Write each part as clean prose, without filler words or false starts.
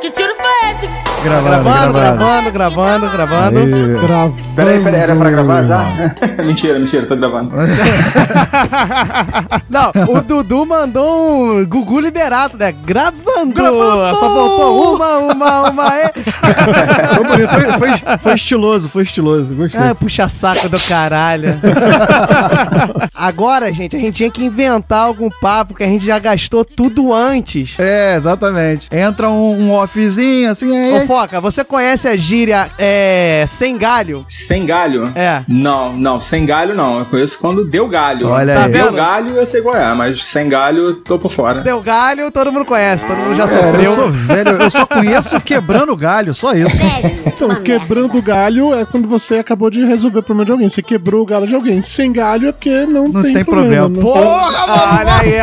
Que tiro foi esse? Gravando. Peraí, era pra gravar já? mentira, tô gravando. Não, o Dudu mandou um Gugu liberado, né? Gravando! Só faltou uma. Foi estiloso, gostei. Ah, puxa saco do caralho. Agora, gente, a gente tinha que inventar algum papo que a gente já gastou tudo antes. É, exatamente. Entra um offzinho, assim. Ô, Foca, você conhece a gíria sem galho? Sem galho? É. Não, sem galho não. Eu conheço quando deu galho. Olha tá aí. Deu galho, eu sei qual é, mas sem galho, tô por fora. Deu galho, todo mundo conhece, todo mundo já sofreu. Eu sou velho, eu só conheço quebrando galho, só isso. Então, quebrando galho é quando você acabou de resolver o problema de alguém. Você quebrou o galho de alguém. Sem galho é porque não tem problema. Porra, mano! Olha aí,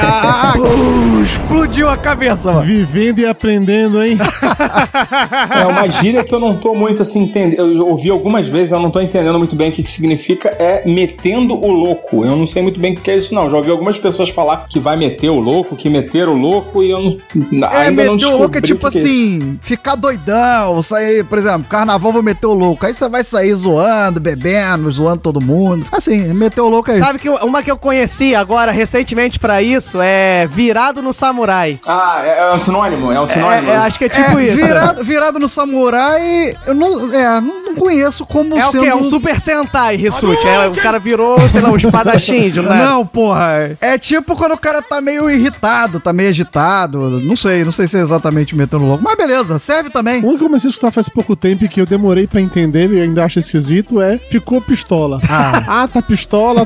explodiu a cabeça, mano. Vivendo e aprendendo, hein? É uma gíria que eu não tô muito assim entendendo. Eu ouvi algumas vezes, eu não tô entendendo muito bem o que significa. É metendo o louco. Eu não sei muito bem o que é isso, não. Já ouvi algumas pessoas falar que vai meter o louco, que meter o louco, e eu não, ainda não descobri. Meter o louco é tipo assim, é ficar doidão, sair, por exemplo, carnaval vou meter o louco. Aí você vai sair zoando, bebendo, zoando todo mundo. Assim, meter o louco é isso. Sabe que uma que eu conheci agora recentemente pra isso é virado no samurai. Ah, é um sinônimo? Acho que é tipo isso. Virado no samurai, eu não conheço como sendo... É o quê? É um super sentai, Rissuti. O cara virou, sei lá, um espadachim, né? Não, porra. É tipo quando o cara tá meio irritado, tá meio agitado. Não sei se é exatamente metendo louco. Mas beleza, serve também. Um que eu comecei a escutar faz pouco tempo e que eu demorei pra entender e ainda acho esquisito é ficou pistola. Ah, tá pistola,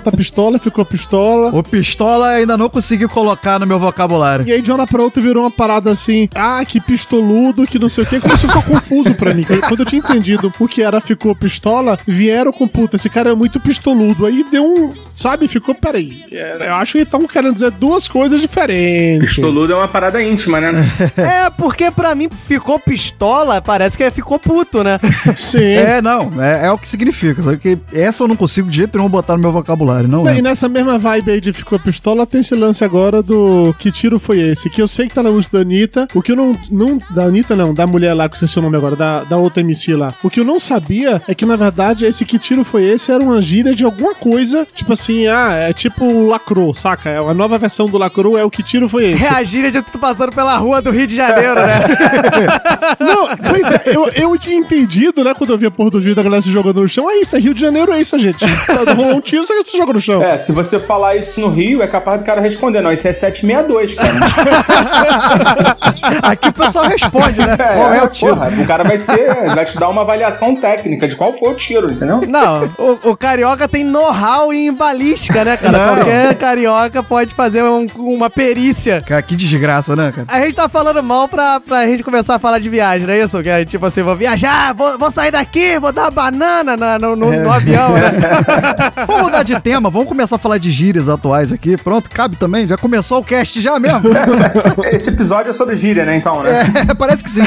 ficou pistola. O pistola ainda não consegui colocar no meu vocabulário. E aí de hora pra outra virou uma parada assim, que pistoludo, que não sei o que, começou a ficar confuso pra mim. Quando eu tinha entendido o que era ficou pistola, vieram com puta, esse cara é muito pistoludo. Aí deu um, sabe, ficou, peraí. Eu acho que estavam querendo dizer duas coisas diferentes. Pistoludo é uma parada íntima, né? É, porque pra mim ficou pistola, parece que é ficou puto, né? Sim. É o que significa, só que essa eu não consigo de jeito nenhum botar no meu vocabulário, não é. E nessa mesma vibe aí de ficou pistola, tem esse lance agora do que tiro foi esse, que eu sei que tá na música da Anitta, o que eu não da Anitta não, da mulher lá, que eu sei seu nome agora, da outra MC lá. O que eu não sabia é que, na verdade, esse que tiro foi esse era uma gíria de alguma coisa, tipo assim, é tipo o lacrô, saca? É uma nova versão do lacrô, é o que tiro foi esse. É a gíria de tu passando pela rua do Rio de Janeiro, né? Não, pois é, eu tinha entendido, né, quando eu via porra do vídeo da galera se jogando no chão, é isso, é Rio de Janeiro, é isso, gente. Rolou um tiro, você se joga no chão. É, se você falar isso no Rio, é capaz do cara responder, não, isso é 762, cara. Aqui o pessoal responde, né? Qual é o tiro? Porra, o cara vai te dar uma avaliação técnica de qual foi o tiro, entendeu? Não, o carioca tem know-how em balística, né, cara? Não. Qualquer carioca pode fazer uma perícia. Cara, que desgraça, né, cara? A gente tá falando mal pra gente começar a falar de viagem, não é isso? Que é tipo assim, vou viajar, vou sair daqui, vou dar uma banana no avião, né? Vamos mudar de tema, vamos começar a falar de gírias atuais aqui. Pronto, cabe também, já começou o cast já mesmo. Esse episódio é sobre gíria, né, então, né? É, parece que sim.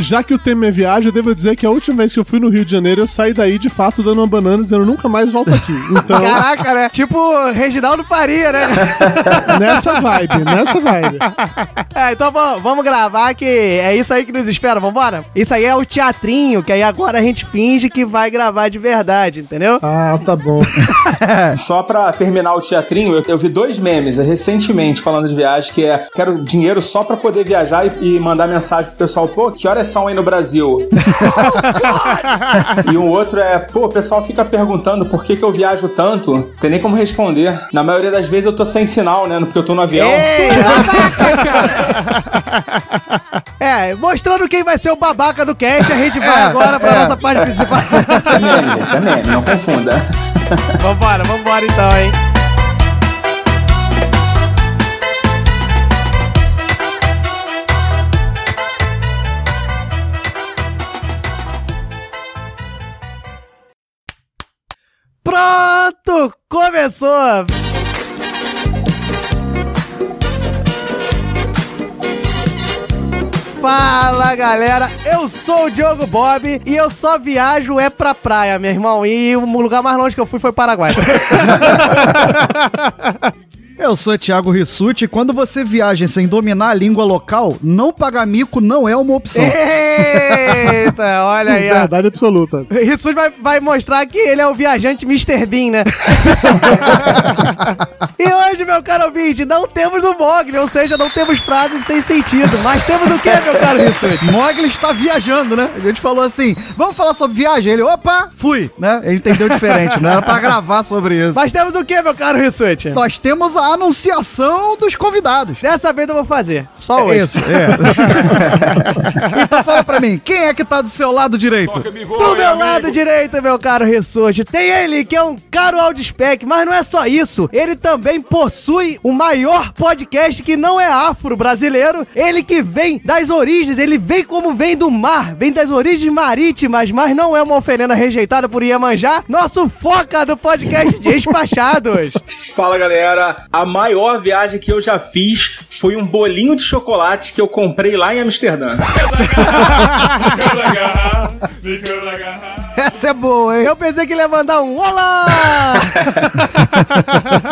Já que o tema é viagem, eu devo dizer que a última vez que eu fui no Rio de Janeiro, eu saí daí, de fato, dando uma banana, dizendo, nunca mais volto aqui. Então... Caraca, né? Tipo Reginaldo Faria, né? Nessa vibe. É, então vamos gravar, que é isso aí que nos espera, vambora? Isso aí é o teatrinho, que aí agora a gente finge que vai gravar de verdade, entendeu? Ah, tá bom. Só pra terminar o teatrinho, eu vi dois memes recentemente falando de viagem, que é, quero dinheiro só pra poder viajar e mandar mensagem pro pessoal, pô, que horas são aí no Brasil? E um outro é, pô, o pessoal fica perguntando por que eu viajo tanto, não tem nem como responder. Na maioria das vezes eu tô sem sinal, né, porque eu tô no avião. Ei, mostrando quem vai ser o babaca do cast, a gente vai agora pra nossa parte principal. Isso é meme, não confunda. Vambora então, hein. Pronto, começou! Fala, galera, eu sou o Diogo Bob e eu só viajo pra praia, meu irmão, e o lugar mais longe que eu fui foi Paraguai. Eu sou Thiago Rissuti. Quando você viaja sem dominar a língua local, não pagar mico não é uma opção. Eita, olha aí. Verdade absoluta. Rissuti vai mostrar que ele é o viajante Mr. Bean, né? E hoje, meu caro ouvinte, não temos o Mogli, ou seja, não temos frases sem sentido. Mas temos o quê, meu caro Rissuti? Mogli está viajando, né? A gente falou assim, vamos falar sobre viagem. Ele, opa, fui, né? Ele entendeu diferente, não era pra gravar sobre isso. Mas temos o quê, meu caro Rissuti? Nós temos a anunciação dos convidados. Dessa vez eu vou fazer, só hoje. Isso, é. Então fala pra mim, quem é que tá do seu lado direito? Do meu lado direito, meu caro Rissuti, tem ele, que é um caro Audispec, mas não é só isso. Ele também possui o maior podcast que não é afro-brasileiro. Ele que vem das origens, ele vem como vem do mar, vem das origens marítimas, mas não é uma oferenda rejeitada por Iemanjá. Nosso foca do podcast Despachados. Fala, galera. A maior viagem que eu já fiz foi um bolinho de chocolate que eu comprei lá em Amsterdã. Essa é boa, hein? Eu pensei que ele ia mandar um olá!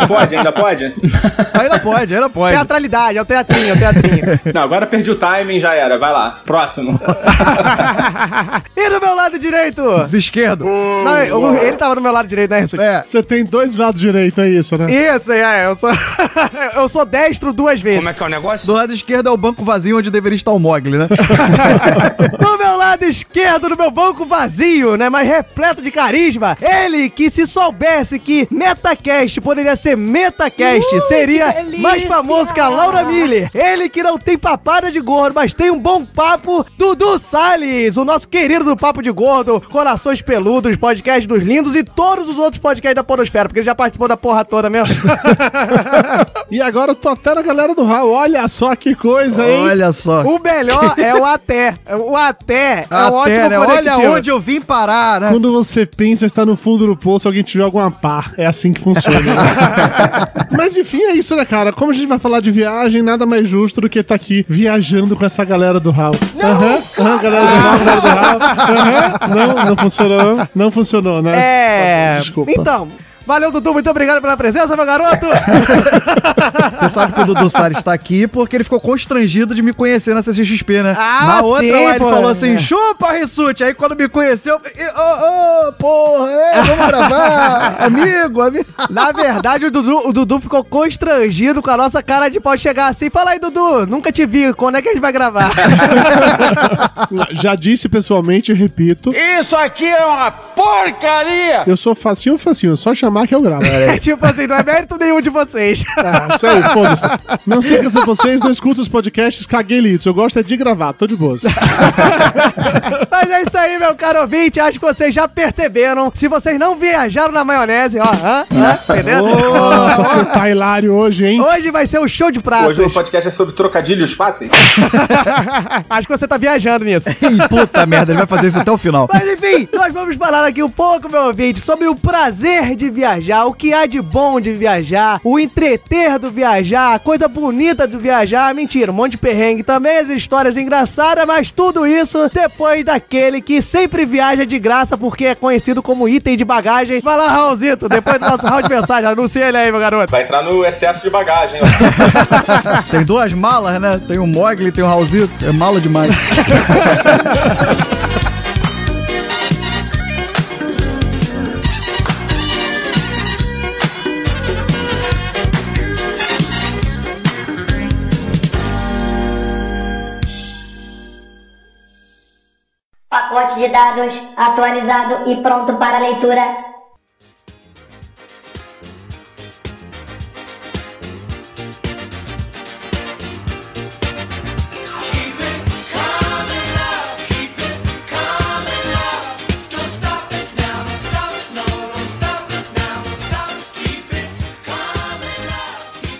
Pode, ainda pode? Ainda pode. Teatralidade, é o teatrinho. Não, agora perdi o timing, já era. Vai lá, próximo. E do meu lado direito? Esquerdo. Não, ele tava do meu lado direito, né, Rissuti? É. Você tem dois lados direitos, é isso, né? Isso, é. Eu sou destro duas vezes. Como é que é o negócio? Do lado esquerdo é o banco vazio onde deveria estar o Mogli, né? Do meu lado esquerdo, no meu banco vazio, né? Mas repleto de carisma. Ele que, se soubesse que Metacast poderia ser Metacast, seria mais famoso que a Laura Miller. Ele que não tem papada de gordo, mas tem um bom papo, Dudu Salles, o nosso querido do Papo de Gordo, Corações Peludos, Podcast dos Lindos e todos os outros podcasts da Podosfera, porque ele já participou da porra toda mesmo. E agora eu tô até na galera do Raul. Olha só que coisa, hein? Olha só. O melhor é o até. O até é um ótimo, né? Olha onde eu vim parar, né? Quando você pensa, está no fundo do poço, alguém te joga uma pá. É assim que funciona. Mas enfim, é isso, né, cara? Como a gente vai falar de viagem, nada mais justo do que estar aqui viajando com essa galera do Raul. Não funcionou, né? É... Desculpa. Então... Valeu, Dudu, muito obrigado pela presença, meu garoto! Você sabe que o Dudu Salles tá aqui porque ele ficou constrangido de me conhecer na CCXP, né? Na outra lá ele falou assim, chupa, Rissuti! Aí quando me conheceu, porra, vamos gravar! amigo! Na verdade, o Dudu ficou constrangido com a nossa cara de pau chegar assim, fala aí, Dudu, nunca te vi, quando é que a gente vai gravar? Já disse pessoalmente e repito, isso aqui é uma porcaria! Eu sou facinho, só chamar que eu gravo. É tipo assim, não é mérito nenhum de vocês. Ah, sério, foda-se. Não sei que vocês, não escutam os podcasts, caguei litos. Eu gosto é de gravar, tô de boa. Mas é isso aí, meu caro ouvinte. Acho que vocês já perceberam. Se vocês não viajaram na maionese, ó. Entendeu? Nossa, você tá hilário hoje, hein? Hoje vai ser um show de pratos. Hoje o podcast é sobre trocadilhos fáceis. Acho que você tá viajando nisso. Puta merda, ele vai fazer isso até o final. Mas enfim, nós vamos falar aqui um pouco, meu ouvinte, sobre o prazer de viajar, o que há de bom de viajar, o entreter do viajar, a coisa bonita do viajar, mentira, um monte de perrengue também, as histórias engraçadas, mas tudo isso depois daquele que sempre viaja de graça porque é conhecido como item de bagagem. Vai lá, Raulzito, depois do nosso round de mensagem, anuncia ele aí, meu garoto. Vai entrar no excesso de bagagem. Tem duas malas, né? Tem o Mogli, tem o Raulzito, é mala demais. Pacote de dados atualizado e pronto para leitura.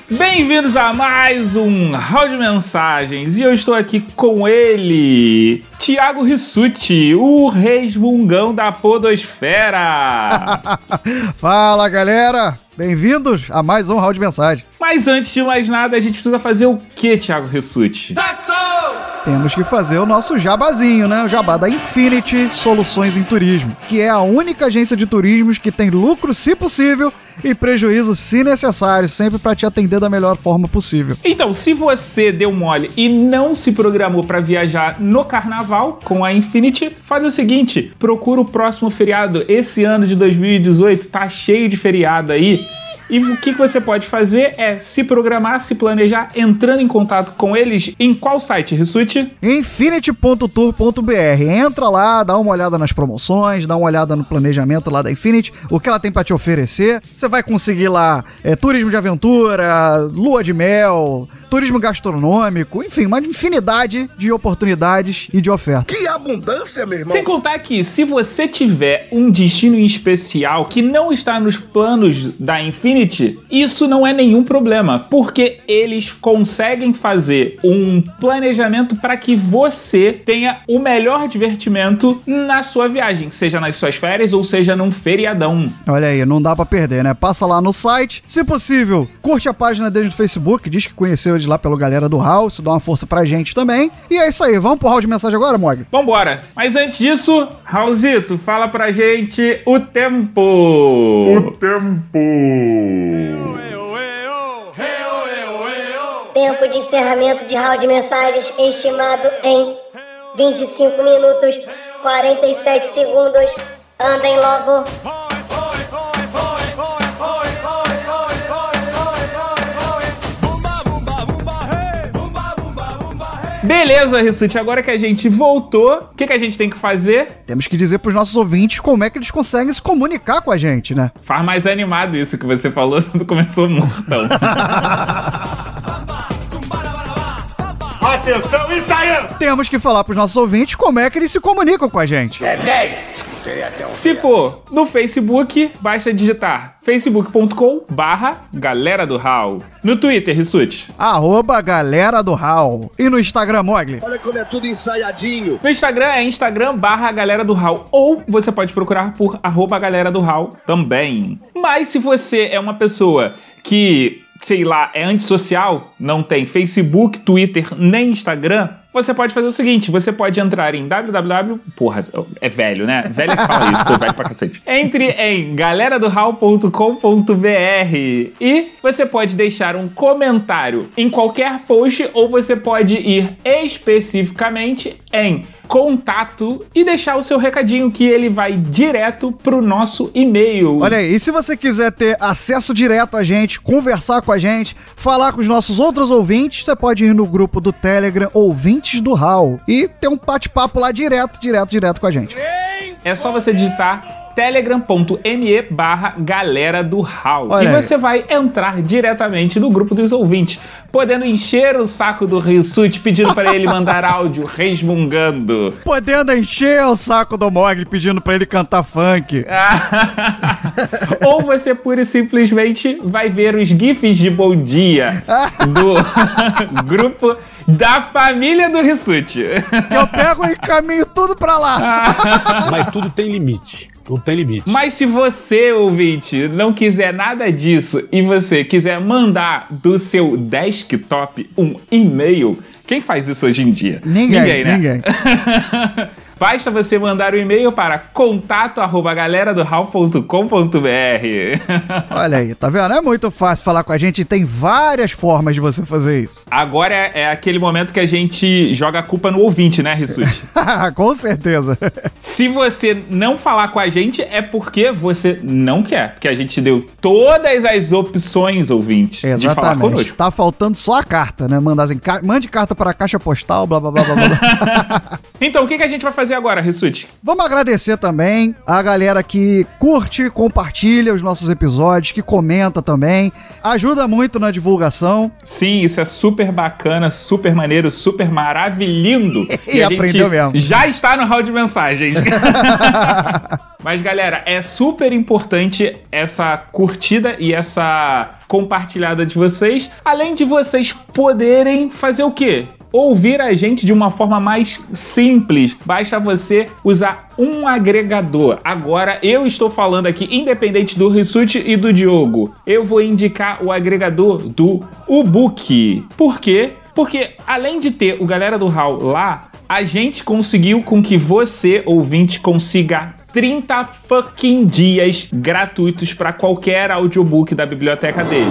Bem-vindos a mais um Round de Mensagens, e eu estou aqui com ele, Thiago Rissuti, o resmungão da podosfera. Fala, galera! Bem-vindos a mais um Round de Mensagens. Mas antes de mais nada, a gente precisa fazer o que, Thiago Rissuti? That's all! Temos que fazer o nosso jabazinho, né? O jabá da Infinity Soluções em Turismo, que é a única agência de turismos que tem lucro, se possível, e prejuízo se necessário, sempre para te atender da melhor forma possível. Então, se você deu mole e não se programou para viajar no carnaval com a Infinity, faz o seguinte, procura o próximo feriado. Esse ano de 2018 tá cheio de feriado aí. E o que você pode fazer é se programar, se planejar, entrando em contato com eles. Em qual site, Rissuti? Infinity.tour.br. Entra lá, dá uma olhada nas promoções, dá uma olhada no planejamento lá da Infinity, o que ela tem pra te oferecer. Você vai conseguir lá turismo de aventura, lua de mel, turismo gastronômico, enfim, uma infinidade de oportunidades e de ofertas. Que abundância, meu irmão! Sem contar que, se você tiver um destino especial que não está nos planos da Infinity, isso não é nenhum problema, porque eles conseguem fazer um planejamento para que você tenha o melhor divertimento na sua viagem, seja nas suas férias ou seja num feriadão. Olha aí, não dá pra perder, né? Passa lá no site, se possível, curte a página deles no Facebook, diz que conheceu de lá pela galera do House, dá uma força pra gente também. E é isso aí, vamos pro House de mensagem agora, Mog? Vambora! Mas antes disso, Raulzito, fala pra gente o tempo! O tempo! Tempo de encerramento de House de mensagens estimado em 25 minutos, 47 segundos. Andem logo! Beleza, Rissuti, agora que a gente voltou, o que a gente tem que fazer? Temos que dizer pros nossos ouvintes como é que eles conseguem se comunicar com a gente, né? Faz mais animado isso que você falou quando começou mortão. Atenção, ensaiando! Temos que falar pros nossos ouvintes como é que eles se comunicam com a gente. É 10! Se for no Facebook, basta digitar facebook.com/galeradoHowl. No Twitter, Rissuti. @galeradoHowl. E no Instagram, Mogli. Olha como é tudo ensaiadinho. No Instagram é Instagram/galeradoHowl. Ou você pode procurar por @galeradoHowl também. Mas se você é uma pessoa que, sei lá, é antissocial, não tem Facebook, Twitter, nem Instagram, você pode fazer o seguinte, você pode entrar em www... Porra, é velho, né? Velho é que fala isso, tô velho pra cacete. Entre em galeradoHowl.com.br e você pode deixar um comentário em qualquer post ou você pode ir especificamente em contato e deixar o seu recadinho que ele vai direto pro nosso e-mail. Olha aí, e se você quiser ter acesso direto a gente, conversar com a gente, falar com os nossos outros ouvintes, você pode ir no grupo do Telegram Ouvintes do Hall e ter um bate-papo lá direto com a gente. É só você digitar telegram.me/galeradoHowl. E você vai entrar diretamente no grupo dos ouvintes, podendo encher o saco do Rissuti pedindo para ele mandar áudio resmungando. Podendo encher o saco do Mogli pedindo para ele cantar funk. Ou você pura e simplesmente vai ver os gifs de bom dia do grupo da família do Rissuti. Eu pego e encaminho tudo pra lá. Mas tudo tem limite. Não tem limite. Mas se você, ouvinte, não quiser nada disso e você quiser mandar do seu desktop um e-mail, quem faz isso hoje em dia? Ninguém, né? Basta você mandar um e-mail para contato@galeradoHowl.com.br. Olha aí, tá vendo? É muito fácil falar com a gente e tem várias formas de você fazer isso. Agora é aquele momento que a gente joga a culpa no ouvinte, né, Rissuti? Com certeza. Se você não falar com a gente, é porque você não quer. Porque a gente deu todas as opções, ouvinte, exatamente, de falar conosco. Tá faltando só a carta, né? Mande carta para a caixa postal, blá, blá, blá, blá, blá. Então, o que a gente vai fazer agora, Rissuti? Vamos agradecer também a galera que curte, compartilha os nossos episódios, que comenta também, ajuda muito na divulgação. Sim, isso é super bacana, super maneiro, super maravilhindo. E aprendeu mesmo. Já está no hall de mensagens. Mas, galera, é super importante essa curtida e essa compartilhada de vocês, além de vocês poderem fazer o quê? Ouvir a gente de uma forma mais simples. Basta você usar um agregador. Agora, eu estou falando aqui, independente do Rissuti e do Diogo, eu vou indicar o agregador do Ubook. Por quê? Porque, além de ter o Galera do Hall lá, a gente conseguiu com que você, ouvinte, consiga 30 fucking dias gratuitos para qualquer audiobook da biblioteca dele.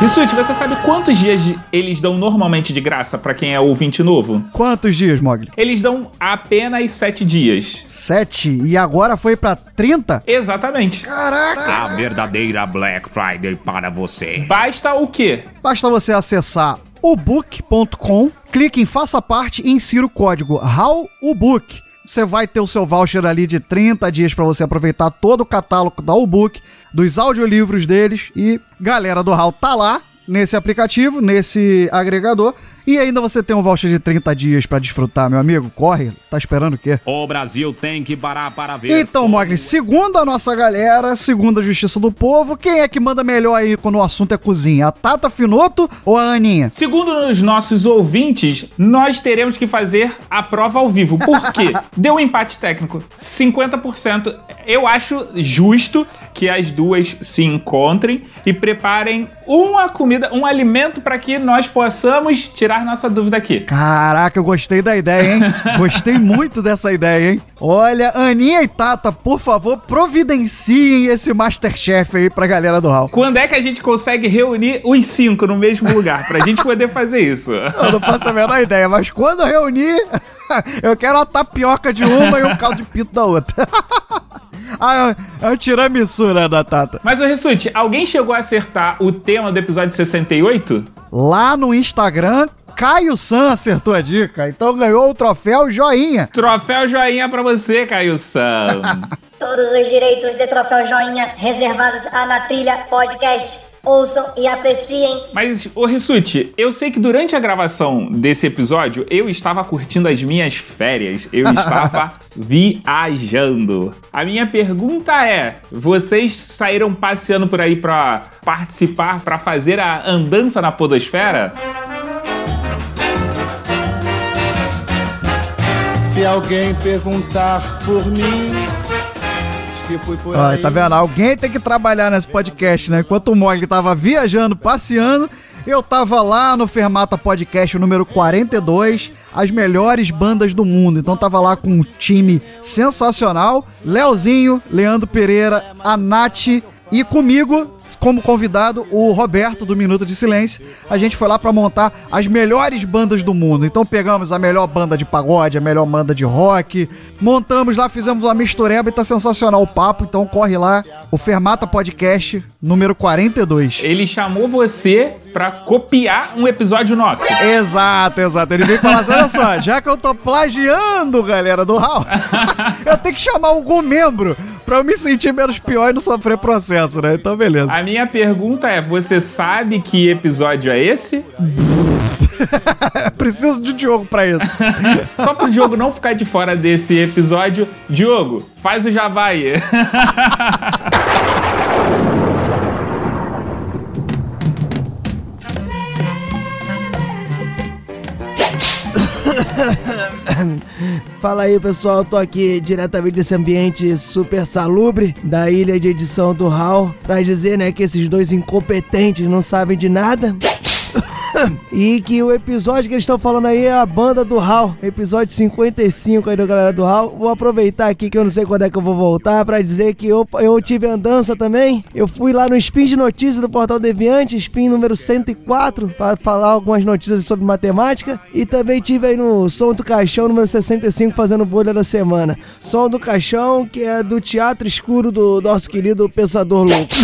Rissuti, você sabe quantos dias eles dão normalmente de graça pra quem é ouvinte novo? Quantos dias, Mogli? Eles dão apenas 7 dias. 7? E agora foi pra 30? Exatamente. Caraca! A verdadeira Black Friday para você. Basta o quê? Basta você acessar ubook.com, clique em Faça Parte e insira o código HowUbook. Você vai ter o seu voucher ali de 30 dias para você aproveitar todo o catálogo da Ubook, dos audiolivros deles, e galera do Hall tá lá nesse aplicativo, nesse agregador, e ainda você tem um voucher de 30 dias para desfrutar, meu amigo. Corre, tá esperando o quê? O Brasil tem que parar para ver. Então, Mogli, segundo a nossa galera, segundo a Justiça do Povo, quem é que manda melhor aí quando o assunto é cozinha? A Tata Finoto ou a Aninha? Segundo os nossos ouvintes, nós teremos que fazer a prova ao vivo. Por quê? Deu um empate técnico, 50%. Eu acho justo que as duas se encontrem e preparem uma comida, um alimento para que nós possamos tirar nossa dúvida aqui. Caraca, eu gostei da ideia, hein? Gostei muito dessa ideia, hein? Olha, Aninha e Tata, por favor, providenciem esse Masterchef aí pra galera do Hall. Quando é que a gente consegue reunir os 5 no mesmo lugar pra gente poder fazer isso? Eu não faço a menor ideia, mas quando reunir, eu quero a tapioca de uma e um caldo de pinto da outra. Ah, é um tiramisu, né, da Tata? Mas, ô Rissuti, alguém chegou a acertar o tema do episódio 68? Lá no Instagram, Caio San acertou a dica, então ganhou o troféu joinha. Troféu joinha pra você, Caio San. Todos os direitos de troféu joinha reservados à Natrilha Podcast. Ouçam e apreciem. Mas, ô Rissuti, eu sei que durante a gravação desse episódio, eu estava curtindo as minhas férias. Eu estava viajando. A minha pergunta é, vocês saíram passeando por aí pra participar, pra fazer a andança na podosfera? Se alguém perguntar por mim... Olha, tá vendo? Alguém tem que trabalhar nesse podcast, né? Enquanto o Mogli tava viajando, passeando, eu tava lá no Fermata Podcast número 42, as melhores bandas do mundo. Então tava lá com um time sensacional, Leozinho, Leandro Pereira, a Nath e comigo... como convidado, o Roberto do Minuto de Silêncio. A gente foi lá pra montar as melhores bandas do mundo. Então pegamos a melhor banda de pagode, a melhor banda de rock, montamos lá, fizemos uma mistureba e tá sensacional o papo. Então corre lá, o Fermata Podcast número 42. Ele chamou você pra copiar um episódio nosso. Exato, exato. Ele veio falar assim, olha só, já que eu tô plagiando, galera do Raul, eu tenho que chamar algum membro pra eu me sentir menos pior e não sofrer processo, né? Então beleza. A minha pergunta é, você sabe que episódio é esse? Preciso do Diogo pra isso. Só pro Diogo não ficar de fora desse episódio, Diogo, faz o jabá aí. Fala aí, pessoal, eu tô aqui diretamente desse ambiente super salubre da ilha de edição do Hall pra dizer, né, que esses dois incompetentes não sabem de nada e que o episódio que eles estão falando aí é a banda do Hall, episódio 55 aí do Galera do Hall. Vou aproveitar aqui que eu não sei quando é que eu vou voltar pra dizer que eu tive andança também. Eu fui lá no Spin de Notícias do Portal Deviante, Spin número 104, pra falar algumas notícias sobre matemática, e também tive aí no Som do Caixão número 65 fazendo bolha da semana. Som do Caixão, que é do teatro escuro do nosso querido Pensador Louco.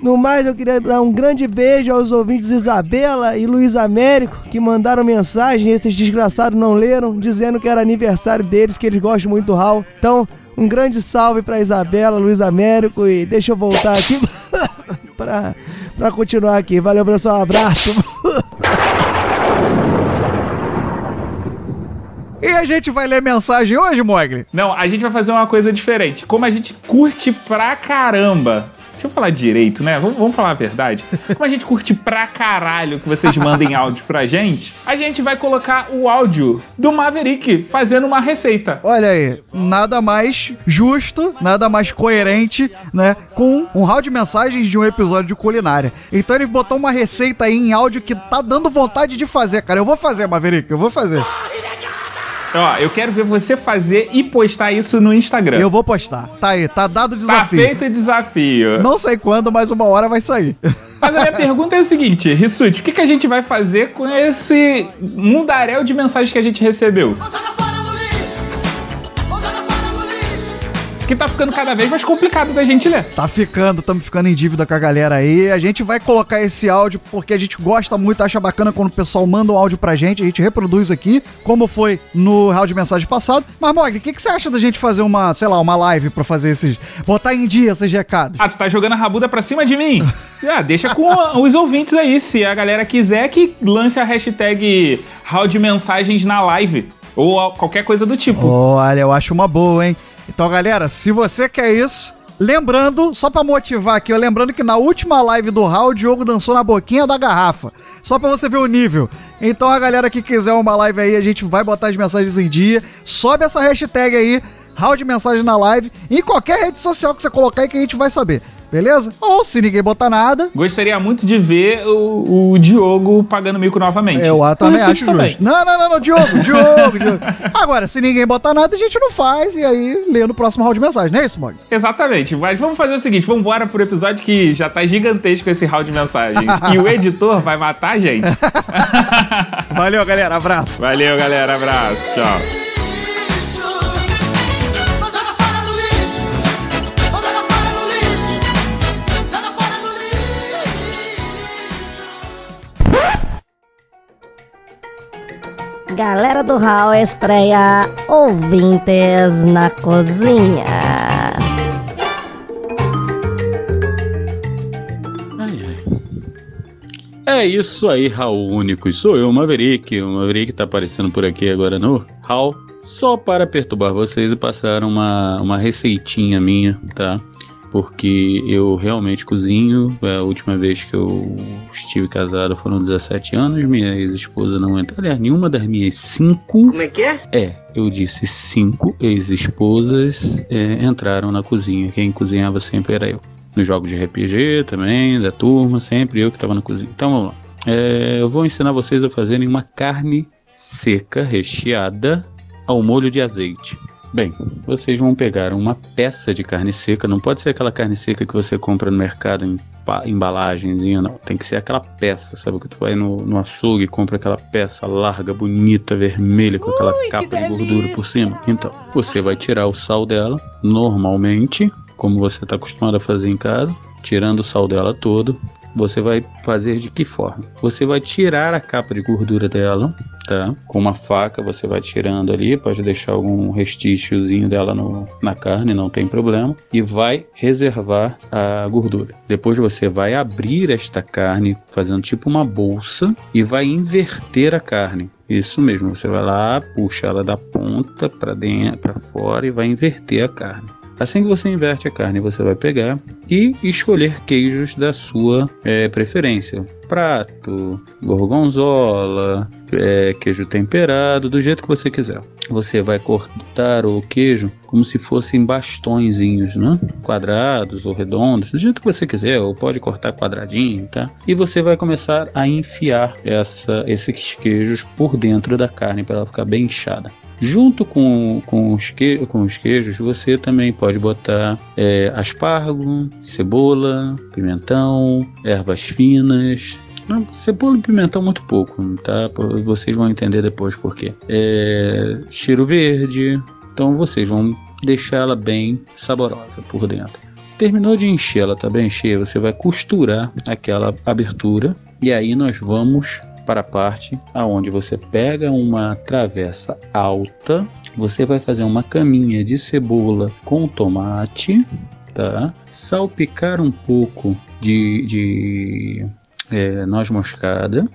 No mais, eu queria dar um grande beijo aos ouvintes Isabela e Luiz Américo, que mandaram mensagem, esses desgraçados não leram, dizendo que era aniversário deles, que eles gostam muito do Raul. Então, um grande salve pra Isabela, Luiz Américo, e deixa eu voltar aqui pra continuar aqui. Valeu, pessoal, um abraço. E a gente vai ler mensagem hoje, Mogli? Não, a gente vai fazer uma coisa diferente. Como a gente curte pra caramba... Deixa eu falar direito, né? Vamos falar a verdade. Como a gente curte pra caralho que vocês mandem áudio pra gente, a gente vai colocar o áudio do Maverick fazendo uma receita. Olha aí, nada mais justo, nada mais coerente, né? Com um round de mensagens de um episódio de culinária. Então ele botou uma receita aí em áudio que tá dando vontade de fazer, cara. Eu vou fazer, Maverick, eu vou fazer. Ó, eu quero ver você fazer e postar isso no Instagram. Eu vou postar. Tá aí, tá dado o desafio. Tá feito o desafio. Não sei quando, mas uma hora vai sair. Mas a minha pergunta é o seguinte, Rissuti, o que a gente vai fazer com esse mundaréu de mensagens que a gente recebeu? Que tá ficando cada vez mais complicado da gente ler. Tá ficando, estamos ficando em dívida com a galera aí. A gente vai colocar esse áudio porque a gente gosta muito, acha bacana quando o pessoal manda um áudio pra gente, a gente reproduz aqui, como foi no áudio de mensagem passado. Mas, Mogli, o que você acha da gente fazer uma, sei lá, uma live pra fazer esses... botar em dia esses recados? Ah, tu tá jogando a rabuda pra cima de mim? Ah, deixa com os ouvintes aí, se a galera quiser que lance a hashtag áudio de mensagens na live, ou qualquer coisa do tipo. Olha, eu acho uma boa, hein? Então, galera, se você quer isso, lembrando, só pra motivar aqui, lembrando que na última live do Raul, o Diogo dançou na boquinha da garrafa, só pra você ver o nível. Então, a galera que quiser uma live aí, a gente vai botar as mensagens em dia, sobe essa hashtag aí, Raul de mensagem na live, em qualquer rede social que você colocar aí que a gente vai saber. Beleza? Ou se ninguém botar nada... Gostaria muito de ver o Diogo pagando mico novamente. Eu também acho justo. Não, Diogo. Agora, se ninguém botar nada, a gente não faz. E aí, lê no próximo round de mensagem, não é isso, Mog? Exatamente. Mas vamos fazer o seguinte, vamos embora pro episódio que já tá gigantesco esse round de mensagens. E o editor vai matar a gente. Valeu, galera. Abraço. Valeu, galera. Abraço. Tchau. Galera do Raul estreia Ouvintes na Cozinha. É isso aí, Raul Único. Sou eu, Maverick. O Maverick tá aparecendo por aqui agora no Raul, só para perturbar vocês e passar uma receitinha minha, tá? Porque eu realmente cozinho. A última vez que eu estive casado foram 17 anos. Minha ex-esposa não entra. Aliás, nenhuma das minhas 5... Como é que é? Eu disse 5 ex-esposas entraram na cozinha. Quem cozinhava sempre era eu. Nos jogos de RPG também, da turma, sempre eu que estava na cozinha. Então vamos lá. Eu vou ensinar vocês a fazerem uma carne seca, recheada, ao molho de azeite. Bem, vocês vão pegar uma peça de carne seca, não pode ser aquela carne seca que você compra no mercado em embalagenzinha, não. Tem que ser aquela peça, sabe? Que tu vai no açougue e compra aquela peça larga, bonita, vermelha, com aquela capa de gordura por cima. Então, você vai tirar o sal dela, normalmente, como você está acostumado a fazer em casa, tirando o sal dela todo. Você vai fazer de que forma? Você vai tirar a capa de gordura dela, tá? Com uma faca você vai tirando ali, pode deixar algum restíciozinho dela na carne, não tem problema. E vai reservar a gordura. Depois você vai abrir esta carne, fazendo tipo uma bolsa, e vai inverter a carne. Isso mesmo, você vai lá, puxa ela da ponta para dentro, para fora e vai inverter a carne. Assim que você inverte a carne, você vai pegar e escolher queijos da sua preferência. Prato, gorgonzola, queijo temperado, do jeito que você quiser. Você vai cortar o queijo como se fossem bastõezinhos, né? Quadrados ou redondos, do jeito que você quiser, ou pode cortar quadradinho, tá? E você vai começar a enfiar esses queijos por dentro da carne, para ela ficar bem inchada. Junto com os queijos, você também pode botar aspargo, cebola, pimentão, ervas finas. Não, cebola e pimentão muito pouco, tá? Vocês vão entender depois por quê. Cheiro verde. Então vocês vão deixar ela bem saborosa por dentro. Terminou de encher, ela tá bem cheia. Você vai costurar aquela abertura e aí nós vamos para a parte aonde você pega uma travessa alta, você vai fazer uma caminha de cebola com tomate, tá? Salpicar um pouco de noz moscada,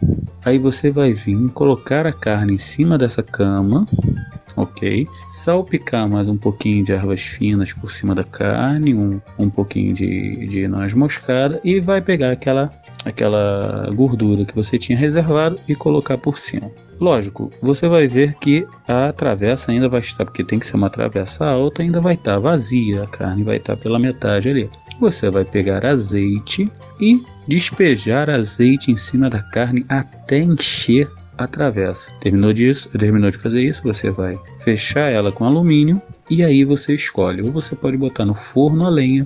aí você vai vir colocar a carne em cima dessa cama, ok? Salpicar mais um pouquinho de ervas finas por cima da carne, um pouquinho de noz moscada e vai pegar aquela gordura que você tinha reservado e colocar por cima. Lógico, você vai ver que a travessa ainda vai estar, porque tem que ser uma travessa alta, ainda vai estar vazia, a carne vai estar pela metade ali. Você vai pegar azeite e despejar azeite em cima da carne até encher atravessa. Terminou de fazer isso, você vai fechar ela com alumínio e aí você escolhe. Ou você pode botar no forno a lenha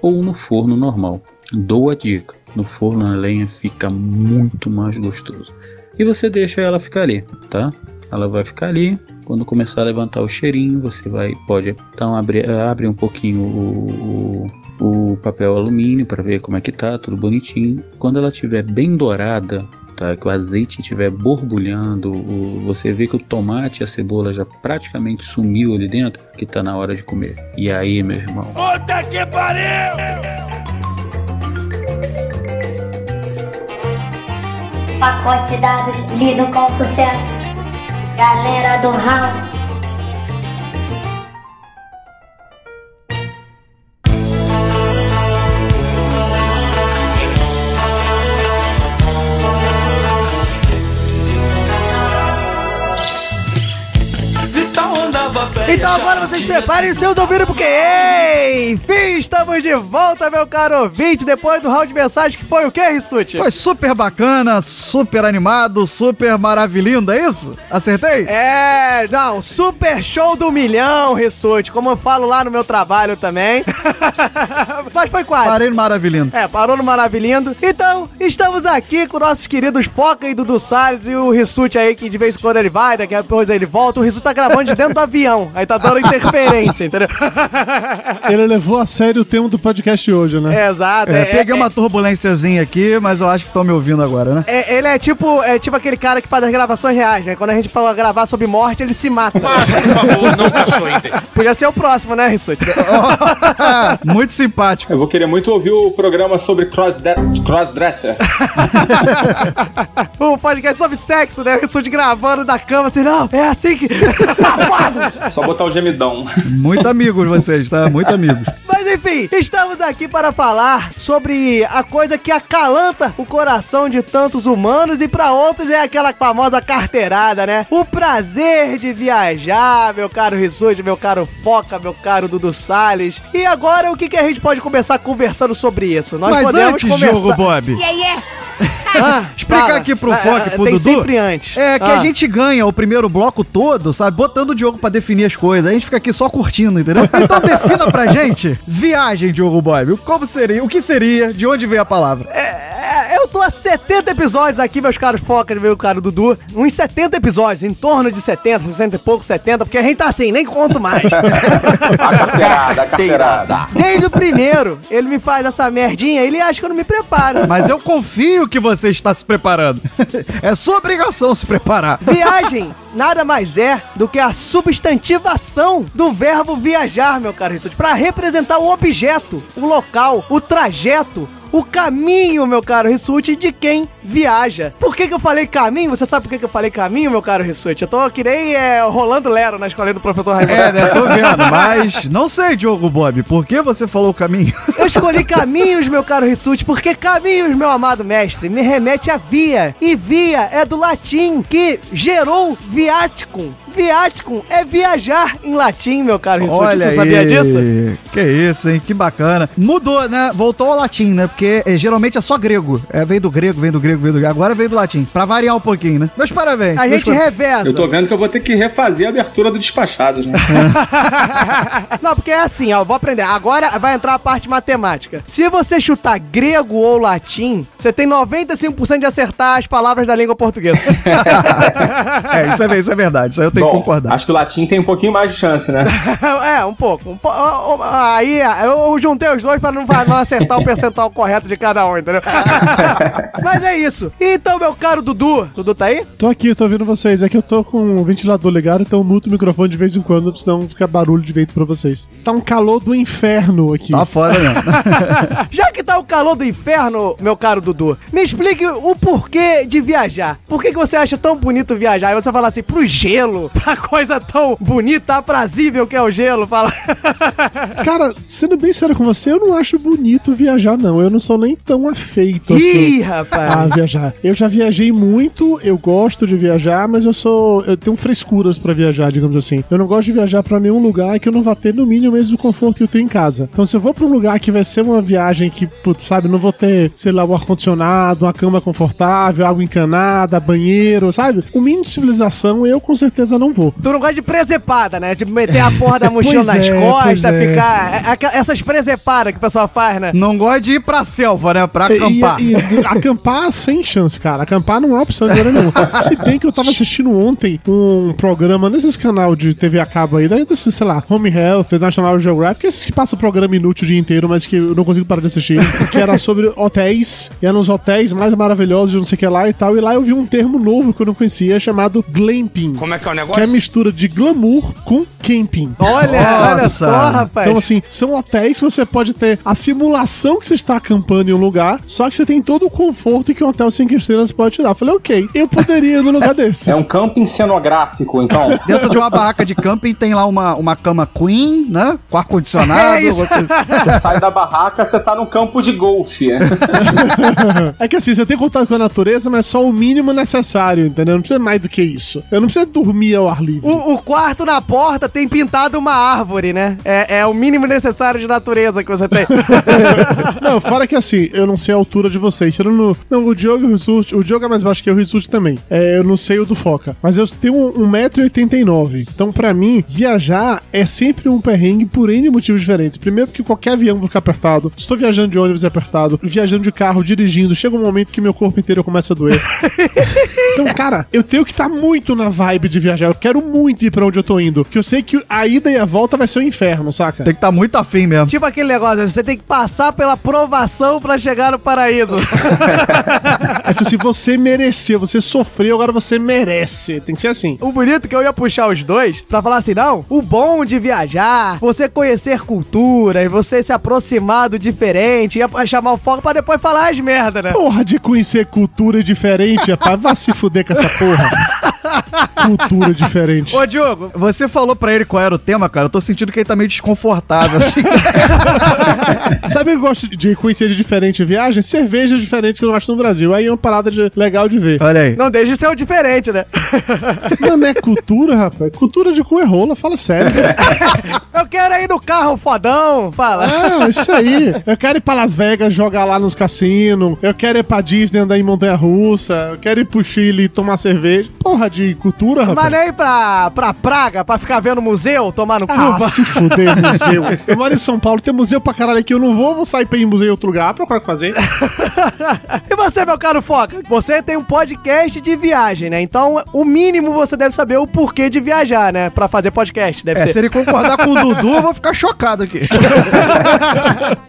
ou no forno normal. Dou a dica, no forno a lenha fica muito mais gostoso. E você deixa ela ficar ali, tá? Ela vai ficar ali, quando começar a levantar o cheirinho, você vai, pode então abre um pouquinho o papel alumínio para ver como é que tá, tudo bonitinho. Quando ela estiver bem dourada, tá, que o azeite estiver borbulhando, você vê que o tomate e a cebola já praticamente sumiu ali dentro, que tá na hora de comer. E aí, meu irmão? Puta que pariu! Pacote dados lido com sucesso, galera do round. Então agora vocês preparem os seus ouvidos, porque enfim, estamos de volta, meu caro ouvinte, depois do round de mensagem, que foi o que, Rissuti? Foi super bacana, super animado, super maravilhindo, é isso? Acertei? É, não, super show do milhão, Rissuti, como eu falo lá no meu trabalho também. Mas foi quase. Parei no maravilhindo. É, parou no maravilhindo. Então, estamos aqui com nossos queridos Foca e Dudu Salles e o Rissuti aí, que de vez em quando ele vai, daqui a pouco ele volta. O Rissuti tá gravando de dentro do avião. Aí tá dando interferência, entendeu? Ele levou a sério o tema do podcast de hoje, né? É, exato. Peguei uma turbulênciazinha aqui, mas eu acho que estão me ouvindo agora, né? Ele é tipo aquele cara que faz as gravações reais, né? Quando a gente fala gravar sobre morte, ele se mata. Mas, né? Por favor, não passou ainda. Podia ser o próximo, né, Rissuti? Muito simpático. Eu vou querer muito ouvir o programa sobre crossdresser. O podcast sobre sexo, né? O Rissuti gravando da cama, assim, não, é assim que... Só botar o gemidão. Muito amigos vocês, tá? Muito amigos. Mas enfim, estamos aqui para falar sobre a coisa que acalanta o coração de tantos humanos e para outros é aquela famosa carteirada, né? O prazer de viajar, meu caro Rissuti, meu caro Foca, meu caro Dudu Salles. E agora o que a gente pode começar conversando sobre isso? Nós mas podemos antes, começar... Diogo Bob. Explicar aqui pro Foca e pro Dudu. Sempre antes. É que a gente ganha o primeiro bloco todo, sabe? Botando o Diogo pra definir as coisas. A gente fica aqui só curtindo, entendeu? Então defina pra gente viagem, Diogo Bob. Como seria? O que seria? De onde veio a palavra? Eu tô há 70 episódios aqui, meus caros Focas, meu caro Dudu. Uns 70 episódios, em torno de 70, 60 e pouco, 70, porque a gente tá assim, nem conto mais. A carteirada. Desde o primeiro, ele me faz essa merdinha, ele acha que eu não me preparo. Mas eu confio que você está se preparando. É sua obrigação se preparar. Viagem nada mais é do que a substantivação do verbo viajar, meu caro Rissuti, pra representar o objeto, o local, o trajeto, o caminho, meu caro Rissuti, de quem viaja. Por que eu falei caminho? Você sabe por que eu falei caminho, meu caro Rissuti? Eu tô que nem Rolando Lero na escolinha do professor Raimundo. É, né? Tô vendo, mas não sei, Diogo Bob, por que você falou caminho? Eu escolhi caminhos, meu caro Rissuti, porque caminhos, meu amado mestre, me remete a via. E via é do latim, que gerou viaticum. Viaticum é viajar em latim, meu caro Rissuti. Olha, você sabia disso? Que isso, hein? Que bacana. Mudou, né? Voltou ao latim, né? Porque geralmente é só grego. Vem do grego. Agora veio do latim. Pra variar um pouquinho, né? Meus parabéns. A gente reveza. Eu tô vendo que eu vou ter que refazer a abertura do Despachados, né? Não, porque é assim, ó. Vou aprender. Agora vai entrar a parte matemática. Se você chutar grego ou latim, você tem 95% de acertar as palavras da língua portuguesa. Isso é verdade. Isso eu tenho que concordar. Acho que o latim tem um pouquinho mais de chance, né? Um pouco. Aí eu juntei os dois pra não acertar o percentual correto de cada um, entendeu? Mas é isso. Então, meu caro Dudu. Dudu tá aí? Tô aqui, tô ouvindo vocês. É que eu tô com o ventilador ligado, então eu muto o microfone de vez em quando, pra senão ficar barulho de vento pra vocês. Tá um calor do inferno aqui. Tá fora, né? Já que tá o calor do inferno, meu caro Dudu, me explique o porquê de viajar. Por que você acha tão bonito viajar? E você fala assim, pro gelo, pra coisa tão bonita, aprazível que é o gelo, fala. Cara, sendo bem sério com você, eu não acho bonito viajar, não. Eu não sou nem tão afeito assim. Ih, rapaz! Ah, viajar. Eu já viajei muito, eu gosto de viajar, mas eu tenho frescuras pra viajar, digamos assim. Eu não gosto de viajar pra nenhum lugar que eu não vá ter no mínimo mesmo o conforto que eu tenho em casa. Então, se eu vou pra um lugar que vai ser uma viagem que, putz, sabe, não vou ter, sei lá, um ar-condicionado, uma cama confortável, água encanada, banheiro, sabe? O mínimo de civilização, eu com certeza não vou. Tu não gosta de presepada, né? Tipo, meter a porra da mochila nas costas, ficar... Essas presepadas que o pessoal faz, né? Não gosta de ir pra selva, né? Pra acampar. Acampar sem chance, cara. Acampar não é opção de hora nenhuma. Se bem que eu tava assistindo ontem um programa nesses canal de TV a cabo aí, sei lá, Home Health, National Geographic, esses que passam programa inútil o dia inteiro, mas que eu não consigo parar de assistir, que era sobre hotéis, e eram os hotéis mais maravilhosos, não sei o que lá e tal, e lá eu vi um termo novo que eu não conhecia, chamado glamping. Como é que é o negócio? Que é a mistura de glamour com camping. Olha só, rapaz! Então, assim, são hotéis que você pode ter a simulação que você está acampando em um lugar, só que você tem todo o conforto que um hotel 5 estrelas pode te dar. Eu falei, ok, eu poderia ir num lugar desse. É um camping cenográfico, então. Dentro de uma barraca de camping tem lá uma cama queen, né? Com ar-condicionado. É isso. Você sai da barraca, você tá num campo de golfe. É que assim, você tem contato com a natureza, mas só o mínimo necessário, entendeu? Não precisa mais do que isso. Eu não preciso dormir ao ar livre. O quarto na porta tem pintado uma árvore, né? É o mínimo necessário de natureza que você tem. Não, fora que assim, eu não sei a altura de vocês. Não, o Diogo e o Rissuti, o Diogo é mais baixo que eu, o Rissuti também. Eu não sei o do Foca. Mas eu tenho 1,89 m. Então, pra mim, viajar é sempre um perrengue por N motivos diferentes. Primeiro, porque qualquer avião fica apertado. Estou viajando de ônibus é apertado. Viajando de carro, dirigindo. Chega um momento que meu corpo inteiro começa a doer. Então, cara, eu tenho que estar muito na vibe de viajar. Eu quero muito ir pra onde eu tô indo. Que eu sei que a ida e a volta vai ser um inferno, saca? Tem que estar muito afim mesmo. Tipo aquele negócio, você tem que passar pela provação pra chegar no paraíso. É que se você mereceu, você sofreu, agora você merece. Tem que ser assim. O bonito é que eu ia puxar os dois pra falar assim, não, o bom de viajar, você conhecer culturas, você se aproximar do diferente, ia chamar o foco pra depois falar as merda, né? Porra de conhecer cultura diferente, rapaz, vai se fuder com essa porra. Cultura diferente. Ô, Diogo, você falou pra ele qual era o tema, cara? Eu tô sentindo que ele tá meio desconfortável, assim. Sabe o que eu gosto de conhecer de diferente viagem? Cervejas diferentes que eu não acho no Brasil. Aí é uma parada legal de ver. Olha aí. Não deixa de ser o diferente, né? Mano, é cultura, rapaz. Cultura de cu é rola, fala sério. Eu quero ir no carro fodão, fala. Ah, isso aí. Eu quero ir pra Las Vegas jogar lá nos cassinos. Eu quero ir pra Disney andar em montanha-russa. Eu quero ir pro Chile tomar cerveja. Porra, de cultura, rapaz. Mas nem pra Praga, pra ficar vendo museu, tomar no cu. Ah, se fuder, museu. Eu moro em São Paulo, tem museu pra caralho aqui, eu não vou sair pra ir em museu em outro lugar, procurar o que fazer. E você, meu caro Foca? Você tem um podcast de viagem, né? Então, o mínimo você deve saber o porquê de viajar, né? Pra fazer podcast, deve ser. Se ele concordar com o Dudu, eu vou ficar chocado aqui.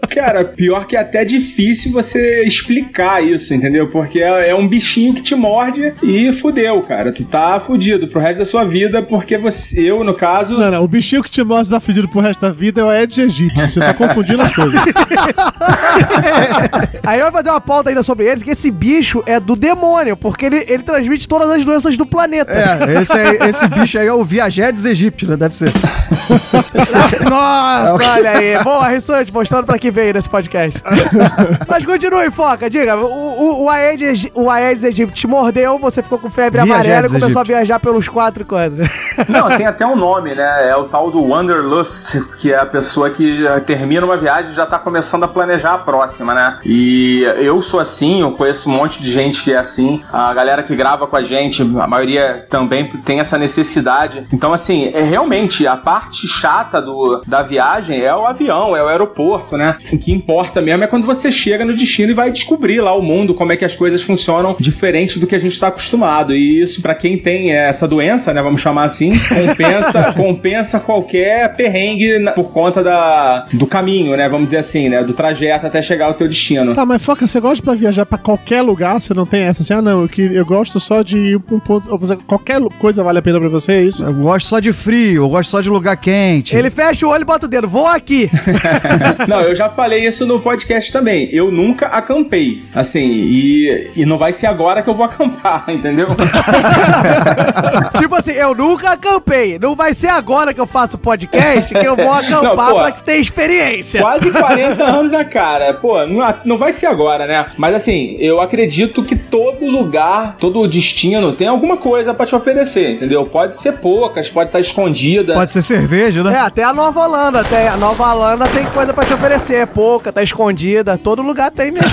Cara, pior que é até difícil você explicar isso, entendeu? Porque é um bichinho que te morde e fudeu, cara. Tu tá fudido pro resto da sua vida, porque eu, no caso... Não, o bichinho que te mostra tá fudido pro resto da vida é o Ed Egípcio. Você tá confundindo as coisas. Aí eu vou fazer uma pauta ainda sobre eles, que esse bicho é do demônio, porque ele transmite todas as doenças do planeta. Esse bicho aí é o Viajedes Egípcio, né? Deve ser. Nossa, olha aí. Boa, Rissuti, mostrando pra que veio nesse podcast. Mas continue, Foca, diga. O Aedes aegypti te mordeu, você ficou com febre amarela e começou a viajar pelos quatro cantos. Não, tem até um nome, né? É o tal do Wanderlust, que é a pessoa que termina uma viagem e já tá começando a planejar a próxima, né? E eu sou assim, eu conheço um monte de gente que é assim. A galera que grava com a gente, a maioria também tem essa necessidade. Então, assim, é realmente a parte chata da viagem é o avião, é o aeroporto, né? O que importa mesmo é quando você chega no destino e vai descobrir lá o mundo, como é que as coisas funcionam diferente do que a gente tá acostumado. E isso, pra quem tem essa doença, né, vamos chamar assim, compensa qualquer perrengue por conta do caminho, né, vamos dizer assim, né, do trajeto até chegar ao teu destino. Tá, mas Foca, você gosta pra viajar pra qualquer lugar? Você não tem essa assim, ah não, eu gosto só de ir pra um ponto, ou fazer qualquer coisa vale a pena pra você, é isso? Eu gosto só de frio, eu gosto só de lugar quente. Ele fecha o olho e bota o dedo, vou aqui! Não, eu já falei isso no podcast também. Eu nunca acampei, assim, e não vai ser agora que eu vou acampar, entendeu? Tipo assim, eu nunca acampei. Não vai ser agora que eu faço podcast que eu vou acampar, não, pra que tenha experiência. Quase 40 anos na cara. Pô, não vai ser agora, né? Mas assim, eu acredito que todo lugar, todo destino tem alguma coisa pra te oferecer, entendeu? Pode ser poucas, pode estar escondida. Pode ser cerveja, né? É, até a Nova Holanda. Até a Nova Holanda tem coisa pra te oferecer. É pouca, tá escondida. Todo lugar tem mesmo.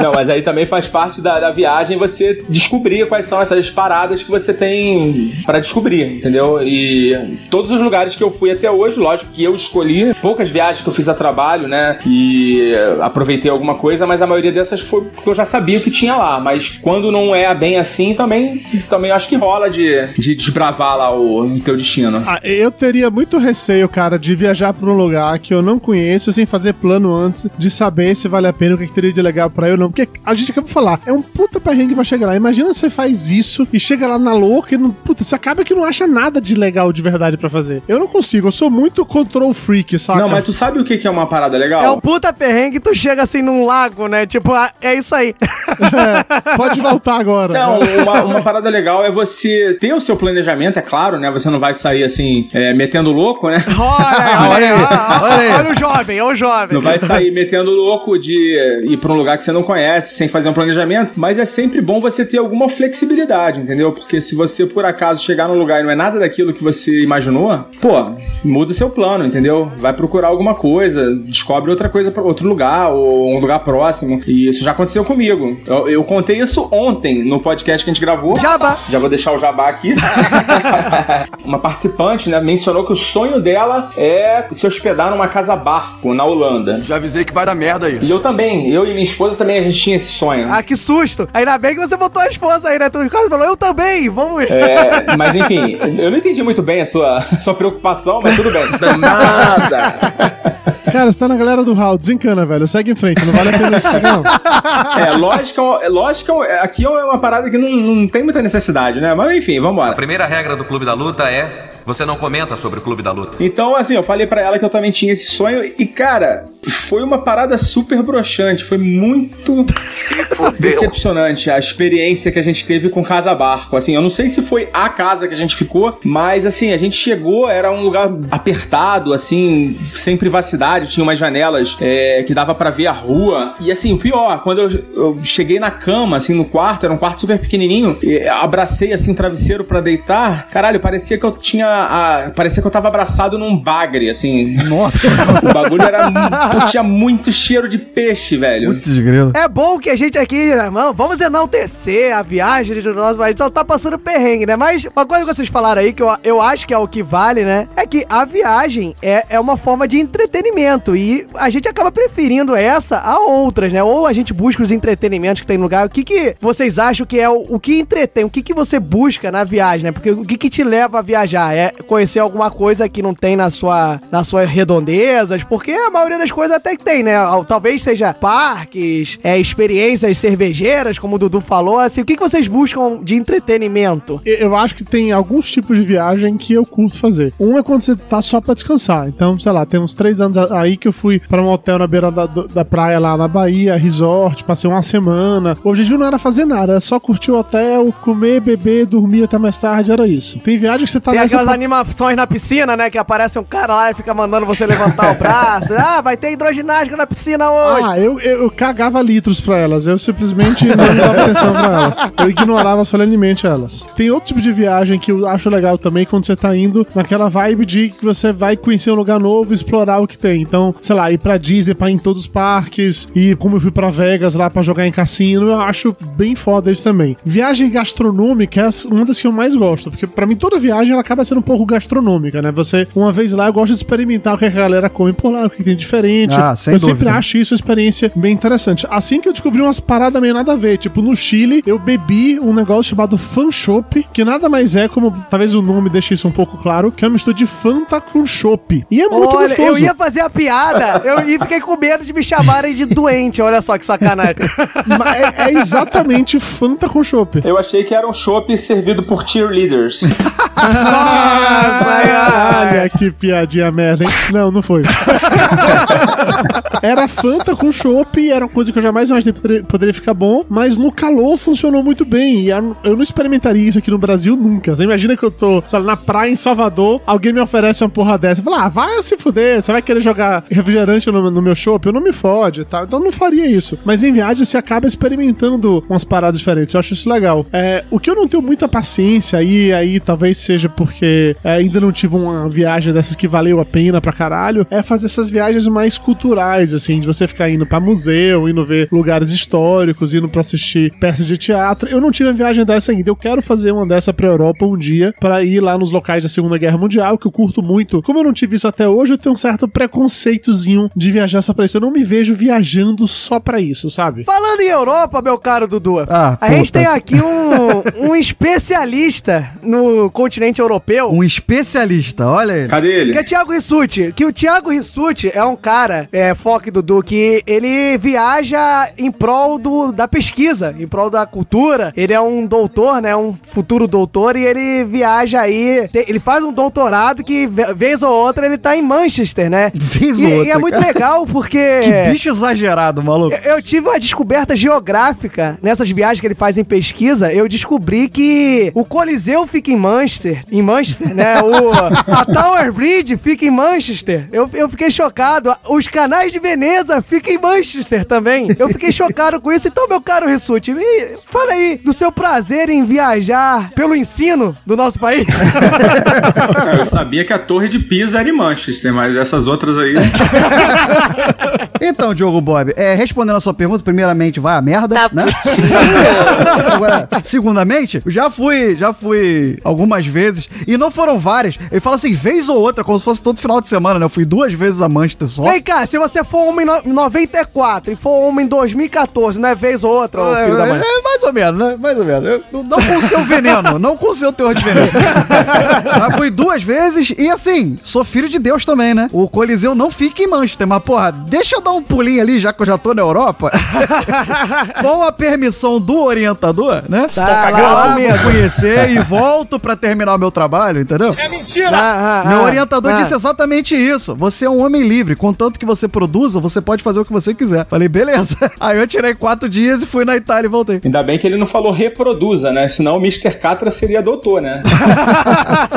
Não, mas aí também faz parte da viagem você descobrir quais são essas paradas que você tem pra descobrir, entendeu? E todos os lugares que eu fui até hoje, lógico que eu escolhi poucas viagens que eu fiz a trabalho, né? E aproveitei alguma coisa, mas a maioria dessas foi porque eu já sabia o que tinha lá. Mas quando não é bem assim, também acho que rola de desbravar lá o teu destino. Ah, eu teria muito receio, cara, de viajar pra um lugar que eu não conheço sem fazer plano antes de saber se vale a pena, o que teria de legal pra eu ou não. Porque a gente acaba de falar, é um puta perrengue pra chegar lá. Imagina você faz isso e chega lá na louca e não, puta, você acaba que não acha nada de legal de verdade pra fazer. Eu não consigo, eu sou muito control freak, sabe? Não, mas tu sabe o que é uma parada legal? É um puta perrengue, tu chega assim num lago, né? Tipo, é isso aí. É, pode voltar agora. Não, né? uma parada legal é você ter o seu planejamento, é claro, né? Você não vai sair assim, metendo louco, né? Olha o jovem, Não vai sair metendo louco de ir pra um lugar que você não conhece, sem fazer um planejamento, mas é sempre bom você ter alguma flexibilidade, entendeu? Porque se você, por acaso, chegar num lugar e não é nada daquilo que você imaginou, pô, muda o seu plano, entendeu? Vai procurar alguma coisa, descobre outra coisa pra outro lugar, ou um lugar próximo. E isso já aconteceu comigo. Eu contei isso ontem no podcast que a gente gravou. Jabá! Já vou deixar o jabá aqui. Uma participante, né, mencionou que o sonho dela é se hospedar numa casa-barco na Holanda. Já avisei que vai dar merda isso. E eu também. Eu e minha esposa também, a gente tinha esse sonho. Ah, que susto! Ainda bem que você botou a esposa aí, né? Tu falou, eu também, vamos. É, mas enfim, eu não entendi muito bem a sua preocupação, mas tudo bem. Danada! Cara, você tá na galera do Raul, desencana, velho. Segue em frente, não vale a pena isso, não. Lógica, aqui é uma parada que não tem muita necessidade, né? Mas enfim, vambora. A primeira regra do Clube da Luta é: você não comenta sobre o Clube da Luta. Então, assim, eu falei pra ela que eu também tinha esse sonho e, cara, foi uma parada super broxante. Foi muito decepcionante a experiência que a gente teve com Casa Barco. Assim, eu não sei se foi a casa que a gente ficou, mas, assim, a gente chegou, era um lugar apertado, assim, sem privacidade, tinha umas janelas que dava pra ver a rua. E, assim, pior, quando eu cheguei na cama, assim, no quarto, era um quarto super pequenininho, e abracei, assim, o travesseiro pra deitar, caralho, parecia que eu tinha parecia que eu tava abraçado num bagre, assim. Nossa. O bagulho era... tinha muito cheiro de peixe, velho. Muito desgrilo. É bom que a gente aqui, irmão, vamos enaltecer a viagem do nosso país. Só tá passando perrengue, né? Mas uma coisa que vocês falaram aí, que eu acho que é o que vale, né? É que a viagem é uma forma de entretenimento. E a gente acaba preferindo essa a outras, né? Ou a gente busca os entretenimentos que tem no lugar. O que vocês acham que é o que entretém? O que você busca na viagem, né? Porque o que te leva a viajar? É conhecer alguma coisa que não tem na sua redondezas, porque a maioria das coisas até que tem, né? Talvez seja parques, experiências cervejeiras, como o Dudu falou, assim, o que vocês buscam de entretenimento? Eu acho que tem alguns tipos de viagem que eu curto fazer. Um é quando você tá só pra descansar, então, sei lá, tem uns 3 anos aí que eu fui pra um hotel na beira da praia lá na Bahia, resort, passei uma semana. O objetivo não era fazer nada, era só curtir o hotel, comer, beber, dormir até mais tarde, era isso. Tem viagem que você tá nessa... As animações na piscina, né? Que aparece um cara lá e fica mandando você levantar o braço. Ah, vai ter hidroginástica na piscina hoje. Ah, eu cagava litros pra elas. Eu simplesmente não dava atenção pra elas. Eu ignorava solenemente elas. Tem outro tipo de viagem que eu acho legal também, quando você tá indo naquela vibe de que você vai conhecer um lugar novo, explorar o que tem. Então, sei lá, ir pra Disney, pra ir em todos os parques, e como eu fui pra Vegas lá pra jogar em cassino, eu acho bem foda isso também. Viagem gastronômica é uma das que eu mais gosto, porque pra mim toda viagem ela acaba sendo um pouco gastronômica, né? Você, uma vez lá, eu gosto de experimentar o que a galera come por lá, o que tem diferente. Ah, sempre acho isso uma experiência bem interessante. Assim que eu descobri umas paradas meio nada a ver, tipo, no Chile, eu bebi um negócio chamado Fan Chopp, que nada mais é, como talvez o nome deixe isso um pouco claro, que é uma mistura de Fanta com Chopp. E é muito gostoso. Olha, eu ia fazer a piada e fiquei com medo de me chamarem de doente. Olha só que sacanagem. É exatamente Fanta com Chopp. Eu achei que era um chopp servido por cheerleaders. Nossa, olha que piadinha merda, hein? Não foi. Era Fanta com chopp, era uma coisa que eu jamais imaginei poderia ficar bom, mas no calor funcionou muito bem, e eu não experimentaria isso aqui no Brasil nunca. Você imagina que eu tô, sei lá, na praia em Salvador, alguém me oferece uma porra dessa, eu falo, ah, vai se fuder, você vai querer jogar refrigerante no meu chopp? Eu não me fode e tal, então eu não faria isso. Mas em viagem você acaba experimentando umas paradas diferentes, eu acho isso legal. O que eu não tenho muita paciência, e aí talvez seja porque ainda não tive uma viagem dessas que valeu a pena pra caralho, é fazer essas viagens mais culturais, assim, de você ficar indo pra museu, indo ver lugares históricos, indo pra assistir peças de teatro. Eu não tive uma viagem dessa ainda, eu quero fazer uma dessa pra Europa um dia, pra ir lá nos locais da Segunda Guerra Mundial, que eu curto muito. Como eu não tive isso até hoje, eu tenho um certo preconceitozinho de viajar só pra isso, eu não me vejo viajando só pra isso, sabe? Falando em Europa, meu caro Dudu, a gente tem aqui um especialista no continente europeu. Um especialista, olha ele. Cadê ele? Que é Thiago Rissuti, que o Thiago Rissuti é um cara, Foque Dudu, que ele viaja em prol da pesquisa, em prol da cultura. Ele é um doutor, né, um futuro doutor, e ele viaja aí, ele faz um doutorado que vez ou outra ele tá em Manchester, né? Vez ou outra, e é muito legal porque... Que bicho exagerado, maluco. Eu tive uma descoberta geográfica nessas viagens que ele faz em pesquisa. Eu descobri que o Coliseu fica em Manchester, né? A Tower Bridge fica em Manchester. Eu fiquei chocado. Os canais de Veneza ficam em Manchester também. Eu fiquei chocado com isso. Então, meu caro Rissuti, fala aí do seu prazer em viajar pelo ensino do nosso país. Eu sabia que a Torre de Pisa era em Manchester, mas essas outras aí... Então, Diogo Bob, respondendo a sua pergunta, primeiramente, vai a merda, tá, né? Agora, segundamente, já fui algumas vezes, e não foram várias. Ele fala assim, vez ou outra, como se fosse todo final de semana, né? Eu fui 2 vezes a Manchester só. Vem cá, se você for uma em 94 e for uma em 2014, não é vez ou outra, ô filho da mãe? É mais ou menos, né? Mais ou menos. Eu, não com o seu veneno, não com o seu teor de veneno. Mas fui 2 vezes e, assim, sou filho de Deus também, né? O Coliseu não fica em Manchester, mas, porra, deixa eu dar um pulinho ali, já que eu já tô na Europa. Com a permissão do orientador, né? Estou cagando, vou conhecer e volto pra terminar o meu trabalho, entendeu? É mentira! Meu orientador disse exatamente isso. Você é um homem livre. Contanto que você produza, você pode fazer o que você quiser. Falei, beleza. Aí eu tirei 4 dias e fui na Itália e voltei. Ainda bem que ele não falou reproduza, né? Senão o Mr. Catra seria doutor, né?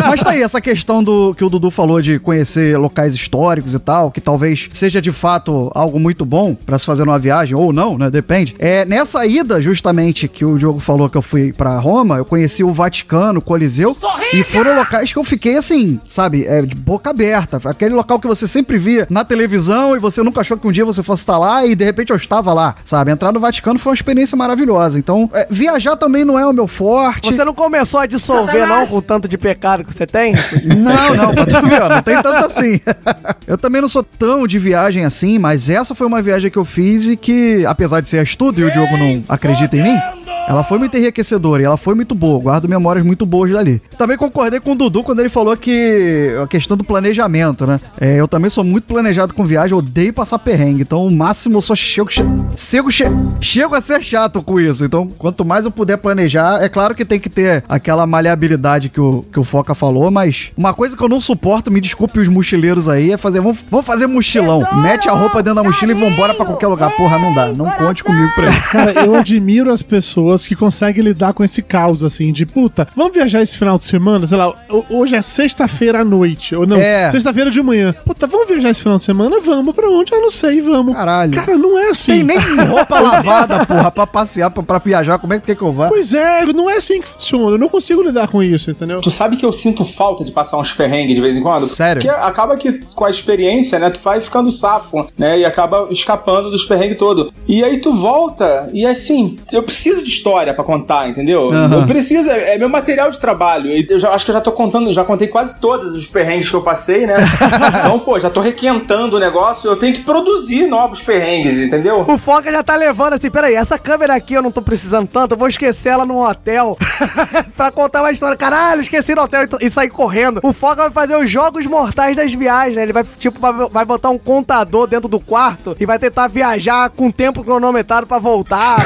Mas tá aí, essa questão que o Dudu falou de conhecer locais históricos e tal, que talvez seja de fato algo muito bom pra se fazer numa viagem, ou não, né? Depende. Nessa ida, justamente, que o Diogo falou que eu fui pra Roma, eu conheci o Vaticano, o Coliseu, e foram locais que eu fiquei assim, sabe, de boca aberta. Aquele local que você sempre via na televisão e você nunca achou que um dia você fosse estar lá e de repente eu estava lá, sabe? Entrar no Vaticano foi uma experiência maravilhosa. Então, viajar também não é o meu forte. Você não começou a dissolver, não, com o tanto de pecado que você tem? Não, mas tu viu, não tem tanto assim. Eu também não sou tão de viagem assim, mas essa foi uma viagem que eu fiz e que, apesar de ser a estudo e o Diogo não acredita em mim, ela foi muito enriquecedora e ela foi muito boa. Guardo memórias muito boas dali. Também concordei com o Dudu quando ele falou que a questão do planejamento, né? Eu também sou muito planejado com viagem, odeio passar perrengue. Então, o máximo eu só chego a ser chato com isso. Então, quanto mais eu puder planejar, é claro que tem que ter aquela maleabilidade que o Foca falou, mas uma coisa que eu não suporto, me desculpe os mochileiros aí, é fazer, vamos fazer mochilão. Mete a roupa dentro da mochila e vambora pra qualquer lugar. Porra, não dá. Não conte comigo pra isso. Cara, eu admiro as pessoas que conseguem lidar com esse caos, assim, de puta, vamos viajar esse final de semana? Sei lá, hoje é sexta-feira à noite, ou não, sexta-feira de manhã. Puta, vamos viajar esse final de semana? Vamos. Pra onde? Eu não sei, vamos. Caralho. Cara, não é assim. Tem nem roupa lavada, porra, pra passear, pra viajar, como é que quer que eu vá? Pois é, não é assim que funciona, eu não consigo lidar com isso, entendeu? Tu sabe que eu sinto falta de passar uns perrengues de vez em quando? Sério? Porque acaba que, com a experiência, né, tu vai ficando safo, né, e acaba escapando dos perrengues todo. E aí tu volta, e assim, eu preciso de história pra contar, entendeu? Uhum. Eu preciso, é meu material de trabalho. Eu acho que eu já contei quase todos os perrengues que eu passei, né? Então, pô, já tô requentando o negócio, eu tenho que produzir novos perrengues, entendeu? O Foca já tá levando assim, peraí, essa câmera aqui eu não tô precisando tanto, eu vou esquecer ela num hotel pra contar uma história. Caralho, esqueci no hotel e sair correndo. O Foca vai fazer os jogos mortais das viagens, né? Ele vai, tipo, vai botar um contador dentro do quarto e vai tentar viajar com tempo cronometrado pra voltar.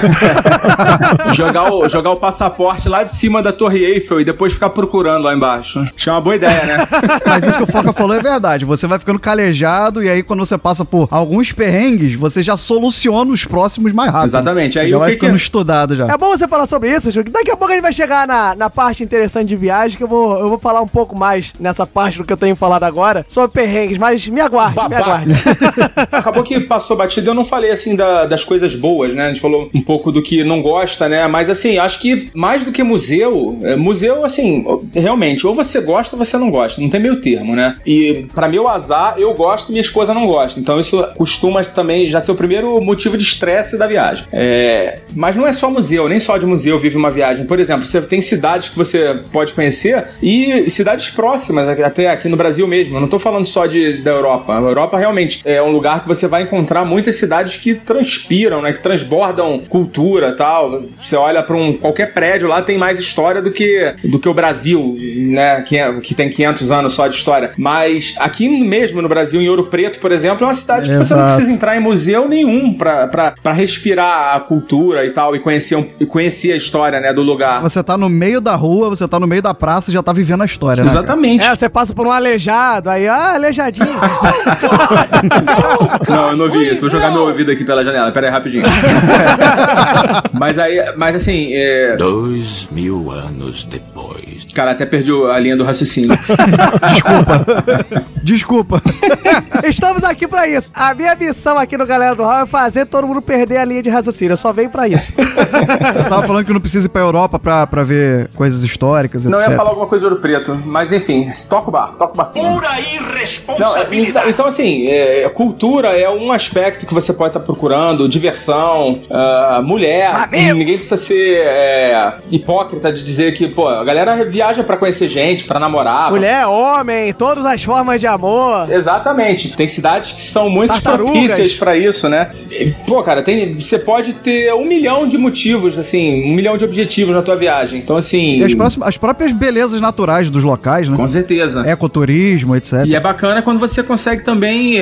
Jogar o passaporte lá de cima da Torre Eiffel e depois ficar procurando lá embaixo. Acho uma boa ideia, né? Mas isso que o Foca falou é verdade. Você vai ficando calejado e aí quando você passa por alguns perrengues, você já soluciona os próximos mais rápido. Exatamente. Aí já vai ficando estudado já. É bom você falar sobre isso, Ju, que daqui a pouco a gente vai chegar na parte interessante de viagem, que eu vou falar um pouco mais nessa parte do que eu tenho falado agora sobre perrengues, mas me aguarde. Acabou que passou batido, eu não falei assim das coisas boas, né? A gente falou um pouco do que não gosta, né? Mas assim, acho que mais do que museu assim, realmente, ou você gosta ou você não gosta, não tem meio termo, né? E pra meu azar, eu gosto e minha esposa não gosta, então isso costuma também já ser o primeiro motivo de estresse da viagem. Mas não é só museu, nem só de museu vive uma viagem. Por exemplo, você tem cidades que você pode conhecer e cidades próximas, até aqui no Brasil mesmo. Eu não tô falando só da Europa. A Europa realmente é um lugar que você vai encontrar muitas cidades que transpiram, né? Que transbordam cultura e tal. Você olha pra qualquer prédio lá, tem mais história do que o Brasil, né? Que tem 500 anos só de história. Mas aqui mesmo no Brasil, em Ouro Preto, por exemplo, é uma cidade que você não precisa entrar em museu nenhum pra respirar a cultura e tal, e conhecer a história, né, do lugar. Você tá no meio da rua, você tá no meio da praça e já tá vivendo a história, né? Exatamente. Cara? Você passa por um aleijado, aí, aleijadinho. Não, eu não vi isso. Vou jogar meu ouvido aqui pela janela. Pera aí, rapidinho. Mas assim... 2000 anos depois... Cara, até perdi a linha do raciocínio. Desculpa. Estamos aqui pra isso. A minha missão aqui no Galera do Hall é fazer todo mundo perder a linha de raciocínio. Eu só venho pra isso. Eu tava falando que não precisa ir pra Europa pra ver coisas históricas, etc. Não, eu ia falar alguma coisa de Ouro Preto, mas enfim, toca o bar. Pura irresponsabilidade. Então assim, cultura é um aspecto que você pode estar procurando, diversão, mulher. Ninguém precisa ser hipócrita de dizer que, pô, a galera viaja pra conhecer gente, pra namorar. Mulher, homem, todas as formas de amor. Exatamente. Tem cidades que são muito propícias pra isso, né? E, pô, cara, você pode ter 1 milhão de motivos, assim, 1 milhão de objetivos na tua viagem. Então, assim... E as próprias belezas naturais dos locais, né? Com certeza. Ecoturismo, etc. E é bacana quando você consegue também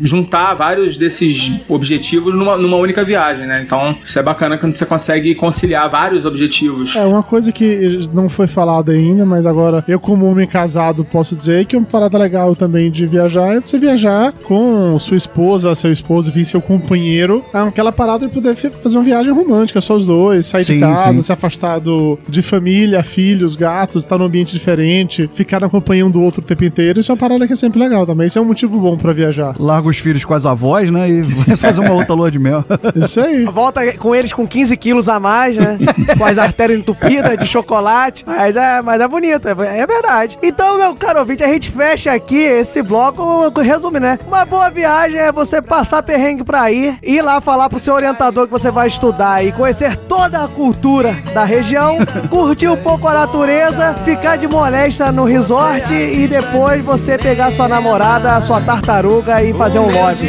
juntar vários desses objetivos numa única viagem, né? Então, isso é bacana quando você consegue conciliar vários objetivos. Uma coisa que não foi falada ainda, mas agora eu, como homem casado, posso dizer que uma parada legal também de viajar é você viajar com sua esposa, seu esposo, enfim, seu companheiro. Aquela parada de poder fazer uma viagem romântica, só os dois, sair de casa, se afastar de família, filhos, gatos, estar num ambiente diferente, ficar na companhia um do outro o tempo inteiro. Isso é uma parada que é sempre legal também. Isso é um motivo bom pra viajar. Larga os filhos com as avós, né? E vai fazer uma outra lua de mel. Isso aí. Volta com eles com 15 quilos a mais, né? Com as artérias entupidas de chocolate. Mas é bonito, é verdade. Então, meu caro ouvinte, a gente fecha aqui esse bloco, resume, né? Uma boa viagem é você passar perrengue pra ir lá falar pro seu orientador que você vai estudar e conhecer toda a cultura da região, curtir um pouco a natureza, ficar de molesta no resort e depois você pegar sua namorada, a sua tartaruga e fazer um lodge.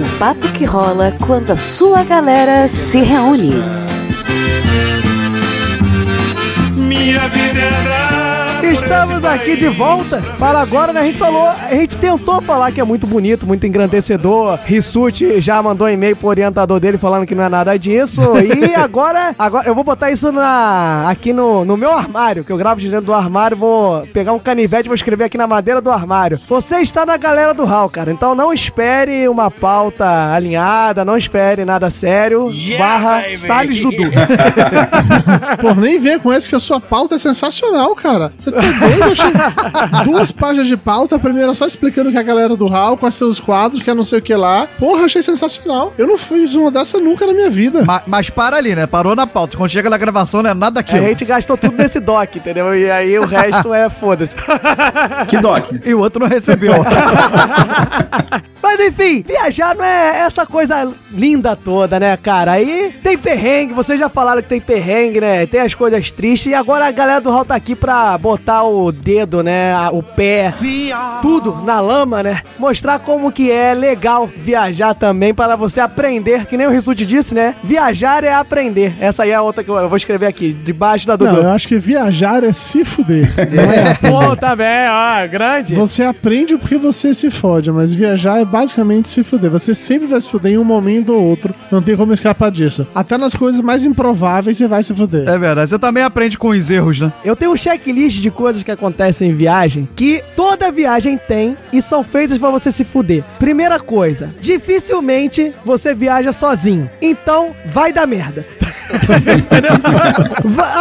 O papo que rola quando a sua galera se reúne. Minha vida é... Estamos aqui de volta para agora, né? A gente tentou falar que é muito bonito, muito engrandecedor. Rissuti já mandou e-mail pro orientador dele falando que não é nada disso. E agora eu vou botar isso aqui no meu armário, que eu gravo de dentro do armário. Vou pegar um canivete e vou escrever aqui na madeira do armário. Você está na Galera do Hall, cara. Então não espere uma pauta alinhada, não espere nada sério. / Salles Dudu. Pô, nem vem com essa que a sua pauta é sensacional, cara. Você eu achei 2 páginas de pauta. A primeira só explicando que a Galera do Hall, com seus quadros, que é não sei o que lá. Porra, achei sensacional. Eu não fiz uma dessa nunca na minha vida. Mas para ali, né? Parou na pauta. Quando chega na gravação, não é nada aquilo. A gente gastou tudo nesse doc, entendeu? E aí o resto é foda-se. Que doc? E o outro não recebeu. Mas enfim, viajar não é essa coisa linda toda, né, cara? Aí tem perrengue, vocês já falaram que tem perrengue, né? Tem as coisas tristes. E agora a galera do Hall tá aqui pra botar o dedo, né, o pé, tudo na lama, né? Mostrar como que é legal viajar também para você aprender. Que nem o Rissuti disse, né? Viajar é aprender. Essa aí é a outra que eu vou escrever aqui, debaixo da Dudu. Não, eu acho que viajar é se fuder. É. Pô, tá bem, ó, grande. Você aprende porque você se fode, mas viajar é basicamente se fuder. Você sempre vai se fuder em um momento ou outro. Não tem como escapar disso. Até nas coisas mais improváveis você vai se fuder. É verdade. Você também aprende com os erros, né? Eu tenho um checklist de coisas que acontecem em viagem, que toda viagem tem e são feitas pra você se fuder. Primeira coisa, dificilmente você viaja sozinho. Então, vai dar merda.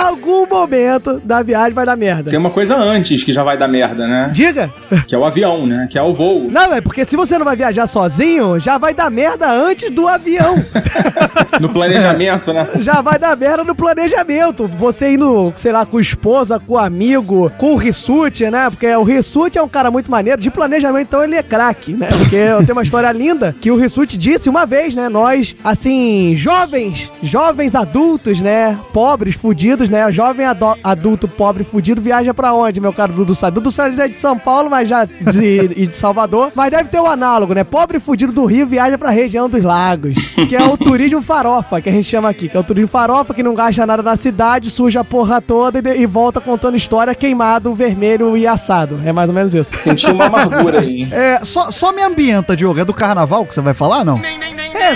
Algum momento da viagem vai dar merda. Tem uma coisa antes que já vai dar merda, né? Diga. Que é o avião, né? Que é o voo. Não, é porque se você não vai viajar sozinho, já vai dar merda antes do avião. No planejamento, né? Já vai dar merda no planejamento. Você indo, sei lá, com esposa, com amigo, com o Rissuti, né? Porque o Rissuti é um cara muito maneiro. De planejamento, então, ele é craque, né? Porque eu tenho uma história linda que o Rissuti disse uma vez, né? Nós, assim, jovens adultos, né? Pobres, fudidos, né? Jovem adulto, pobre, fudido, viaja pra onde, meu caro Dudu Salles? Dudu Salles é de São Paulo, mas já de Salvador, mas deve ter o análogo, né? Pobre, fudido do Rio viaja pra região dos lagos, que é o turismo farofa, que a gente chama aqui, que é o turismo farofa que não gasta nada na cidade, suja a porra toda e volta contando história queimado, vermelho e assado. É mais ou menos isso. Senti uma amargura aí. É, só me ambienta, Diogo. É do carnaval que você vai falar, não?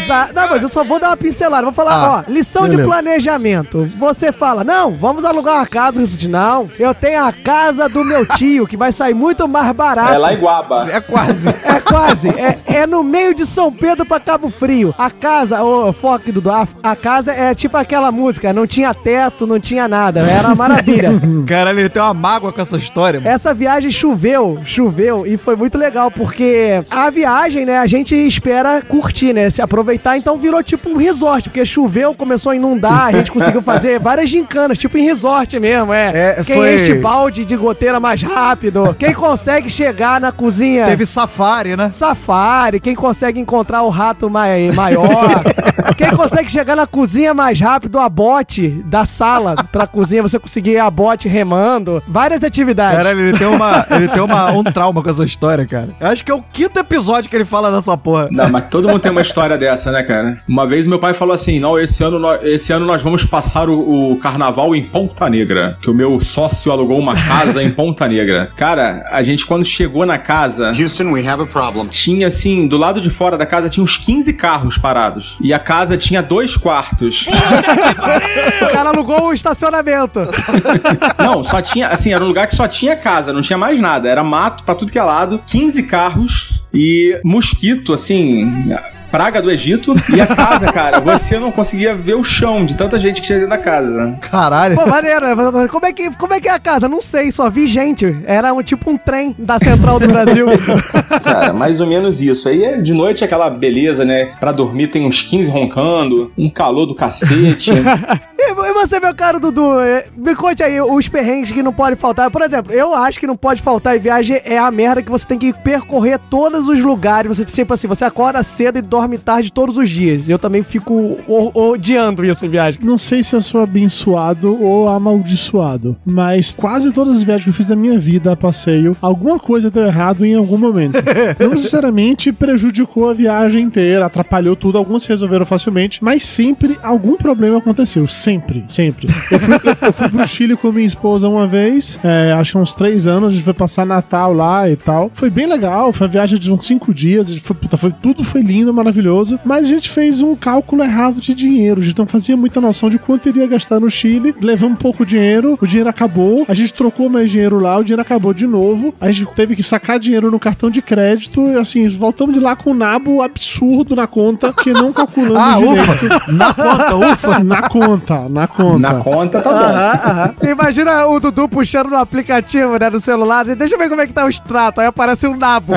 Exato. Não, mas eu só vou dar uma pincelada. Vou falar, ó, lição de planejamento. Você fala, não, vamos alugar uma casa. Rissuti, não, eu tenho a casa do meu tio, que vai sair muito mais barato. É lá em Guaba. É quase. É quase. É no meio de São Pedro pra Cabo Frio. A casa, ô, Foque Dudu, a casa é tipo aquela música, não tinha teto, não tinha nada. Era uma maravilha. Caralho, ele tem uma mágoa com essa história, mano. Essa viagem choveu, e foi muito legal, porque a viagem, né, a gente espera curtir, né, se aproveitar, então virou tipo um resort, porque choveu, começou a inundar, a gente conseguiu fazer várias gincanas, tipo em resort mesmo, quem foi... enche balde de goteira mais rápido, quem consegue chegar na cozinha... Teve safari, né? Safari, quem consegue encontrar o rato maior, quem consegue chegar na cozinha mais rápido, a bote da sala pra cozinha, você conseguir a bote remando, várias atividades. Caralho, ele tem um trauma com essa história, cara. Eu acho que é o quinto episódio que ele fala dessa porra. Não, mas todo mundo tem uma história dessa, né, cara? Uma vez meu pai falou assim, não, esse ano nós vamos passar o carnaval em Ponta Negra, que o meu sócio alugou uma casa em Ponta Negra. Cara, a gente quando chegou na casa... Houston, we have a problem. Tinha assim, do lado de fora da casa tinha uns 15 carros parados. E a casa tinha 2 quartos. O cara alugou o estacionamento. Não, só tinha, assim, era um lugar que só tinha casa, não tinha mais nada. Era mato pra tudo que é lado, 15 carros e mosquito, assim... praga do Egito. E a casa, cara, você não conseguia ver o chão de tanta gente que tinha dentro da casa. Caralho. Pô, maneiro. Como é que é a casa? Não sei, só vi gente. Era tipo um trem da Central do Brasil. Cara, mais ou menos isso. Aí é de noite aquela beleza, né? Pra dormir tem uns 15 roncando, um calor do cacete. E você, meu caro Dudu, me conte aí os perrengues que não pode faltar. Por exemplo, eu acho que não pode faltar em viagem é a merda que você tem que percorrer todos os lugares. Você sempre assim, você acorda cedo e dorme tarde todos os dias. Eu também fico odiando isso em viagem. Não sei se eu sou abençoado ou amaldiçoado, mas quase todas as viagens que eu fiz da minha vida a passeio, alguma coisa deu errado em algum momento. Não necessariamente prejudicou a viagem inteira, atrapalhou tudo, alguns se resolveram facilmente, mas sempre algum problema aconteceu. Sempre. Eu fui pro Chile com minha esposa uma vez, acho que há uns 3 anos, a gente foi passar Natal lá e tal. Foi bem legal, foi uma viagem de uns 5 dias, tudo foi lindo, maravilhoso. Mas a gente fez um cálculo errado de dinheiro. A gente não fazia muita noção de quanto iria gastar no Chile. Levamos pouco dinheiro, o dinheiro acabou. A gente trocou mais dinheiro lá, o dinheiro acabou de novo. A gente teve que sacar dinheiro no cartão de crédito. E assim, voltamos de lá com um nabo absurdo na conta, que não calculamos direito. Ufa. Na conta. Na conta tá bom. Imagina o Dudu puxando no aplicativo, né, no celular. Deixa eu ver como é que tá o extrato. Aí aparece um nabo.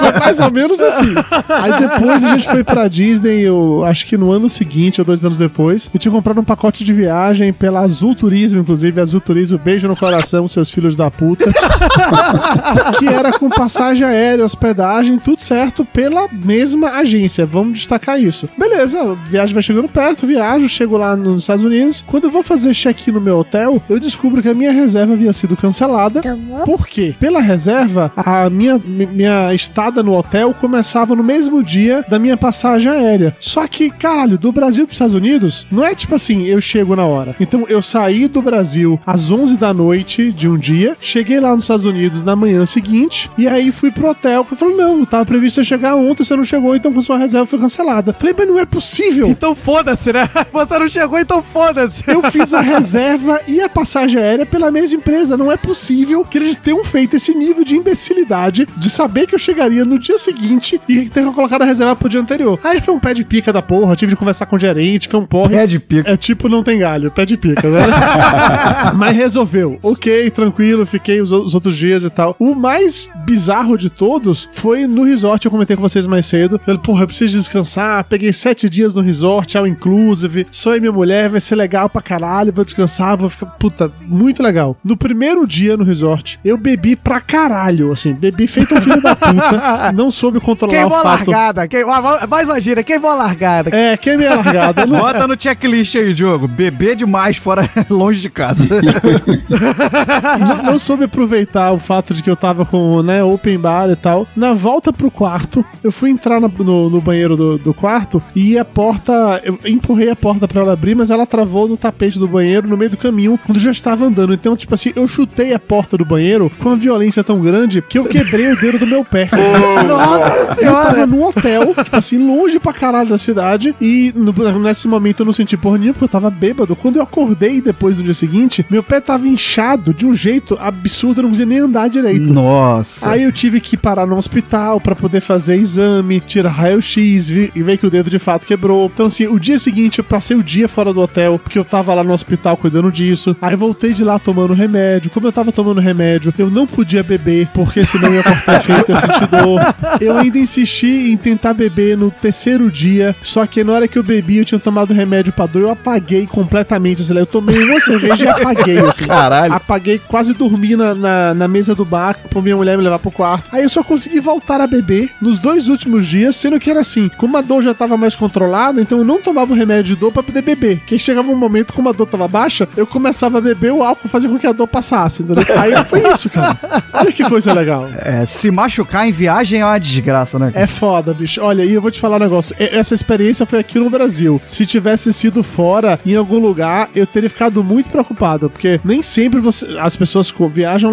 Foi mais ou menos assim. Aí depois a gente foi pra Disney, eu acho que no ano seguinte, ou 2 anos depois, eu tinha comprado um pacote de viagem pela Azul Turismo, inclusive. Azul Turismo, beijo no coração, seus filhos da puta. que era com passagem aérea, hospedagem, tudo certo, pela mesma agência. Vamos destacar isso. Beleza, a viagem vai chegando perto, viajo, chego lá nos Estados Unidos. Quando eu vou fazer check-in no meu hotel, eu descubro que a minha reserva havia sido cancelada. Por quê? Pela reserva, a minha estada no hotel começava no mesmo dia da minha passagem aérea. Só que, caralho, do Brasil para os Estados Unidos, não é tipo assim, eu chego na hora. Então, eu saí do Brasil às 11 da noite de um dia, cheguei lá nos Estados Unidos na manhã seguinte, e aí fui pro hotel. Eu falei, não, tava previsto você chegar ontem, você não chegou, então com sua reserva foi cancelada. Falei, mas não é possível. Então foda-se, né? Você não chegou, então foda-se. Eu fiz a reserva e a passagem aérea pela mesma empresa. Não é possível que eles tenham feito esse nível de imbecilidade de saber que eu chegaria no dia seguinte e ter colocado a reserva pro dia anterior. Aí foi um pé de pica da porra, eu tive de conversar com o gerente, foi um porra. Pé de pica. É tipo não tem galho, pé de pica, né? Mas resolveu. Ok, tranquilo, fiquei os outros dias e tal. O mais bizarro de todos foi no resort, eu comentei com vocês mais cedo. Falei, porra, eu preciso descansar, peguei 7 dias no resort, all inclusive, sou eu e minha mulher, vai ser legal pra caralho, vou descansar, vou ficar, puta, muito legal. No primeiro dia no resort, eu bebi pra caralho, assim, bebi feito um filho da puta, não soube controlar queimou o fato. Queimou a largada. É, queimei a largada. Bota no checklist aí, Diogo, beber demais fora, longe de casa. Não soube aproveitar o fato de que eu tava com, né, open bar e tal. Na volta pro quarto, eu fui entrar no banheiro do quarto e a porta, eu empurrei a porta pra ela abrir, mas ela travou no tapete do banheiro no meio do caminho, quando já estava andando. Então, tipo assim, eu chutei a porta do banheiro com uma violência tão grande que eu quebrei o dedo do meu pé. Nossa senhora! Eu tava num hotel, tipo assim, longe pra caralho da cidade, e nesse momento eu não senti porra nenhuma, porque eu tava bêbado. Quando eu acordei depois do dia seguinte, meu pé tava inchado de um jeito absurdo, eu não conseguia nem andar direito. Nossa! Aí eu tive que parar no hospital pra poder fazer exame, tirar raio-x, e ver que o dedo de fato quebrou. Então, assim, o dia seguinte eu passei o dia fora do hotel, porque eu tava lá no hospital cuidando disso. Aí voltei de lá tomando remédio. Como eu tava tomando remédio, eu não podia beber, porque senão eu ia cortar feito, eu senti dor. Eu ainda insisti em tentar beber no terceiro dia, só que na hora que eu bebi, eu tinha tomado remédio pra dor, eu apaguei completamente. Assim, eu tomei uma cerveja e apaguei, assim. Caralho. Apaguei, quase dormi na mesa do bar, pra minha mulher me levar pro quarto. Aí eu só consegui voltar a beber nos 2 últimos dias, sendo que era assim, como a dor já tava mais controlada, então eu não tomava o remédio de dor pra poder beber. Porque chegava um momento, como a dor tava baixa, eu começava a beber, o álcool fazia com que a dor passasse. Entendeu? Aí foi isso, cara. Olha que coisa legal. É, se machucar em viagem é uma desgraça, né, cara? É foda, bicho. Olha, e eu vou te falar um negócio. Essa experiência foi aqui no Brasil. Se tivesse sido fora, em algum lugar, eu teria ficado muito preocupado, porque nem sempre as pessoas viajam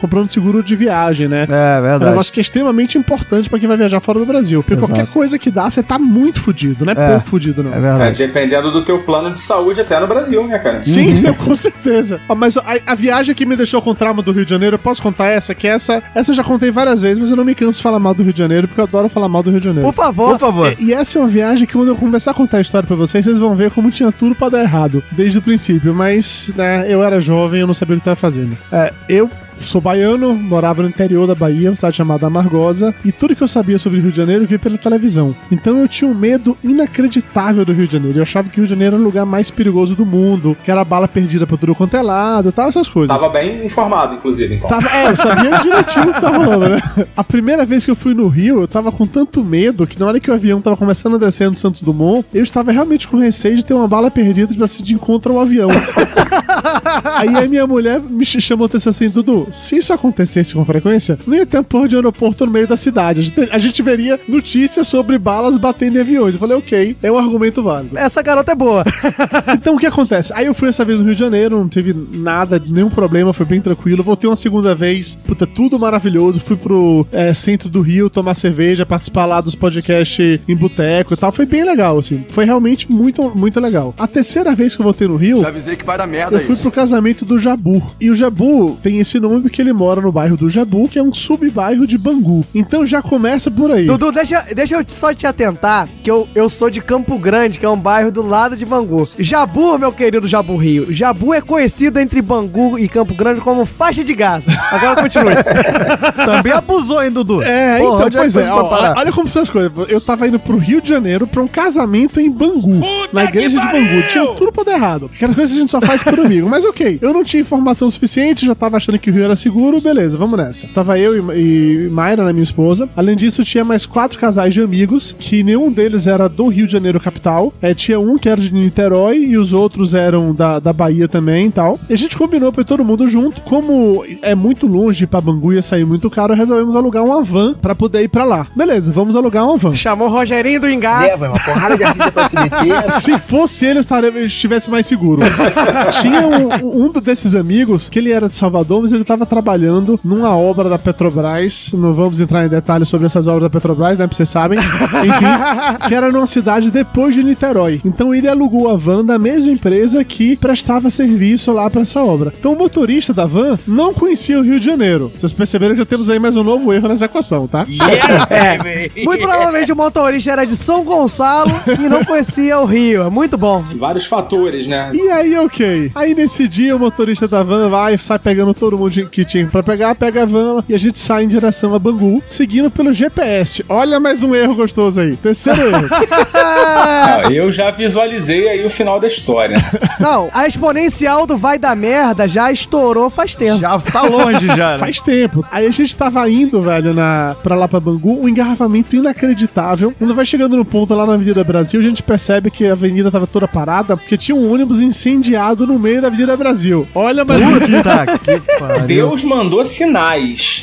comprando seguro de viagem, né? É verdade. É um negócio que é extremamente importante pra quem vai viajar fora do Brasil. Porque Exato. Qualquer coisa que dá, você tá muito fudido, não é pouco fudido, não. É verdade. É, dependendo do teu plano de saúde até no Brasil, né, cara? Sim, com certeza. Mas a viagem que me deixou com trauma do Rio de Janeiro, eu posso contar essa? Que essa eu já contei várias vezes, mas eu não me canso de falar mal do Rio de Janeiro, porque eu adoro falar mal do Rio de Janeiro. Por favor, por favor. E essa é uma viagem que quando eu começar a contar a história pra vocês, vocês vão ver como tinha tudo pra dar errado, desde o princípio. Mas, né, eu era jovem, eu não sabia o que tava fazendo. Eu sou baiano, morava no interior da Bahia, uma cidade chamada Amargosa, e tudo que eu sabia sobre o Rio de Janeiro eu via pela televisão. Então eu tinha um medo inacreditável do Rio de Janeiro. Eu achava que o Rio de Janeiro era o lugar mais perigoso do mundo, que era bala perdida pra tudo quanto é lado, tal, essas coisas. Tava bem informado, inclusive, então. Eu sabia direitinho o que tava rolando, né? A primeira vez que eu fui no Rio, eu tava com tanto medo que na hora que o avião tava começando a descer no Santos Dumont, eu estava realmente com receio de ter uma bala perdida, tipo assim, de encontro ao avião. Aí a minha mulher me chamou a atenção assim, Dudu, se isso acontecesse com frequência, não ia ter um porra de aeroporto no meio da cidade. A gente veria notícias sobre balas batendo em aviões. Eu falei, ok, é um argumento válido. Essa garota é boa. Então o que acontece? Aí eu fui essa vez no Rio de Janeiro, não tive nada, nenhum problema, foi bem tranquilo. Voltei uma segunda vez, puta, tudo maravilhoso. Fui pro centro do Rio tomar cerveja, participar lá dos podcasts em boteco e tal. Foi bem legal, assim. Foi realmente muito, muito legal. A terceira vez que eu voltei no Rio... Já avisei que vai dar merda isso. Eu fui pro casamento do Jabu. E o Jabu tem esse nome porque ele mora no bairro do Jabu, que é um subbairro de Bangu. Então já começa por aí. Dudu, deixa eu só te atentar que eu sou de Campo Grande, que é um bairro do lado de Bangu. Jabu, meu querido Jabu Rio, Jabu é conhecido entre Bangu e Campo Grande como faixa de gás. Agora continue. Também abusou, hein, Dudu? Olha como são as coisas. Eu tava indo pro Rio de Janeiro pra um casamento em Bangu, puta, na igreja de Bangu. Tinha tudo pra dar errado. Aquelas coisas a gente só faz por amigo. Mas ok, eu não tinha informação suficiente, já tava achando que o Rio era seguro, beleza, vamos nessa. Tava eu e Mayra, né, minha esposa. Além disso, tinha mais 4 casais de amigos, que nenhum deles era do Rio de Janeiro capital. É, tinha um que era de Niterói e os outros eram da Bahia também e tal. E a gente combinou pra ir todo mundo junto. Como é muito longe pra Bangu, ia sair muito caro, resolvemos alugar uma van pra poder ir pra lá. Beleza, vamos alugar uma van. Chamou o Rogerinho do Engar. Leva uma porrada de artista pra se meter. Se fosse ele, eu estivesse mais seguro. Tinha um desses amigos, que ele era de Salvador, mas ele tava trabalhando numa obra da Petrobras. Não vamos entrar em detalhes sobre essas obras da Petrobras, né? Pra vocês sabem. Enfim, que era numa cidade depois de Niterói. Então ele alugou a van da mesma empresa que prestava serviço lá pra essa obra. Então o motorista da van não conhecia o Rio de Janeiro. Vocês perceberam que já temos aí mais um novo erro nessa equação, tá? Yeah, é. Muito provavelmente o motorista era de São Gonçalo e não conhecia o Rio. É muito bom. Vários fatores, né? E aí, ok. Aí nesse dia o motorista da van vai, sai pegando todo mundo que tinha pra pegar, pega a van e a gente sai em direção a Bangu, seguindo pelo GPS. Olha mais um erro gostoso aí. Terceiro erro. Não, eu já visualizei aí o final da história. Não, a exponencial do vai da merda já estourou faz tempo. Já tá longe já, né? Faz tempo. Aí a gente tava indo, velho, pra lá pra Bangu, um engarrafamento inacreditável. Quando vai chegando no ponto lá na Avenida Brasil, a gente percebe que a avenida tava toda parada, porque tinha um ônibus incendiado no meio da Avenida Brasil. Olha, mas Deus mandou sinais.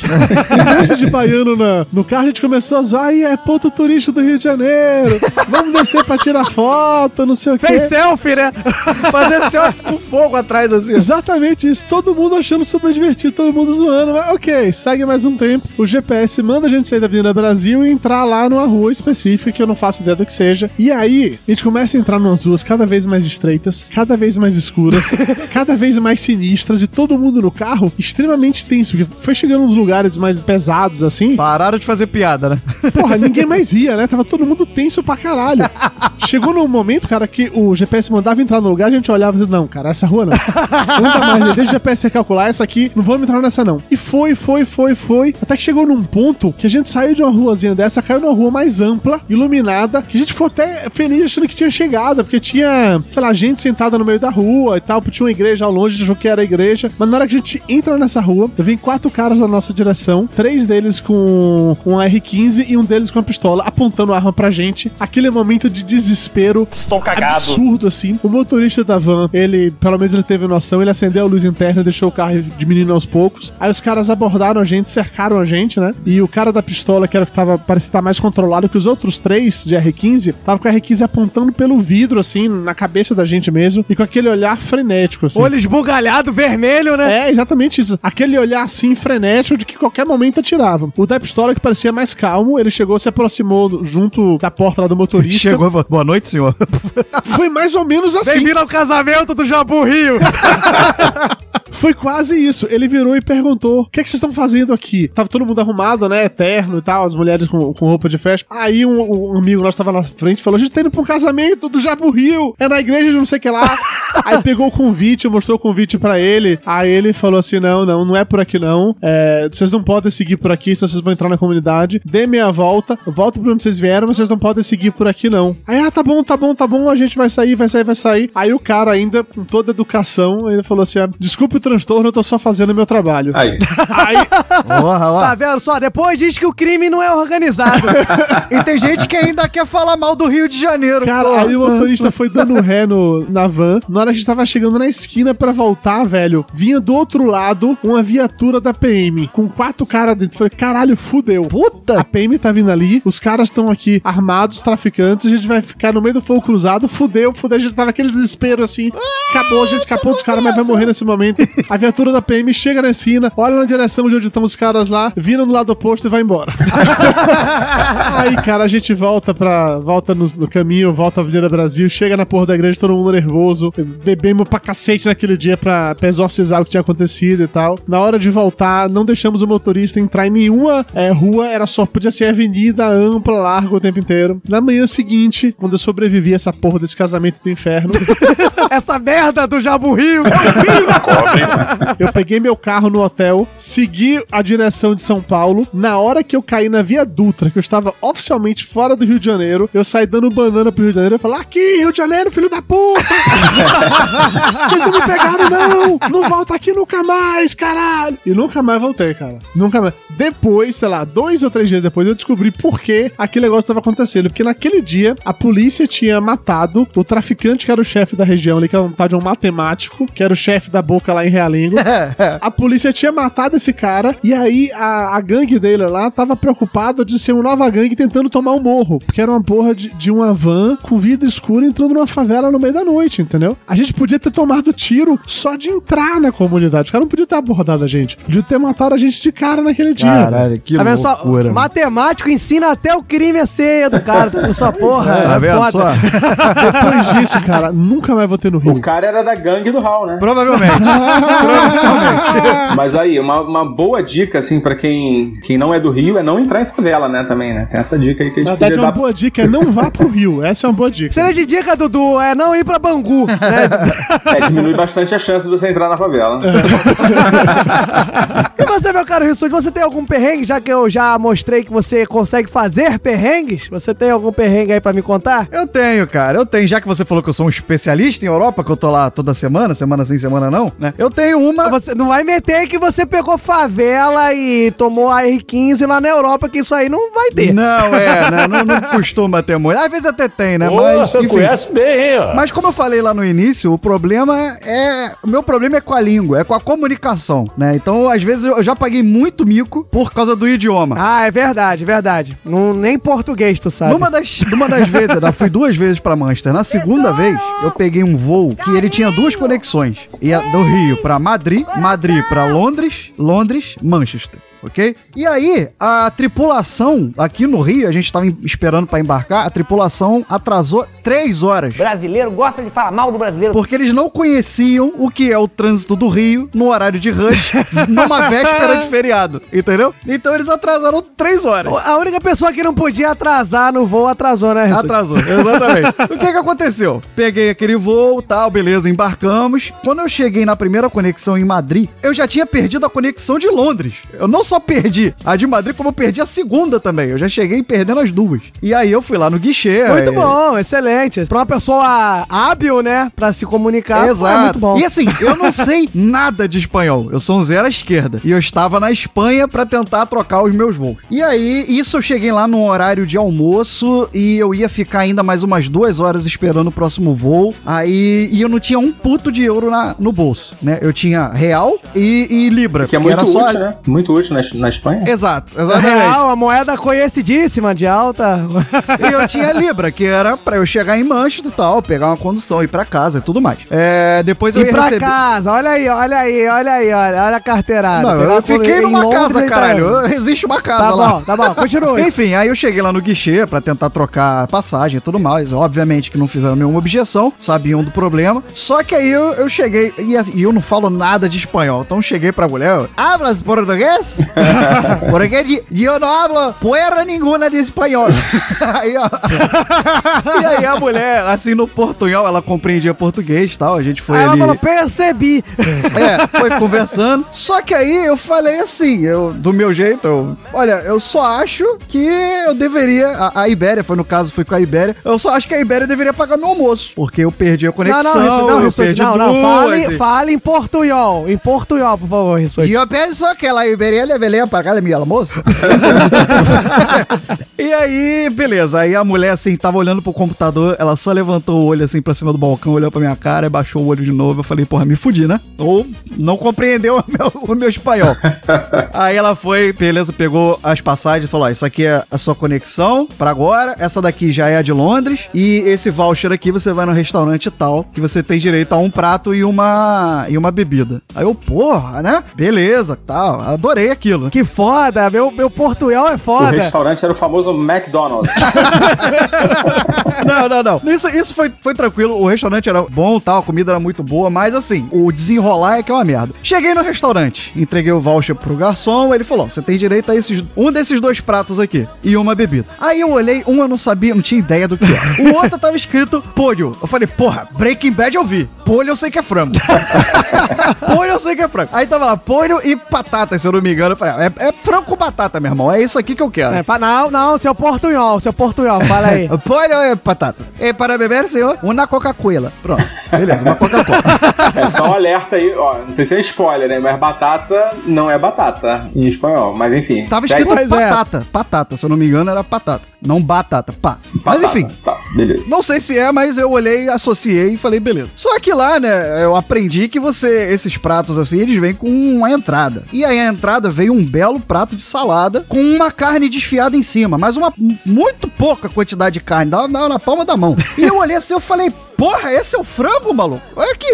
Depois de baiano no carro, a gente começou a zoar, aí é ponto turístico do Rio de Janeiro, vamos descer pra tirar foto, não sei o quê. Fez selfie, né? Fazer selfie com fogo atrás, assim. Exatamente isso, todo mundo achando super divertido, todo mundo zoando, mas ok, segue mais um tempo, o GPS manda a gente sair da Avenida Brasil e entrar lá numa rua específica, que eu não faço ideia do que seja, e aí a gente começa a entrar numas ruas cada vez mais estreitas, cada vez mais escuras, cada vez mais sinistras, e todo mundo no carro extremamente tenso, porque foi chegando nos lugares mais pesados, assim. Pararam de fazer piada, né? Porra, ninguém mais ia, né? Tava todo mundo tenso pra caralho. Chegou num momento, cara, que o GPS mandava entrar no lugar, a gente olhava e dizia, não, cara, essa rua não. Não dá mais, né? Deixa o GPS calcular, essa aqui, não vamos entrar nessa não. E foi, até que chegou num ponto que a gente saiu de uma ruazinha dessa, caiu numa rua mais ampla, iluminada, que a gente ficou até feliz achando que tinha chegado, porque tinha, sei lá, gente sentada no meio da rua e tal, tinha uma igreja ao longe, a gente achou que era a igreja, mas na hora que a gente entra nessa rua, vem 4 caras na nossa direção, 3 deles com um R15 e um deles com uma pistola, apontando a arma pra gente. Aquele momento de desespero. Estou cagado. Absurdo, assim. O motorista da van, ele, pelo menos ele teve noção, ele acendeu a luz interna, deixou o carro diminuindo aos poucos. Aí os caras abordaram a gente, cercaram a gente, né? E o cara da pistola, que era o que tava, parecia estar mais controlado que os outros 3 de R15, tava com o R15 apontando pelo vidro, assim, na cabeça da gente mesmo, e com aquele olhar frenético, assim. Olho esbugalhado, vermelho, né? É, exatamente isso. Aquele olhar, assim, frenético, de que qualquer momento atirava. O da pistola, que parecia mais calmo, ele chegou, se aproximou junto da porta lá do motorista. Chegou e falou, boa noite, senhor. Foi mais ou menos assim. Bem-vindo ao casamento do Jabu Rio. Foi quase isso. Ele virou e perguntou, o que é que vocês estão fazendo aqui? Tava todo mundo arrumado, né? Terno e tal, as mulheres com roupa de festa. Aí um amigo nosso tava na frente e falou, a gente tá indo pra um casamento do Jabu Rio. É na igreja de não sei o que lá. Aí pegou o convite, mostrou o convite pra ele. Aí ele falou assim, não é por aqui não. É, vocês não podem seguir por aqui, senão vocês vão entrar na comunidade. Dê meia volta, volta pra onde vocês vieram, mas vocês não podem seguir por aqui não. Aí, tá bom, a gente vai sair. Aí o cara ainda, com toda a educação, ainda falou assim, desculpe o transtorno, eu tô só fazendo meu trabalho. Aí. Tá vendo só? Depois diz que o crime não é organizado. E tem gente que ainda quer falar mal do Rio de Janeiro. Cara, aí o motorista foi dando ré na van. Na hora que a gente tava chegando na esquina pra voltar, velho, vinha do outro lado uma viatura da PM, com 4 caras dentro. Falei, caralho, fudeu. Puta! A PM tá vindo ali, os caras estão aqui armados, traficantes, a gente vai ficar no meio do fogo cruzado, fudeu, a gente tava naquele desespero assim, acabou, a gente escapou dos caras, mas vai morrer nesse momento. A viatura da PM chega na esquina, olha na direção de onde estão os caras lá, vira no lado oposto e vai embora. Aí, cara, a gente volta no caminho, volta a Avenida Brasil, chega na porra da igreja, todo mundo nervoso, bebemos pra cacete naquele dia pra exorcizar o que tinha acontecido e tal. Na hora de voltar, não deixamos o motorista entrar em nenhuma rua, era só, podia ser avenida ampla, larga o tempo inteiro. Na manhã seguinte, quando eu sobrevivi a essa porra desse casamento do inferno. Essa merda do Jabu Rio! Eu peguei meu carro no hotel, segui a direção de São Paulo. Na hora que eu caí na Via Dutra, que eu estava oficialmente fora do Rio de Janeiro, eu saí dando banana pro Rio de Janeiro e falei, aqui, Rio de Janeiro, filho da puta! Vocês não me pegaram, não! Não volta aqui nunca mais, caralho! E nunca mais voltei, cara. Nunca mais. Depois, sei lá, 2 ou 3 dias depois, eu descobri por que aquele negócio estava acontecendo. Porque naquele dia, a polícia tinha matado o traficante que era o chefe da região ali, que era um tal de um matemático, que era o chefe da boca lá em Realengo. A polícia tinha matado esse cara, e aí a gangue dele lá tava preocupada de ser uma nova gangue tentando tomar um morro. Porque era uma porra de uma van com vidro escuro entrando numa favela no meio da noite, entendeu? A gente podia ter tomado tiro só de entrar na comunidade. Os caras não podiam ter abordado a gente. Podiam ter matado a gente de cara naquele dia. Caralho, que loucura. Só, matemático ensina até o crime a ser educado. Tá com sua porra. Tá vendo só? Depois disso, cara, nunca mais vou ter no Rio. O cara era da gangue do Raul, né? Provavelmente. Mas aí, uma boa dica, assim, pra quem não é do Rio, é não entrar em favela, né, também, né? Tem essa dica aí que a gente na verdade, uma boa dica é não vá pro Rio. Essa é uma boa dica. Será de dica, Dudu? É não ir pra Bangu. Né? É, diminui bastante a chance de você entrar na favela. E você, meu caro Rissuti, você tem algum perrengue? Já que eu já mostrei que você consegue fazer perrengues, você tem algum perrengue aí pra me contar? Eu tenho, cara. Eu tenho. Já que você falou que eu sou um especialista em Europa, que eu tô lá toda semana, semana sim, semana não, né? Eu tenho uma... Você não vai meter que você pegou favela e tomou a R15 lá na Europa, que isso aí não vai ter. Não, é, né? não costuma ter muito. Às vezes até tem, né? Mas, enfim, conhece bem, hein? Mas como eu falei lá no início, o meu problema é com a língua, é com a comunicação, né? Então, às vezes, eu já paguei muito mico por causa do idioma. Ah, é verdade, verdade. Nem português, tu sabe. Numa das vezes, eu fui 2 vezes pra Manchester. Na segunda vez, eu peguei um voo que ele tinha 2 conexões. Ia do Rio pra Madrid, Madrid pra Londres, Londres, Manchester. Ok? E aí, a tripulação aqui no Rio, a gente tava esperando pra embarcar, a tripulação atrasou 3 horas. Brasileiro gosta de falar mal do brasileiro. Porque eles não conheciam o que é o trânsito do Rio no horário de rush, numa véspera de feriado, entendeu? Então eles atrasaram 3 horas. A única pessoa que não podia atrasar no voo atrasou, né? Atrasou, exatamente. O que aconteceu? Peguei aquele voo, tal, beleza, embarcamos. Quando eu cheguei na primeira conexão em Madrid, eu já tinha perdido a conexão de Londres. Eu não só perdi a de Madrid, como eu perdi a segunda também. Eu já cheguei perdendo as 2. E aí eu fui lá no guichê. Muito bom, excelente. Pra uma pessoa hábil, né? Pra se comunicar. Exato. É muito bom. E assim, eu não sei nada de espanhol. Eu sou um zero à esquerda. E eu estava na Espanha pra tentar trocar os meus voos. E aí, eu cheguei lá num horário de almoço e eu ia ficar ainda mais umas 2 horas esperando o próximo voo. Aí, e eu não tinha um puto de euro no bolso, né? Eu tinha real e libra. Que é muito útil, né? Muito útil, né? Na Espanha? Exato, exatamente. Real, a moeda conhecidíssima de alta. E eu tinha libra, que era pra eu chegar em Manchester e tal, pegar uma condução, ir pra casa e tudo mais. Depois eu ia receber... Ir pra casa, olha a carteirada. Não, eu fiquei numa Londres, casa, caralho. Existe uma casa lá. Tá bom, continua. Enfim, aí eu cheguei lá no guichê pra tentar trocar passagem e tudo mais. Obviamente que não fizeram nenhuma objeção, sabiam do problema. Só que aí eu cheguei, e eu não falo nada de espanhol, então eu cheguei pra mulher, hablas português? Porque eu não hablo puerra nenhuma de espanhol. E aí a mulher, assim, no portunhol, ela compreendia português e tal, a gente foi aí ali... Ela falou, percebi. Foi conversando. Só que aí eu falei assim, do meu jeito, olha, eu só acho que eu deveria... A Ibéria, fui com a Ibéria, eu só acho que a Ibéria deveria pagar meu almoço, porque eu perdi a conexão. Fale em portunhol, por favor, Rissuti. E eu penso que a Ibéria levei a pagada minha almoço. E aí, beleza. Aí a mulher, assim, tava olhando pro computador, ela só levantou o olho, assim, pra cima do balcão, olhou pra minha cara, baixou o olho de novo. Eu falei, porra, me fudi, né? Ou não compreendeu o meu espanhol. Aí ela foi, beleza, pegou as passagens e falou, ó, isso aqui é a sua conexão pra agora, essa daqui já é a de Londres, e esse voucher aqui você vai no restaurante tal, que você tem direito a um prato e uma bebida. Aí eu, porra, né? Beleza, tal. Adorei aquilo. Que foda, meu portunhol é foda. O restaurante era o famoso McDonald's. Não. Isso foi tranquilo, o restaurante era bom, tal, a comida era muito boa, mas assim, o desenrolar é que é uma merda. Cheguei no restaurante, entreguei o voucher pro garçom, ele falou, você tem direito a um desses 2 pratos aqui e uma bebida. Aí eu olhei, eu não sabia, não tinha ideia do que era. O outro tava escrito, pódio. Eu falei, porra, Breaking Bad eu vi. Polho eu sei que é frango. Polho eu sei que é frango. Aí tava lá, polho e batata, se eu não me engano. Eu falei, é frango com batata, meu irmão. É isso aqui que eu quero. É, não, seu portunhol, fala aí. Polho e batata. E para beber, senhor, uma Coca-Cola. Pronto. Beleza, uma Coca-Cola. É só um alerta aí, ó. Não sei se é spoiler, né? Mas batata não é batata em espanhol. Mas enfim. Tava escrito batata. É. Patata, se eu não me engano, era patata. Não batata, pá. Mas enfim. Tá, beleza. Não sei se é, mas eu olhei, associei e falei, beleza. Só que lá, né, eu aprendi que esses pratos assim, eles vêm com uma entrada. E aí a entrada veio um belo prato de salada com uma carne desfiada em cima, mas uma muito pouca quantidade de carne, na palma da mão. E eu olhei assim, eu falei, porra, esse é o frango, maluco? Olha aqui,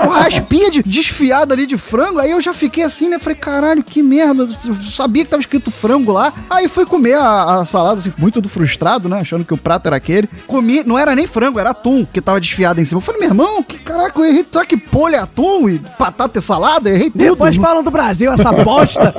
uma raspinha desfiada ali de frango. Aí eu já fiquei assim, né? Falei, caralho, que merda. Eu sabia que tava escrito frango lá. Aí fui comer a salada, assim, muito do frustrado, né? Achando que o prato era aquele. Comi, não era nem frango, era atum, que tava desfiado em cima. Eu falei, meu irmão, que caraca, eu errei. Será que polho é atum e batata é salada? Eu errei tudo. Depois falam do Brasil, essa bosta.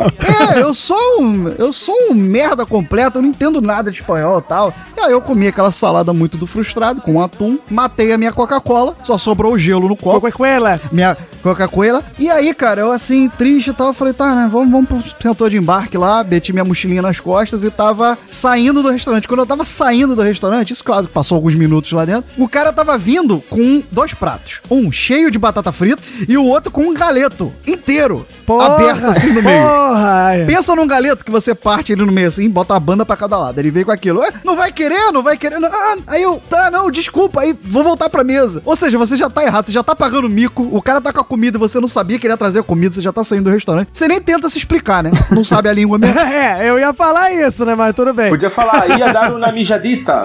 É, eu sou um merda completo, eu não entendo nada de espanhol e tal. E aí eu comi aquela salada muito do frustrado, com atum, matei a minha Coca-Cola, só sobrou o gelo no copo. Coca-Cola. Minha Coca-Cola. E aí, cara, eu assim, triste e tal, falei, tá, né, vamos pro setor de embarque lá, meti minha mochilinha nas costas e tava saindo do restaurante. Quando eu tava saindo do restaurante, isso, claro, passou alguns minutos lá dentro, o cara tava vindo com dois pratos. Um cheio de batata frita e o outro com um galeto inteiro, aberto assim no meio. Porra. Pensa num galeto que você parte ele no meio assim, bota a banda pra cada lado. Ele veio com aquilo. Não vai querer. Não. Ah, aí eu, tá, não, desculpa, aí vou voltar pra mesa. Ou seja, você já tá errado, você já tá pagando mico, o cara tá com a comida e você não sabia que ele ia trazer a comida, você já tá saindo do restaurante. Você nem tenta se explicar, né? Não sabe a língua mesmo. É, eu ia falar isso, né, mas tudo bem. Podia falar, ia dar uma mijadita.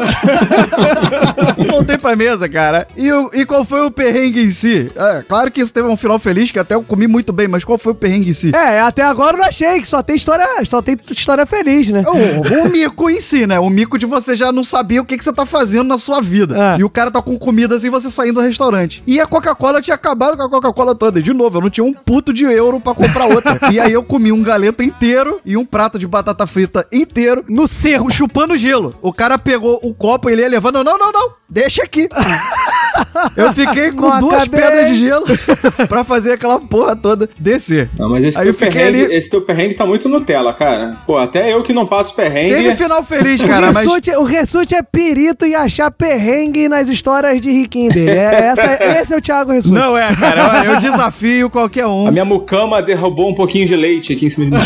Voltei pra mesa, cara. E qual foi o perrengue em si? É, claro que isso teve um final feliz, que até eu comi muito bem, mas qual foi o perrengue em si? É, até agora eu não achei, que só tem história feliz, né? O mico em si, né? O mico de você já não saber o que você tá fazendo na sua vida. É. E o cara tá com comida assim, você saindo do restaurante. E a Coca-Cola tinha acabado com a Coca-Cola toda. E de novo, eu não tinha um puto de euro pra comprar outra. E aí eu comi um galeto inteiro e um prato de batata frita inteiro no cerro, chupando gelo. O cara pegou o copo e ele ia levando. Não, deixa aqui. Eu fiquei com duas pedras de gelo pra fazer aquela porra toda descer. Não, mas esse teu perrengue tá muito Nutella, cara. Pô, até eu que não passo perrengue. Teve final feliz, cara. O Ressute é perito em achar perrengue nas histórias de riquinho dele. Esse é o Thiago Ressute. Não é, cara. Eu desafio qualquer um. A minha mucama derrubou um pouquinho de leite aqui em cima de mim.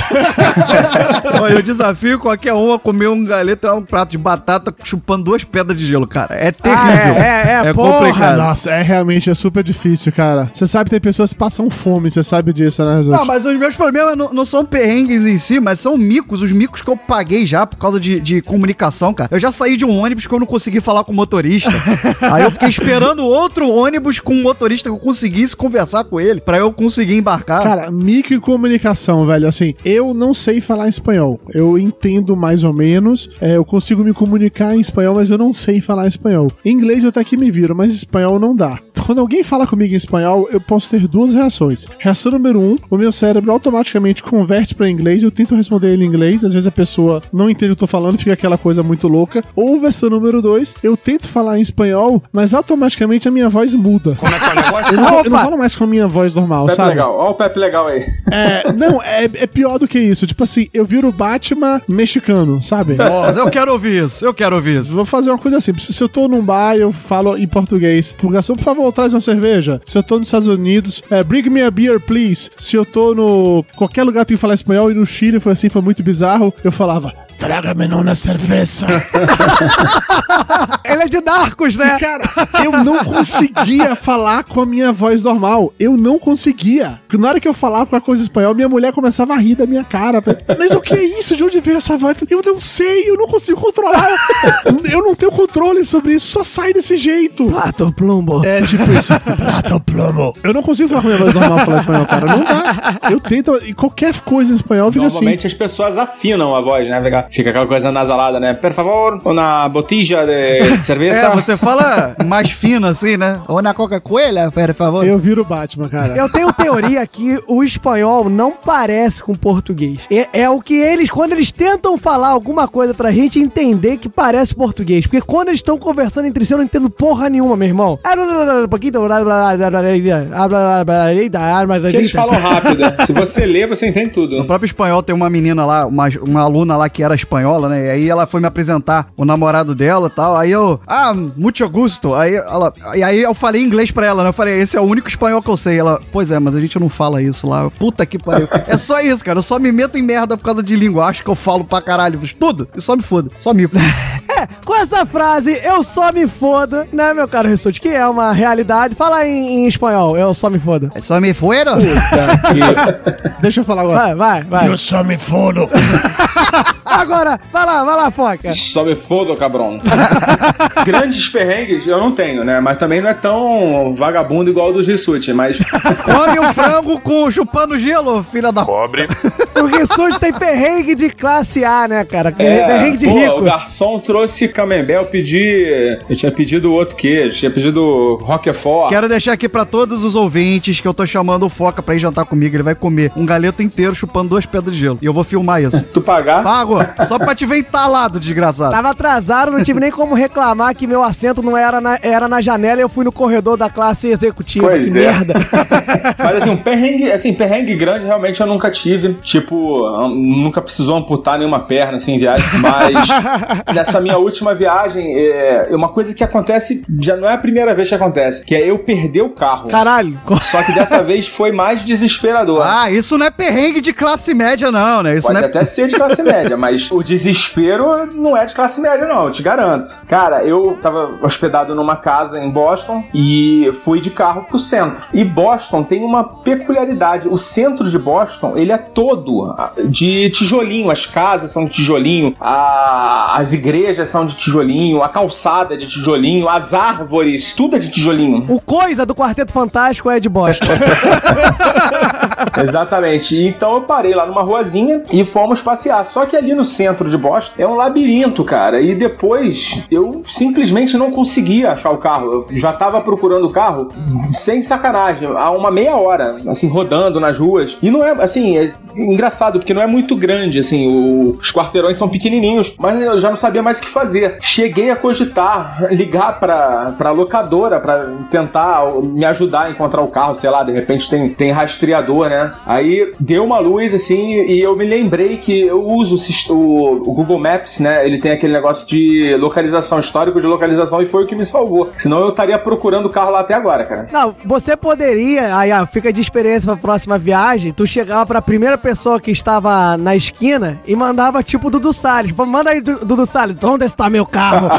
Olha, eu desafio qualquer um a comer um galeto e um prato de batata chupando duas pedras de gelo, cara. É terrível. É complicado. Cara. Nossa, realmente é super difícil, cara. Você sabe que tem pessoas que passam fome, você sabe disso, né, Resulte? Não, mas os meus problemas não são perrengues em si, mas são micos, os micos que eu paguei já por causa de comunicação, cara. Eu já saí de um ônibus que eu não consegui falar com o motorista. Aí eu fiquei esperando outro ônibus com um motorista que eu conseguisse conversar com ele, pra eu conseguir embarcar. Cara, mico em comunicação, velho, assim, eu não sei falar espanhol. Eu entendo mais ou menos, eu consigo me comunicar em espanhol, mas eu não sei falar espanhol. Em inglês eu até que me viro, mas espanhol não dá. Quando alguém fala comigo em espanhol, eu posso ter duas reações. Reação número 1, o meu cérebro automaticamente converte pra inglês, eu tento responder ele em inglês, às vezes a pessoa não entende o que eu tô falando, fica aquela coisa muito louca. Ou versão número 2, eu tento falar em espanhol, mas automaticamente a minha voz muda. Como é que é o negócio? Eu não falo mais com a minha voz normal, Pepe, sabe? Legal. Olha o Pepe legal aí. É pior do que isso. Tipo assim, eu viro Batman mexicano, sabe? Nossa, eu quero ouvir isso. Vou fazer uma coisa assim, se eu tô num bar, eu falo em português. Pro garçom, por favor, traz uma cerveja. Se eu tô nos Estados Unidos, bring me a beer, please. Se eu tô no... qualquer lugar tem que falar espanhol, e no Chile foi assim, foi muito bizarro. Eu falava, traga-me uma cerveja. Ele é de Narcos, né? E, cara, eu não conseguia falar com a minha voz normal. Eu não conseguia. Na hora que eu falava com a coisa espanhol, minha mulher começava a rir da minha cara. Mas o que é isso? De onde veio essa voz? Eu não sei, eu não consigo controlar. Eu não tenho controle sobre isso. Só sai desse jeito. Plato Plumbo. É tipo isso. Plato Plumbo. Eu não consigo falar com minha voz normal falar espanhol, cara. Não dá. Eu tento. E qualquer coisa em espanhol fica assim. Normalmente as pessoas afinam a voz, né? fica aquela coisa nasalada, né? Per favor, ou na botija de cerveja. É, você fala mais fino assim, né? Ou na Coca-Cola, per favor. Eu viro Batman, cara. Eu tenho teoria que o espanhol não parece com português. É o que eles, quando eles tentam falar alguma coisa pra gente entender que parece português. Porque quando eles estão conversando entre si, eu não entendo porra nenhuma, meu irmão. Porque eles falam rápido. Se você ler, você entende tudo. No próprio espanhol tem uma menina lá, uma aluna lá que era espanhola, né? E aí ela foi me apresentar o namorado dela e tal. Aí eu, muito gusto. Aí eu falei inglês pra ela, né? Eu falei, esse é o único espanhol que eu sei. Ela, pois é, mas a gente não fala isso lá. Puta que pariu. É só isso, cara. Eu só me meto em merda por causa de língua. Acho que eu falo pra caralho tudo. E só me foda. Só me... com essa frase, eu só me foda, né, meu caro Rissuti, que é uma realidade. Fala em espanhol, eu só me foda. É só me foda? Deixa eu falar agora. Vai. Eu só me fodo. Agora, vai lá, Foca. Só me fodo, cabrão. Grandes perrengues eu não tenho, né, mas também não é tão vagabundo igual o dos Rissuti, mas... Come o frango com chupando gelo, filha da... Pobre. O Rissuti tem perrengue de classe A, né, cara? Perrengue de rico. O garçom trouxe camembert, eu tinha pedido outro queijo, tinha pedido roquefort. Quero deixar aqui pra todos os ouvintes que eu tô chamando o Foca pra ir jantar comigo. Ele vai comer um galeto inteiro chupando 2 pedras de gelo. E eu vou filmar isso. Se tu pagar... Pago, só pra te ver entalado, desgraçado. Tava atrasado, não tive nem como reclamar que meu assento não era na janela e eu fui no corredor da classe executiva. Pois que é. Merda. Mas assim, perrengue grande realmente eu nunca tive. Tipo, nunca precisou amputar nenhuma perna, assim, em viagem. Mas nessa minha última viagem, uma coisa que acontece, já não é a primeira vez que acontece, que é eu perder o carro. Caralho. Só que dessa vez foi mais desesperador. Ah, isso não é perrengue de classe média, não, né? Isso pode até ser de classe média, mas o desespero não é de classe média, não, eu te garanto. Cara, eu tava hospedado numa casa em Boston e fui de carro pro centro. E Boston tem uma peculiaridade. O centro de Boston, ele é todo de tijolinho. As casas são de tijolinho, as igrejas são de tijolinho, a calçada é de tijolinho, as árvores, tudo é de tijolinho. O coisa do Quarteto Fantástico é de Boston. Exatamente. Então eu parei lá numa ruazinha e fomos passear. Só que ali no centro de Boston é um labirinto, cara. E depois eu simplesmente não conseguia achar o carro. Eu já tava procurando o carro, sem sacanagem, há uma meia hora, assim, rodando nas ruas. E não é, assim, é engraçado, porque não é muito grande, assim, os quarteirões são pequenininhos, mas eu já não sabia mais o que fazer. Cheguei a cogitar, ligar pra locadora, pra tentar me ajudar a encontrar o carro, sei lá, de repente tem rastreador, né? Aí deu uma luz, assim, e eu me lembrei que eu uso o Google Maps, né? Ele tem aquele negócio de localização, histórico de localização, e foi o que me salvou. Senão eu estaria procurando o carro lá até agora, cara. Não, você poderia, aí fica de experiência pra próxima viagem, tu chegava pra primeira pessoa que estava na esquina e mandava tipo Dudu Salles. Manda aí, Dudu Salles, onde está meu carro?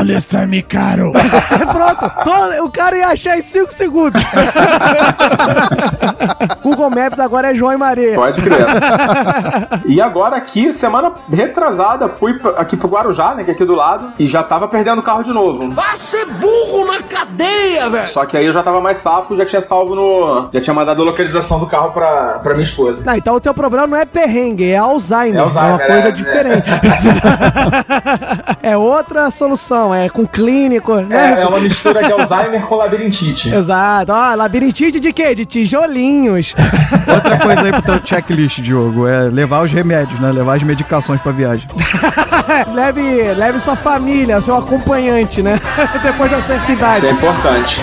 Onde está meu carro? Pronto, o cara ia achar em 5 segundos. Google Maps agora é João e Maria. Pode crer. E agora aqui, semana retrasada, fui aqui pro Guarujá, né, que é aqui do lado, e já tava perdendo o carro de novo. Vai ser burro na cadeia, velho! Só que aí eu já tava mais safo, já tinha salvo no... Já tinha mandado a localização do carro pra minha esposa. Não, então o teu problema não é perrengue, é Alzheimer. É Alzheimer, uma coisa diferente. É outra solução, é com clínico, né? É uma mistura de Alzheimer com labirintite. Exato. Ó, labirintite de quê? De tijolinhos. Outra coisa aí pro teu checklist, Diogo, é levar os remédios, né? Levar as medicações pra viagem. Leve sua família, seu acompanhante, né? Depois de uma certa idade. Isso é importante.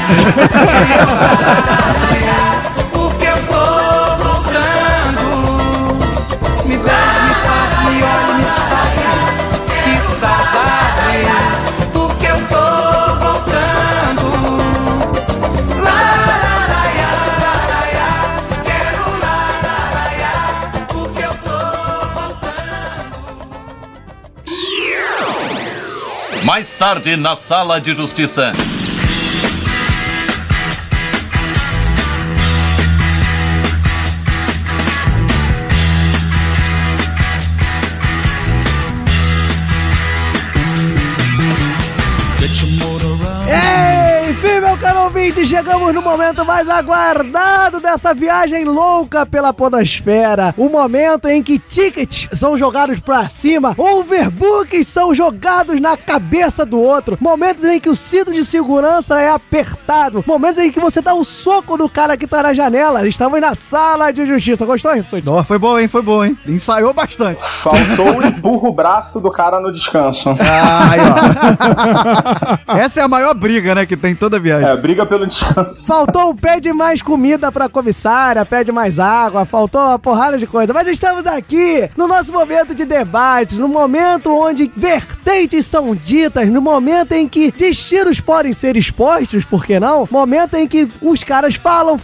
Mais tarde, na Sala de Justiça. gente, chegamos no momento mais aguardado dessa viagem louca pela podosfera. O momento em que tickets são jogados pra cima, overbooks são jogados na cabeça do outro, momentos em que o cinto de segurança é apertado, momentos em que você dá um soco no cara que tá na janela. Estamos na sala de justiça. Gostou, Rissuti? Foi bom, hein? Foi bom, hein? Ensaiou bastante. Faltou o burro braço do cara no descanso. Ah, aí, ó. Essa é a maior briga, né, que tem toda a viagem. É, briga pelo descanso. Faltou um pé de mais comida pra comissária, pé de mais água, faltou uma porrada de coisa. Mas estamos aqui no nosso momento de debates, no momento onde vertentes são ditas, no momento em que destinos podem ser expostos, por que não? Momento em que os caras falam,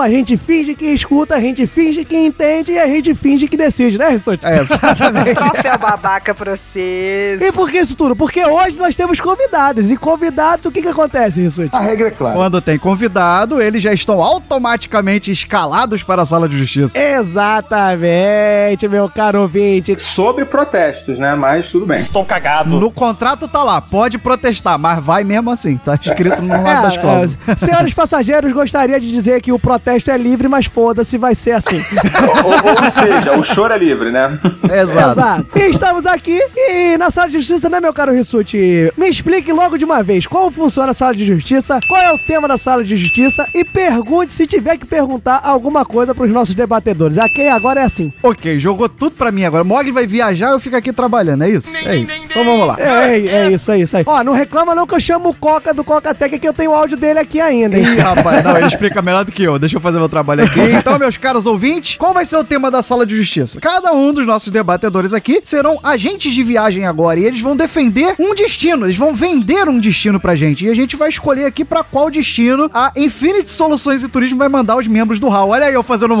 a gente finge que escuta, a gente finge que entende e a gente finge que decide, né, Rissuti? É, exatamente. Troféu babaca pra vocês. E por que isso tudo? Porque hoje nós temos convidados. E convidados, o que acontece, Rissuti? A regra é clara. Quando tem convidado, eles já estão automaticamente escalados para a sala de justiça. Exatamente, meu caro ouvinte. Sobre protestos, né? Mas tudo bem. Estou cagado. No contrato tá lá, pode protestar, mas vai mesmo assim. Tá escrito no lado das cláusulas. Senhores passageiros, gostaria de dizer que o protesto é livre, mas foda-se, vai ser assim. ou seja, o choro é livre, né? Exato. E estamos aqui e na sala de justiça, né, meu caro Rissuti? Me explique logo de uma vez como funciona a sala de justiça, qual é o tema da sala de justiça e pergunte se tiver que perguntar alguma coisa pros nossos debatedores. Aqui agora é assim. Ok, jogou tudo pra mim agora. Mogli vai viajar e eu fico aqui trabalhando, é isso? É isso. Então vamos lá. É isso. Ó, não reclama não que eu chamo o Coca do Coca-Tec que eu tenho o áudio dele aqui ainda. Ih, rapaz, não, ele explica melhor do que eu. Deixa eu fazer meu trabalho aqui. Então, meus caros ouvintes, qual vai ser o tema da sala de justiça? Cada um dos nossos debatedores aqui serão agentes de viagem agora e eles vão defender um destino, eles vão vender um destino pra gente e a gente vai escolher aqui pra qual destino a Infinity Soluções em Turismo vai mandar os membros do hall. Olha aí eu fazendo um...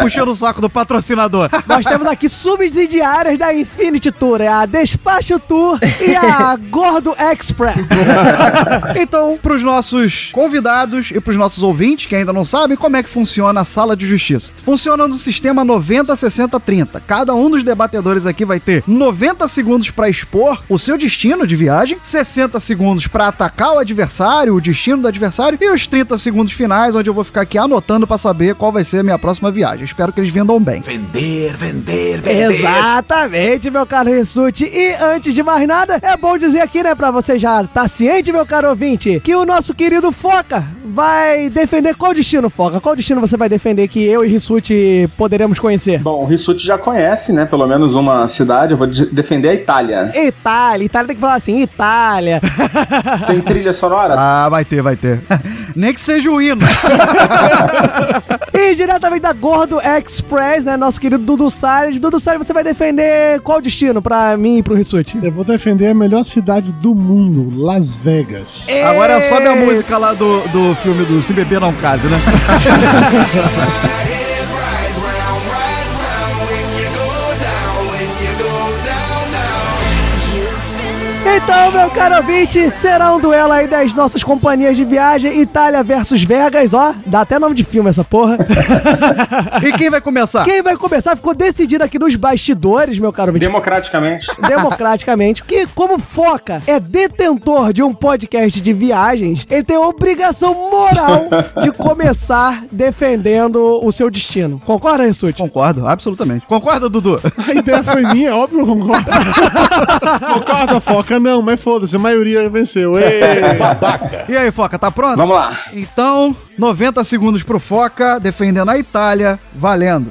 puxando o saco do patrocinador. Nós temos aqui subsidiárias da Infinity Tour, é a Despacho Tour e a Gordo Express. Então, pros nossos convidados e pros nossos ouvintes que ainda não sabem como é que funciona a sala de justiça. Funciona no sistema 90-60-30. Cada um dos debatedores aqui vai ter 90 segundos pra expor o seu destino de viagem, 60 segundos pra atacar o adversário, o destino do adversário e os 30 segundos finais, onde eu vou ficar aqui anotando pra saber qual vai ser a minha próxima viagem. Espero que eles vendam bem. Vender. Exatamente, meu caro Rissuti. E antes de mais nada, é bom dizer aqui, né, pra você já tá ciente, meu caro ouvinte, que o nosso querido Foca vai defender qual destino, Foca? Qual destino você vai defender que eu e Rissuti poderemos conhecer? Bom, o Rissuti já conhece, né, pelo menos uma cidade. Eu vou defender a Itália. Itália tem que falar assim, Itália. Tem trilha sonora? Ah, vai ter. Nem que seja o hino. E diretamente da Gordo Express, né, nosso querido Dudu Salles. Dudu Salles, você vai defender qual destino pra mim e pro Rissuti? Eu vou defender a melhor cidade do mundo, Las Vegas. Agora sobe a música lá do filme do Se Beber Não Case, né? Então, meu caro ouvinte, será um duelo aí das nossas companhias de viagem, Itália versus Vegas, ó. Dá até nome de filme essa porra. E quem vai começar? Quem vai começar ficou decidido aqui nos bastidores, meu caro ouvinte. Democraticamente. Que como Foca é detentor de um podcast de viagens, ele tem a obrigação moral de começar defendendo o seu destino. Concorda, Rissuti? Concordo, absolutamente. Concorda, Dudu? A ideia foi minha, óbvio, concordo. Concorda, Foca? Não, mas foda-se, a maioria venceu. Ei, babaca. E aí, Foca, tá pronto? Vamos lá. Então, 90 segundos pro Foca, defendendo a Itália, valendo.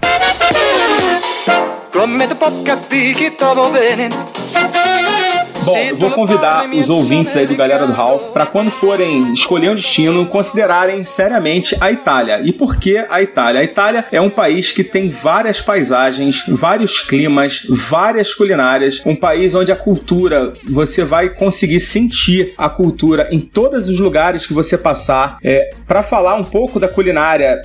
Bom, eu vou convidar os ouvintes aí do Galera do Hall para quando forem escolher um destino, considerarem seriamente a Itália. E por que a Itália? A Itália é um país que tem várias paisagens, vários climas, várias culinárias, um país onde a cultura, você vai conseguir sentir a cultura em todos os lugares que você passar. Para falar um pouco da culinária,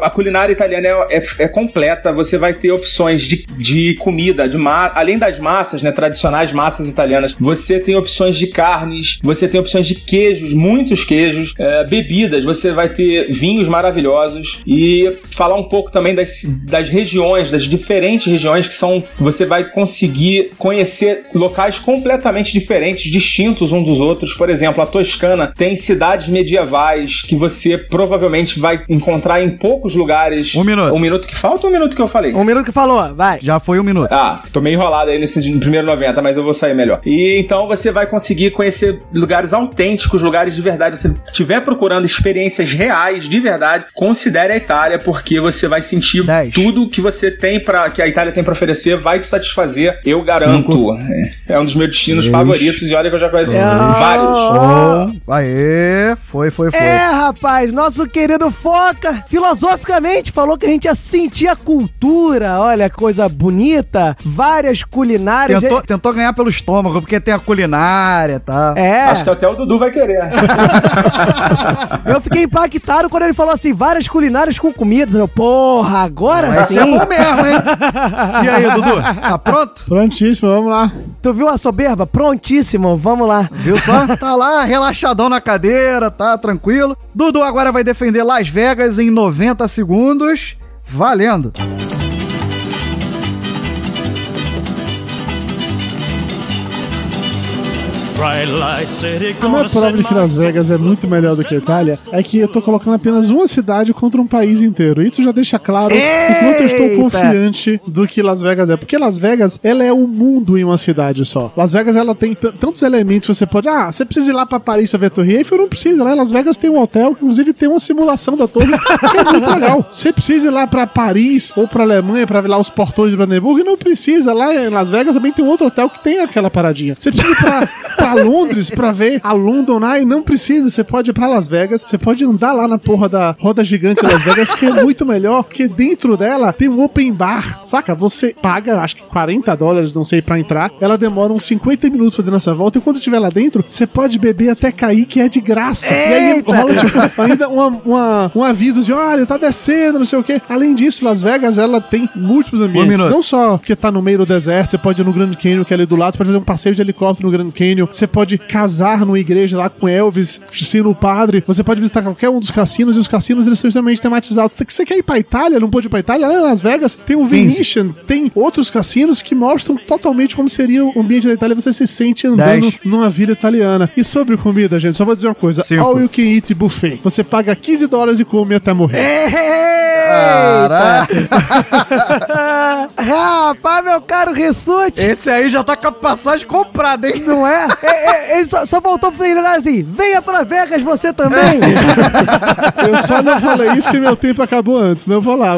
a culinária italiana é completa, você vai ter opções de comida, além das massas, né, tradicionais massas italianas, vegetarianas, você tem opções de carnes, você tem opções de queijos, muitos queijos, bebidas, você vai ter vinhos maravilhosos e falar um pouco também das regiões, das diferentes regiões que são, você vai conseguir conhecer locais completamente diferentes, distintos uns dos outros. Por exemplo, a Toscana tem cidades medievais que você provavelmente vai encontrar em poucos lugares. Um minuto que falta ou um minuto que eu falei? Um minuto que falou, vai. Já foi um minuto. Ah, tô meio enrolado aí nesse primeiro 90, mas eu vou sair melhor. E então você vai conseguir conhecer lugares autênticos, lugares de verdade. Se você estiver procurando experiências reais, de verdade, considere a Itália, porque você vai sentir 10. Tudo que você tem que a Itália tem pra oferecer vai te satisfazer, eu garanto. 5. É um dos meus destinos 6. Favoritos e olha que eu já conheço vários. Oh. Aê, foi. É, rapaz, nosso querido Foca, filosoficamente, falou que a gente ia sentir a cultura, olha, coisa bonita, várias culinárias. Tentou ganhar pelo estômago, porque tem a culinária e tal. É. Acho que até o Dudu vai querer. Eu fiquei impactado quando ele falou assim, várias culinárias com comidas. Eu, porra, agora vai sim. Vai ser bom mesmo, hein? E aí, Dudu, tá pronto? Prontíssimo, vamos lá. Tu viu a soberba? Prontíssimo, vamos lá. Viu só? Tá lá, relaxadão na cadeira, tá tranquilo. Dudu agora vai defender Las Vegas em 90 segundos. Valendo! A minha prova de que Las Vegas é muito melhor do que a Itália é que eu tô colocando apenas uma cidade contra um país inteiro. Isso já deixa claro o quanto eu estou confiante do que Las Vegas é. Porque Las Vegas, ela é o mundo em uma cidade só. Las Vegas, ela tem tantos elementos que você pode... Ah, você precisa ir lá pra Paris pra ver a Torre Eiffel? Não precisa. Lá em Las Vegas tem um hotel, que inclusive tem uma simulação da torre, que é muito legal. Você precisa ir lá pra Paris ou pra Alemanha pra ver lá os portões de Brandenburgo? Não precisa. Lá em Las Vegas também tem um outro hotel que tem aquela paradinha. Você precisa ir pra Londres pra ver a London Eye? Não precisa, você pode ir pra Las Vegas, você pode andar lá na porra da roda gigante Las Vegas, que é muito melhor, porque dentro dela tem um open bar, saca? Você paga, acho que $40, não sei, pra entrar, ela demora uns 50 minutos fazendo essa volta, e quando você estiver lá dentro, você pode beber até cair, que é de graça. Eita. E aí rola, tipo, ainda um aviso de, olha, tá descendo, não sei o quê. Além disso, Las Vegas, ela tem múltiplos ambientes, não só porque tá no meio do deserto, você pode ir no Grand Canyon, que é ali do lado, você pode fazer um passeio de helicóptero no Grand Canyon, você pode casar numa igreja lá com Elvis, sendo o padre, você pode visitar qualquer um dos cassinos, e os cassinos, eles são extremamente tematizados. Você quer ir pra Itália? Não pode ir pra Itália? Lá em Las Vegas tem o Venetian, tem outros cassinos que mostram totalmente como seria o ambiente da Itália, você se sente andando numa vila italiana. E sobre comida, gente, só vou dizer uma coisa, 5. All you can eat buffet. Você paga $15 e come até morrer. Caraca! Rapaz, meu caro Ressute! Esse aí já tá com a passagem comprada, hein? Não é? Ele só voltou pra ele assim, venha pra Vegas você também! Eu só não falei isso que meu tempo acabou antes, não vou lá.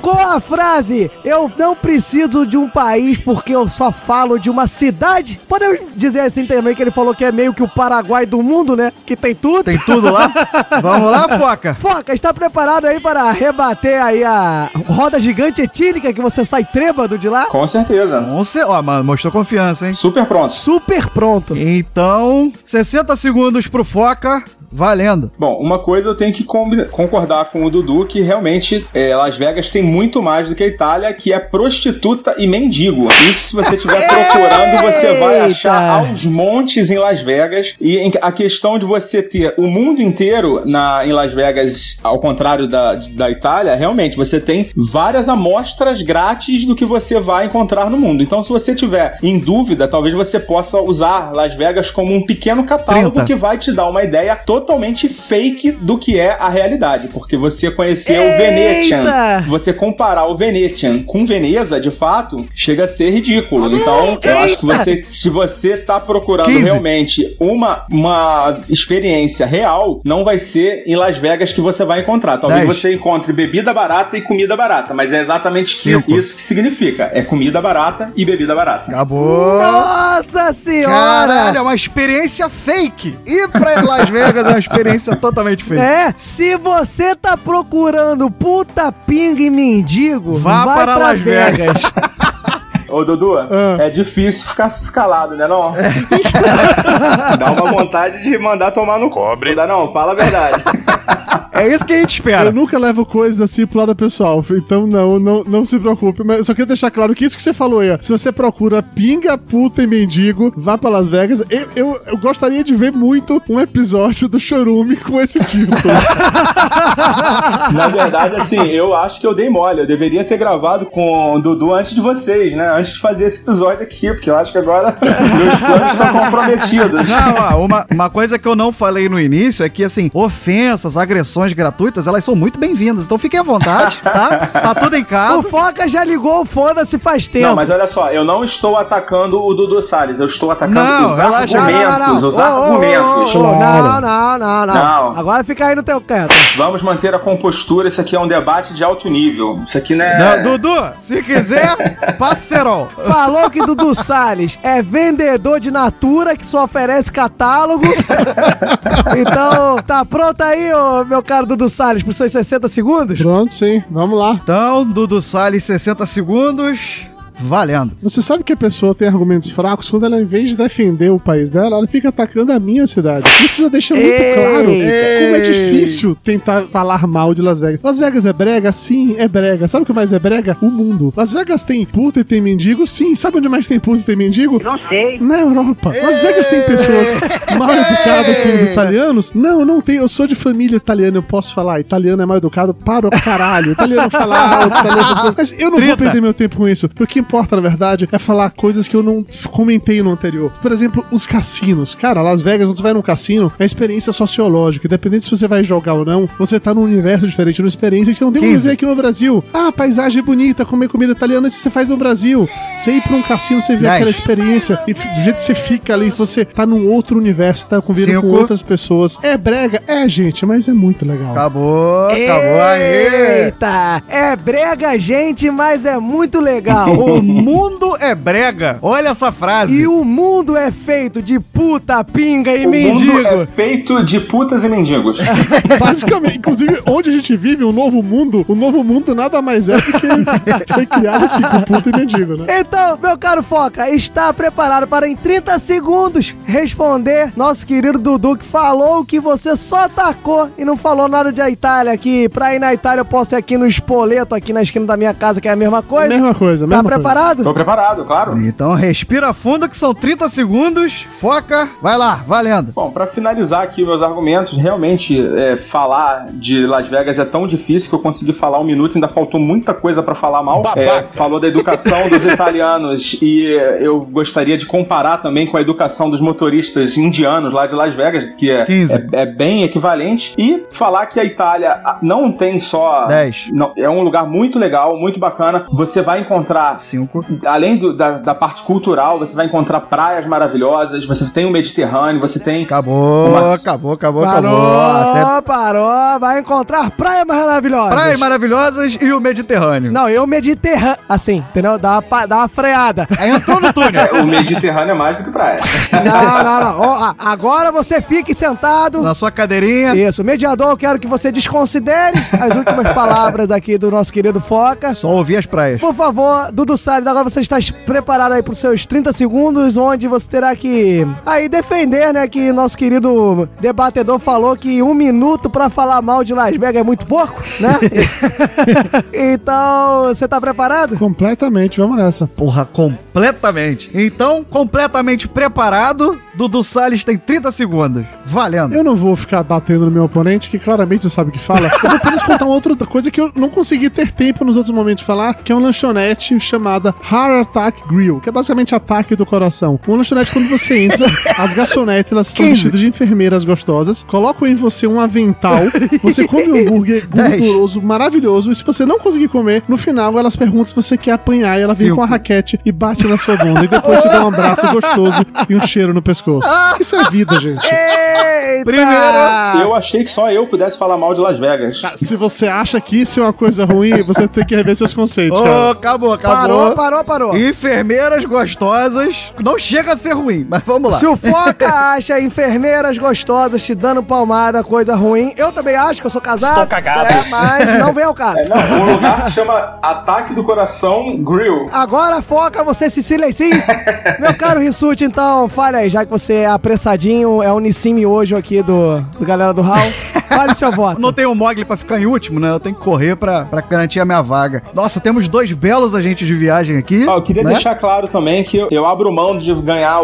Com a frase, eu não preciso de um país porque eu só falo de uma cidade, podemos dizer assim também que ele falou que é meio que o Paraguai do mundo, né? Que tem tudo. Tem tudo lá? Vamos lá, Foca! Foca, está preparado aí para rebater aí a roda gigante etílica que você sai trêbado de lá? Com certeza. Ó, mano, mostrou confiança, hein? Super pronto. Super pronto. Então, 60 segundos pro Foca. Valendo. Bom, uma coisa eu tenho que concordar com o Dudu, que realmente Las Vegas tem muito mais do que a Itália, que é prostituta e mendigo. Isso, se você estiver procurando, você vai achar aos montes em Las Vegas. E a questão de você ter o mundo inteiro em Las Vegas, ao contrário da Itália, realmente, você tem várias amostras grátis do que você vai encontrar no mundo. Então, se você estiver em dúvida, talvez você possa usar Las Vegas como um pequeno catálogo 30. Que vai te dar uma ideia totalmente fake do que é a realidade, porque você conhecer o Venetian, você comparar o Venetian com Veneza, de fato, chega a ser ridículo. Então, eu acho que se você tá procurando 15. Realmente uma experiência real, não vai ser em Las Vegas que você vai encontrar. Talvez 10. Você encontre bebida barata e comida barata, mas é exatamente 5. Isso que significa. É comida barata e bebida barata. Acabou! Nossa senhora! Caralho, é uma experiência fake! E pra Las Vegas é uma experiência totalmente fake. É, se você tá procurando puta, pinga e mendigo, vai para Las Vegas. Ô, Dudu, é difícil ficar calado, né, não? Dá uma vontade de mandar tomar no cobre. Não dá não, fala a verdade. É isso que a gente espera. Eu nunca levo coisas assim pro lado pessoal, então não se preocupe, mas eu só quero deixar claro que isso que você falou aí, ó, se você procura pinga, puta e mendigo, vá pra Las Vegas. Eu gostaria de ver muito um episódio do Churume com esse título. Na verdade, assim, eu acho que eu dei mole, eu deveria ter gravado com o Dudu antes de vocês, né, antes de fazer esse episódio aqui, porque eu acho que agora meus planos estão comprometidos. Não, ó, uma coisa que eu não falei no início é que, assim, ofensas, agressões gratuitas, elas são muito bem-vindas, então fiquem à vontade, tá? Tá tudo em casa. O Foca já ligou, foda-se, faz tempo. Não, mas olha só, eu não estou atacando o Dudu Salles, eu estou atacando os argumentos. Não. Agora fica aí no teu canto. Vamos manter a compostura, isso aqui é um debate de alto nível, isso aqui não é... Não, Dudu, se quiser, parceiro. Falou que Dudu Salles é vendedor de Natura que só oferece catálogo. Então, tá pronto aí, ô, meu caro Dudu Salles, por seus 60 segundos? Pronto, sim. Vamos lá. Então, Dudu Salles, 60 segundos... valendo. Você sabe que a pessoa tem argumentos fracos quando ela, em vez de defender o país dela, ela fica atacando a minha cidade. Isso já deixa muito claro como é difícil tentar falar mal de Las Vegas. Las Vegas é brega? Sim, é brega. Sabe o que mais é brega? O mundo. Las Vegas tem puta e tem mendigo? Sim. Sabe onde mais tem puta e tem mendigo? Não sei. Na Europa. Las Vegas tem pessoas mal educadas como os italianos? Não, não tem. Eu sou de família italiana, eu posso falar. Italiano é mal educado para o caralho. Italiano fala mal, italiano faz coisas. Mas eu não vou perder meu tempo com isso, porque o que importa, na verdade, é falar coisas que eu não comentei no anterior. Por exemplo, os cassinos. Cara, Las Vegas, quando você vai num cassino, é experiência sociológica. Independente se você vai jogar ou não, você tá num universo diferente, numa experiência que não tem como dizer aqui no Brasil. Ah, paisagem bonita, comer comida italiana, isso você faz no Brasil. Você ir pra um cassino, você vê aquela experiência e do jeito que você fica ali, você tá num outro universo, tá convivendo com outras pessoas. É brega? É, gente, mas é muito legal. Acabou aí. Eita! É brega, gente, mas é muito legal. O mundo é brega. Olha essa frase. E o mundo é feito de puta, pinga e mendigo. O mundo é feito de putas e mendigos. Basicamente. Inclusive, onde a gente vive, o novo mundo nada mais é do que foi criado assim, com puta e mendigo, né? Então, meu caro Foca, está preparado para, em 30 segundos, responder nosso querido Dudu, que falou que você só atacou e não falou nada de Itália aqui. Pra ir na Itália, eu posso ir aqui no Spoleto, aqui na esquina da minha casa, que é a mesma coisa. Tá preparado? Tô preparado, claro. Então respira fundo que são 30 segundos. Foca, vai lá, valendo. Bom, pra finalizar aqui meus argumentos, realmente falar de Las Vegas é tão difícil que eu consegui falar um minuto, ainda faltou muita coisa pra falar mal. Falou da educação dos italianos e eu gostaria de comparar também com a educação dos motoristas indianos lá de Las Vegas, que é bem equivalente, e falar que a Itália não tem só... 10. Não, é um lugar muito legal, muito bacana. Você vai encontrar 5. Além da parte cultural, você vai encontrar praias maravilhosas, você tem o Mediterrâneo, você tem... Parou, vai encontrar praias maravilhosas e o Mediterrâneo. Não, eu Mediterrâneo, assim, entendeu? Dá uma freada. Aí entrou no túnel. O Mediterrâneo é mais do que praia. Não. Oh, agora você fique sentado. Na sua cadeirinha. Isso, mediador, eu quero que você desconsidere as últimas palavras aqui do nosso querido Foca. Só ouvir as praias. Por favor, Dudu Salles, agora você está preparado aí para os seus 30 segundos, onde você terá que aí defender, né, que nosso querido debatedor falou que um minuto para falar mal de Las Vegas é muito pouco, né? Então, você tá preparado? Completamente, vamos nessa. Porra, completamente. Então, completamente preparado, Dudu Salles tem 30 segundos. Valendo. Eu não vou ficar batendo no meu oponente, que claramente não sabe o que fala. Eu vou apenas contar uma outra coisa que eu não consegui ter tempo nos outros momentos de falar, que é uma lanchonete chamada Heart Attack Grill, que é basicamente ataque do coração. Uma lanchonete, quando você entra, as garçonetes, elas estão vestidas de enfermeiras gostosas, colocam em você um avental, você come um hambúrguer gorduroso, maravilhoso, e se você não conseguir comer, no final elas perguntam se você quer apanhar, e ela vem com a raquete e bate na sua bunda, e depois te dá um abraço gostoso e um cheiro no pescoço. Isso é vida, gente. Eita! Primeiro, eu achei que só eu pudesse falar mal de Las Vegas. Se você acha que isso é uma coisa ruim, você tem que rever seus conceitos, cara. Acabou. Parou. Enfermeiras gostosas. Não chega a ser ruim, mas vamos lá. Se o Foca acha enfermeiras gostosas te dando palmada, coisa ruim, eu também acho, que eu sou casado. Estou cagado. Mas não vem ao caso. O lugar chama Ataque do Coração Grill. Agora, Foca, você se silencie. Meu caro Rissuti, então, fale aí, já que você é apressadinho, é o Nissimi hoje aqui do galera do Hall. Fale seu voto. Não tenho o Mogli pra ficar em último, né? Eu tenho que correr pra garantir a minha vaga. Nossa, temos dois belos agentes de viagem aqui. Ó, eu queria deixar claro também que eu abro mão de ganhar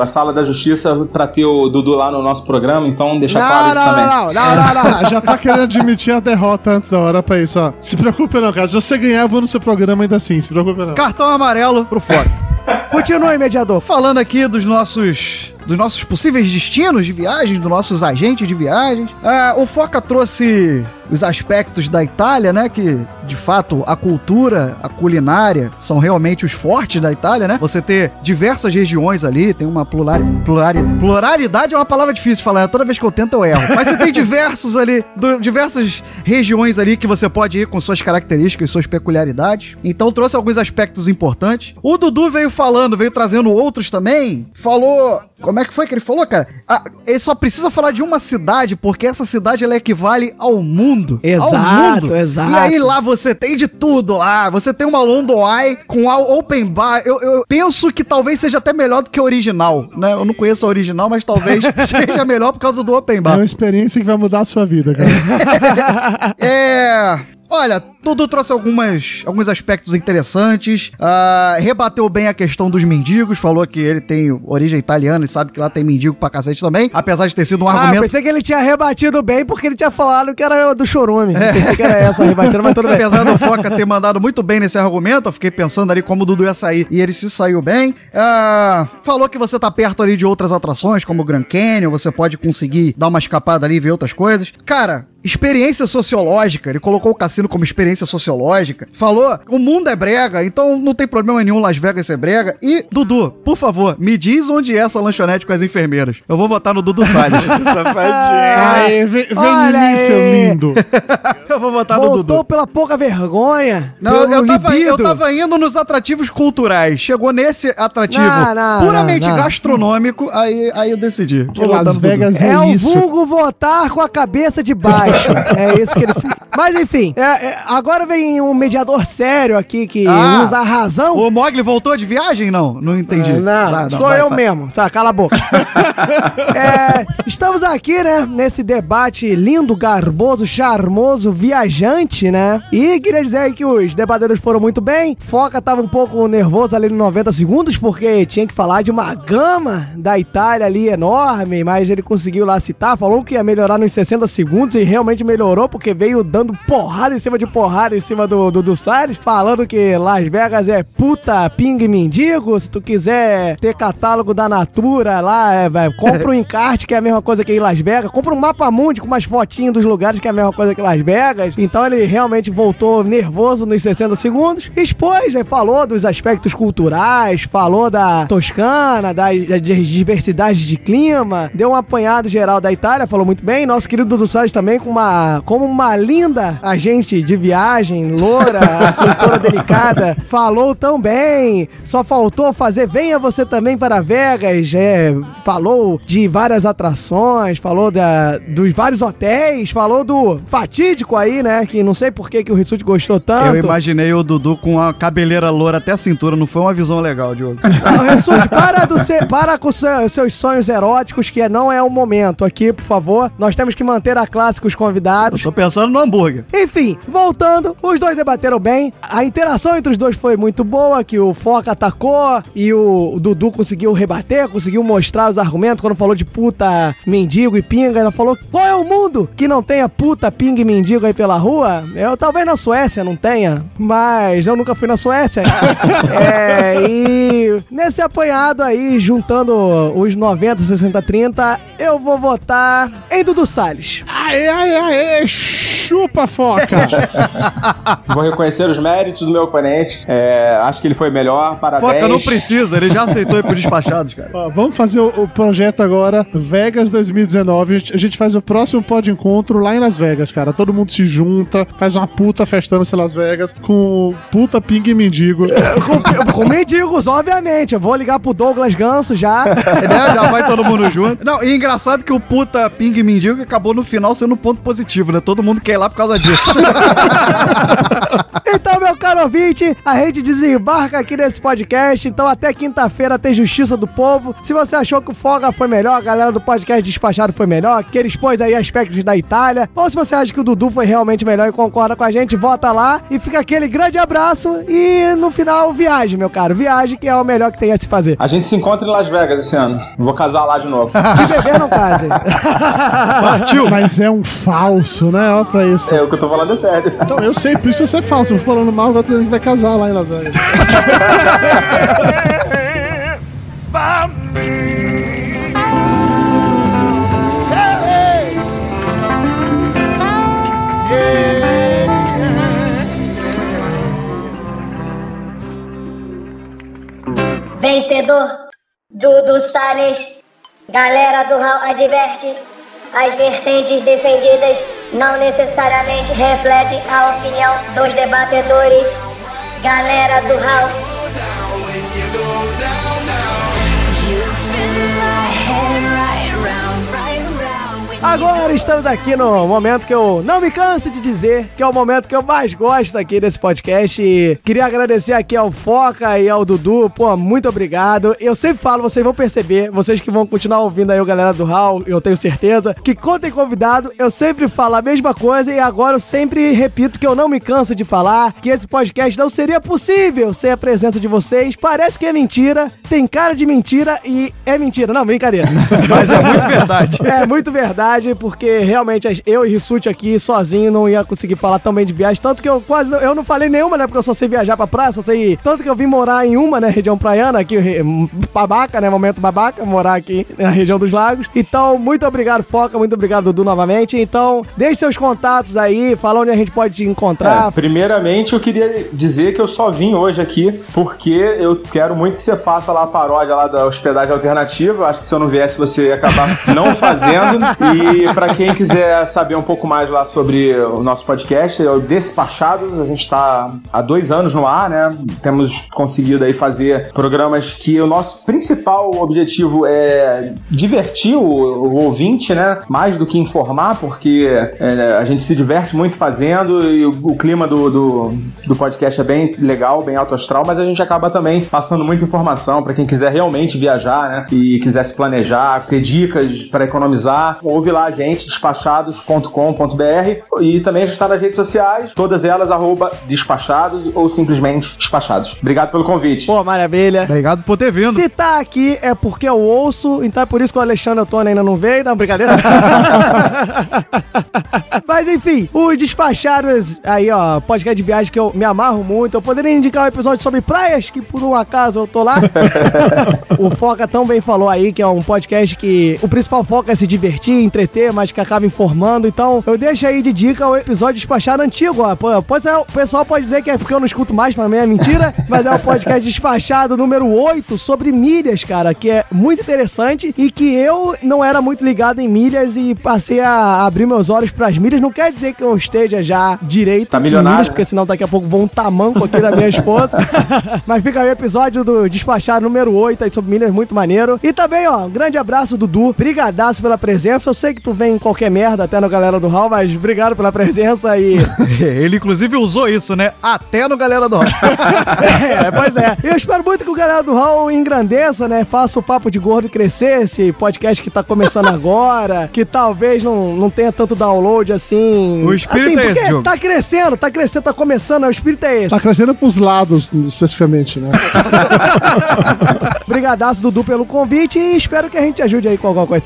a sala da justiça pra ter o Dudu lá no nosso programa, então deixa claro isso também. Não. Já tá querendo admitir a derrota antes da hora pra isso, ó. Se preocupe não, cara. Se você ganhar, eu vou no seu programa ainda assim. Se preocupe não. Cartão amarelo pro fora. Continue, mediador. Falando aqui dos nossos possíveis destinos de viagens, dos nossos agentes de viagens. O Foca trouxe os aspectos da Itália, né? Que, de fato, a cultura, a culinária, são realmente os fortes da Itália, né? Você ter diversas regiões ali, tem uma pluralidade é uma palavra difícil de falar, toda vez que eu tento eu erro. Mas você tem diversas regiões ali que você pode ir com suas características, suas peculiaridades. Então, trouxe alguns aspectos importantes. O Dudu veio trazendo outros também. Falou... Como é que foi que ele falou, cara? Ele só precisa falar de uma cidade, porque essa cidade ela equivale ao mundo. Exato, ao mundo. Exato. E aí lá você tem de tudo lá. Você tem uma London Eye com a Open Bar. Eu penso que talvez seja até melhor do que a original, né? Eu não conheço a original, mas talvez seja melhor por causa do Open Bar. É uma experiência que vai mudar a sua vida, cara. Olha, Dudu trouxe alguns aspectos interessantes, rebateu bem a questão dos mendigos, falou que ele tem origem italiana e sabe que lá tem mendigo pra cacete também, apesar de ter sido um argumento... Ah, eu pensei que ele tinha rebatido bem porque ele tinha falado que era do Churume, eu pensei que era essa rebatida, mas tudo bem. Apesar do Foca ter mandado muito bem nesse argumento, eu fiquei pensando ali como o Dudu ia sair, e ele se saiu bem. Falou que você tá perto ali de outras atrações, como o Grand Canyon, você pode conseguir dar uma escapada ali e ver outras coisas. Cara... Experiência sociológica, ele colocou o cassino como experiência sociológica, falou o mundo é brega, então não tem problema nenhum Las Vegas ser brega, e Dudu, por favor, me diz onde é essa lanchonete com as enfermeiras, eu vou votar no Dudu Salles. Safadinho, vem início, lindo. Eu vou votar no Dudu. Voltou pela pouca vergonha. Não, eu tava indo nos atrativos culturais, chegou nesse atrativo puramente gastronômico, aí eu decidi. Vou Las Vegas é o vulgo votar com a cabeça de baixo. É isso que ele fez. Mas enfim, agora vem um mediador sério aqui que usa a razão. O Mogli voltou de viagem? Não entendi. Não, sou eu mesmo. Tá, cala a boca. Estamos aqui, né, nesse debate lindo, garboso, charmoso, viajante, né? E queria dizer aí que os debatedores foram muito bem. Foca tava um pouco nervoso ali nos 90 segundos, porque tinha que falar de uma gama da Itália ali enorme, mas ele conseguiu lá citar, falou que ia melhorar nos 60 segundos e realmente melhorou, porque veio dando porrada em cima de porrada em cima do Salles, falando que Las Vegas é puta, pinga e mendigo. Se tu quiser ter catálogo da Natura lá, compra um encarte que é a mesma coisa que em Las Vegas, compra um mapa mundi com umas fotinhas dos lugares que é a mesma coisa que Las Vegas. Então ele realmente voltou nervoso nos 60 segundos, expôs, né, falou dos aspectos culturais, falou da Toscana, das diversidades de clima, deu um apanhado geral da Itália, falou muito bem. Nosso querido Dudu Salles também como uma linda agente de viagem, loura, assim, toda delicada, falou tão bem, só faltou fazer venha você também para Vegas, falou de várias atrações, falou dos vários hotéis, falou do fatídico aí, né, que não sei por que o Rissuti gostou tanto. Eu imaginei o Dudu com a cabeleira loura até a cintura, não foi uma visão legal, Diogo. Não, Rissuti, para com seus sonhos eróticos, que não é o momento aqui, por favor, nós temos que manter a classe com os convidados. Eu tô pensando no hambúrguer. Enfim, voltando, os dois debateram bem, a interação entre os dois foi muito boa, que o Foca atacou e o Dudu conseguiu rebater, conseguiu mostrar os argumentos. Quando falou de puta, mendigo e pinga, ela falou, qual é o mundo que não tenha puta, pinga e mendigo aí pela rua? Eu talvez na Suécia não tenha, mas eu nunca fui na Suécia. E nesse apanhado aí, juntando os 90, 60, 30, eu vou votar em Dudu Salles. Aê, chupa, Foca! Vou reconhecer os méritos do meu oponente. Acho que ele foi melhor, parabéns. Foca não precisa, ele já aceitou ir pro Despachados, cara. Ó, vamos fazer o projeto agora, Vegas 2019. A gente faz o próximo pod encontro lá em Las Vegas, cara. Todo mundo se junta, faz uma puta festando-se em Las Vegas, com puta, pingue e mendigo. com mendigos, obviamente. Eu vou ligar pro Douglas Ganso já. Já vai todo mundo junto. Não, e engraçado que o puta, pingue e mendigo acabou no final sendo um ponto positivo, né? Todo mundo quer ir lá por causa disso. Então, meu caro caro ouvinte, a gente desembarca aqui nesse podcast, então até quinta-feira tem Justiça do Povo. Se você achou que o Folga foi melhor, a galera do podcast Despachado foi melhor, que eles pôs aí aspectos da Itália, ou se você acha que o Dudu foi realmente melhor e concorda com a gente, vota lá e fica aquele grande abraço e no final, viagem, meu caro, viagem que é o melhor que tem a se fazer. A gente se encontra em Las Vegas esse ano, vou casar lá de novo. Se beber, não casem. Partiu. Mas é um falso, né? Olha pra isso. É, o que eu tô falando é sério. Então, eu sei, por isso você é falso, eu tô falando mal, tá dizendo que vai casar lá em Las Vegas. Vencedor, Dudu Salles. Galera do Hall adverte, as vertentes defendidas não necessariamente refletem a opinião dos debatedores. Galera do Hall. Agora estamos aqui no momento que eu não me canso de dizer, que é o momento que eu mais gosto aqui desse podcast. E queria agradecer aqui ao Foca e ao Dudu, pô, muito obrigado. Eu sempre falo, vocês vão perceber, vocês que vão continuar ouvindo aí o Galera do Hall, eu tenho certeza, que quando tem convidado, eu sempre falo a mesma coisa e agora eu sempre repito que eu não me canso de falar, que esse podcast não seria possível sem a presença de vocês. Parece que é mentira, tem cara de mentira e é mentira. Não, brincadeira. Mas é muito verdade. É muito verdade. Porque realmente eu e Rissuti aqui sozinho não ia conseguir falar tão bem de viagem, tanto que eu quase não, eu não falei nenhuma, né, porque eu só sei viajar pra praia, só sei, tanto que eu vim morar em uma, né, região praiana, aqui babaca, né, momento babaca, morar aqui na região dos lagos. Então, muito obrigado, Foca, muito obrigado, Dudu, novamente. Então, deixe seus contatos aí, fala onde a gente pode te encontrar. É, primeiramente, eu queria dizer que eu só vim hoje aqui porque eu quero muito que você faça lá a paródia lá da hospedagem alternativa, acho que se eu não viesse você ia acabar não fazendo, e pra quem quiser saber um pouco mais lá sobre o nosso podcast, é o Despachados. A gente tá há 2 anos no ar, né? Temos conseguido aí fazer programas que o nosso principal objetivo é divertir o ouvinte, né? Mais do que informar, porque a gente se diverte muito fazendo e o clima do podcast é bem legal, bem alto astral, mas a gente acaba também passando muita informação pra quem quiser realmente viajar, né? E quiser se planejar, ter dicas pra economizar, ouve lá a gente, despachados.com.br, e também a gente está nas redes sociais, todas elas, @despachados ou simplesmente Despachados. Obrigado pelo convite. Pô, maravilha. Obrigado por ter vindo. Se tá aqui é porque eu ouço, então é por isso que o Alexandre Antônio ainda não veio, não, brincadeira. Mas enfim, os Despachados aí, ó, podcast de viagem que eu me amarro muito, eu poderia indicar um episódio sobre praias, que por um acaso eu tô lá. O Foca tão bem falou aí, que é um podcast que o principal foco é se divertir, entreter, mas que acaba informando. Então, eu deixo aí de dica o episódio Despachado antigo. Ó. O pessoal pode dizer que é porque eu não escuto mais, também é mentira, mas é o podcast Despachado número 8 sobre milhas, cara, que é muito interessante e que eu não era muito ligado em milhas e passei a abrir meus olhos pras milhas. Não quer dizer que eu esteja já direito tá em milhas, porque senão daqui a pouco vou um tamanco aqui da minha esposa. Mas fica aí o episódio do Despachado número 8 aí sobre milhas, muito maneiro. E também, ó, um grande abraço, Dudu. Brigadaço pela presença. Eu sei que tu vem em qualquer merda, até no Galera do Hall, mas obrigado pela presença e... Ele, inclusive, usou isso, né? Até no Galera do Hall. É, pois é. Eu espero muito que o Galera do Hall engrandeça, né? Faça o Papo de Gordo crescer, esse podcast que tá começando agora, que talvez não tenha tanto download, assim... O espírito assim, é esse, Diogo. Tá crescendo, tá começando, o espírito é esse. Tá crescendo pros lados, especificamente, né? Brigadaço, Dudu, pelo convite e espero que a gente ajude aí com alguma coisa.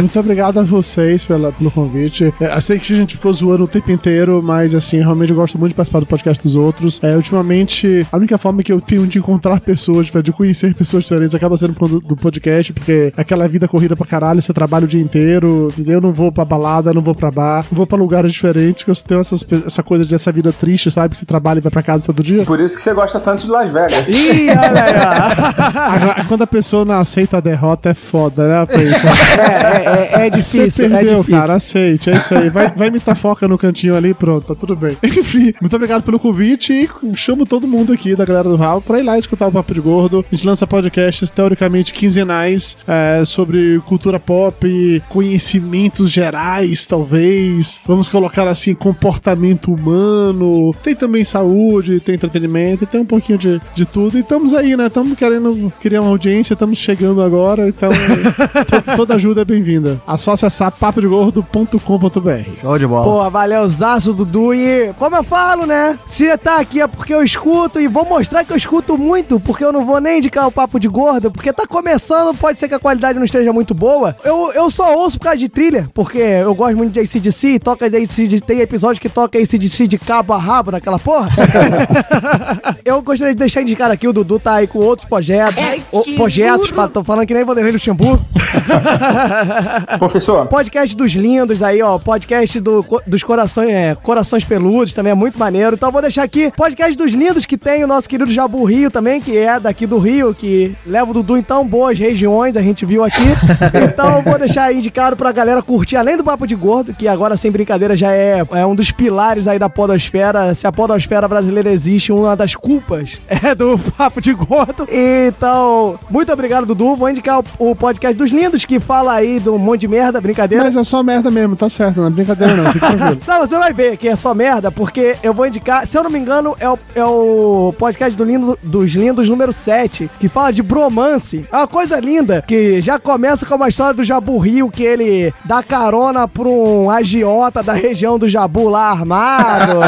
Muito obrigado a vocês pelo convite. Eu sei que a gente ficou zoando o tempo inteiro, mas assim, realmente eu gosto muito de participar do podcast dos outros. Ultimamente, a única forma que eu tenho de encontrar pessoas, de conhecer pessoas diferentes, acaba sendo do podcast, porque aquela vida corrida pra caralho, você trabalha o dia inteiro, eu não vou pra balada, não vou pra bar, não vou pra lugares diferentes, que eu tenho essa coisa dessa vida triste, sabe? Que você trabalha e vai pra casa todo dia. Por isso que você gosta tanto de Las Vegas. Ih, olha aí, ó. Quando a pessoa não aceita a derrota, é foda, né? É difícil, você perdeu, é difícil. Cara, aceite, é isso aí. Vai imitar Foca no cantinho ali, pronto, tá tudo bem. Enfim, muito obrigado pelo convite e chamo todo mundo aqui da Galera do Hall pra ir lá escutar o Papo de Gordo. A gente lança podcasts teoricamente quinzenais sobre cultura pop, conhecimentos gerais, talvez, vez, vamos colocar assim, comportamento humano, tem também saúde, tem entretenimento, tem um pouquinho de tudo, e estamos aí, né, estamos querendo criar uma audiência, estamos chegando agora, então toda ajuda é bem-vinda. É só acessar papodegordo.com.br. Show de bola. Pô, valeuzaço, Dudu, e como eu falo, né, se tá aqui é porque eu escuto, e vou mostrar que eu escuto muito, porque eu não vou nem indicar o Papo de Gordo, porque tá começando, pode ser que a qualidade não esteja muito boa, eu só ouço por causa de trilha, porque eu gosto muito de AC/DC, toca AC/DC, tem episódio que toca AC/DC de cabo a rabo naquela porra. Eu gostaria de deixar indicado aqui, o Dudu tá aí com outros projetos, tô falando que nem Vanderlei Luxemburgo. Professor. Podcast dos Lindos aí, ó, podcast dos Corações Peludos, também é muito maneiro, então vou deixar aqui, podcast dos Lindos, que tem o nosso querido Jabu Rio também, que é daqui do Rio, que leva o Dudu em tão boas regiões, a gente viu aqui, então vou deixar aí indicado pra galera curtir, além do Papo de Gordo, que agora, sem brincadeira, já é um dos pilares aí da podosfera, se a podosfera brasileira existe, uma das culpas é do Papo de Gordo, então, muito obrigado, Dudu, vou indicar o podcast dos Lindos, que fala aí de um monte de merda, brincadeira. Mas é só merda mesmo, tá certo, não é brincadeira não, fica tranquilo. Não, você vai ver que é só merda, porque eu vou indicar, se eu não me engano, é o podcast dos Lindos número 7, que fala de bromance, é uma coisa linda, que já começa com uma história do Jabu Rio, que ele dá carona pra um agiota da região do Jabu lá armado.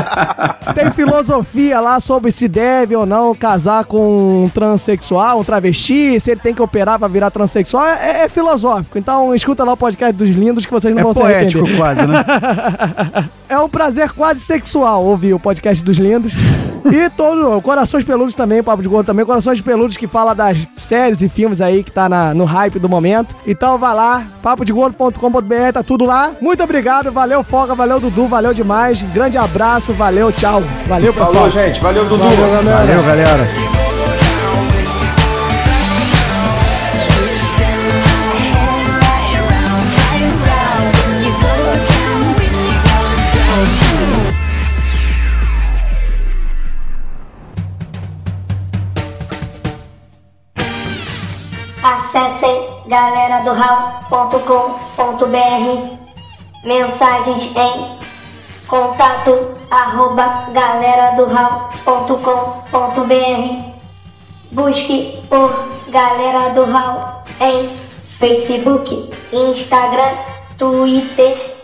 Tem filosofia lá sobre se deve ou não casar com um transexual, um travesti, se ele tem que operar pra virar transexual, é filosófico. Então escuta lá o podcast dos Lindos que vocês não vão se arrepender. É poético quase, né? É um prazer quase sexual ouvir o podcast dos Lindos. E todo Corações Peludos também, Papo de Gordo também, Corações Peludos, que fala das séries e filmes aí que tá no hype do momento. Então vai lá, papodegordo.com.br, tá tudo lá. Muito obrigado, valeu Foga, valeu Dudu, valeu demais. Grande abraço, valeu, tchau. Valeu, pessoal. Falou, gente, valeu Dudu. Valeu, galera. galeradoral.com.br, mensagens em contato@galeradoral.com.br. Busque por Galera do Raul em Facebook, Instagram, Twitter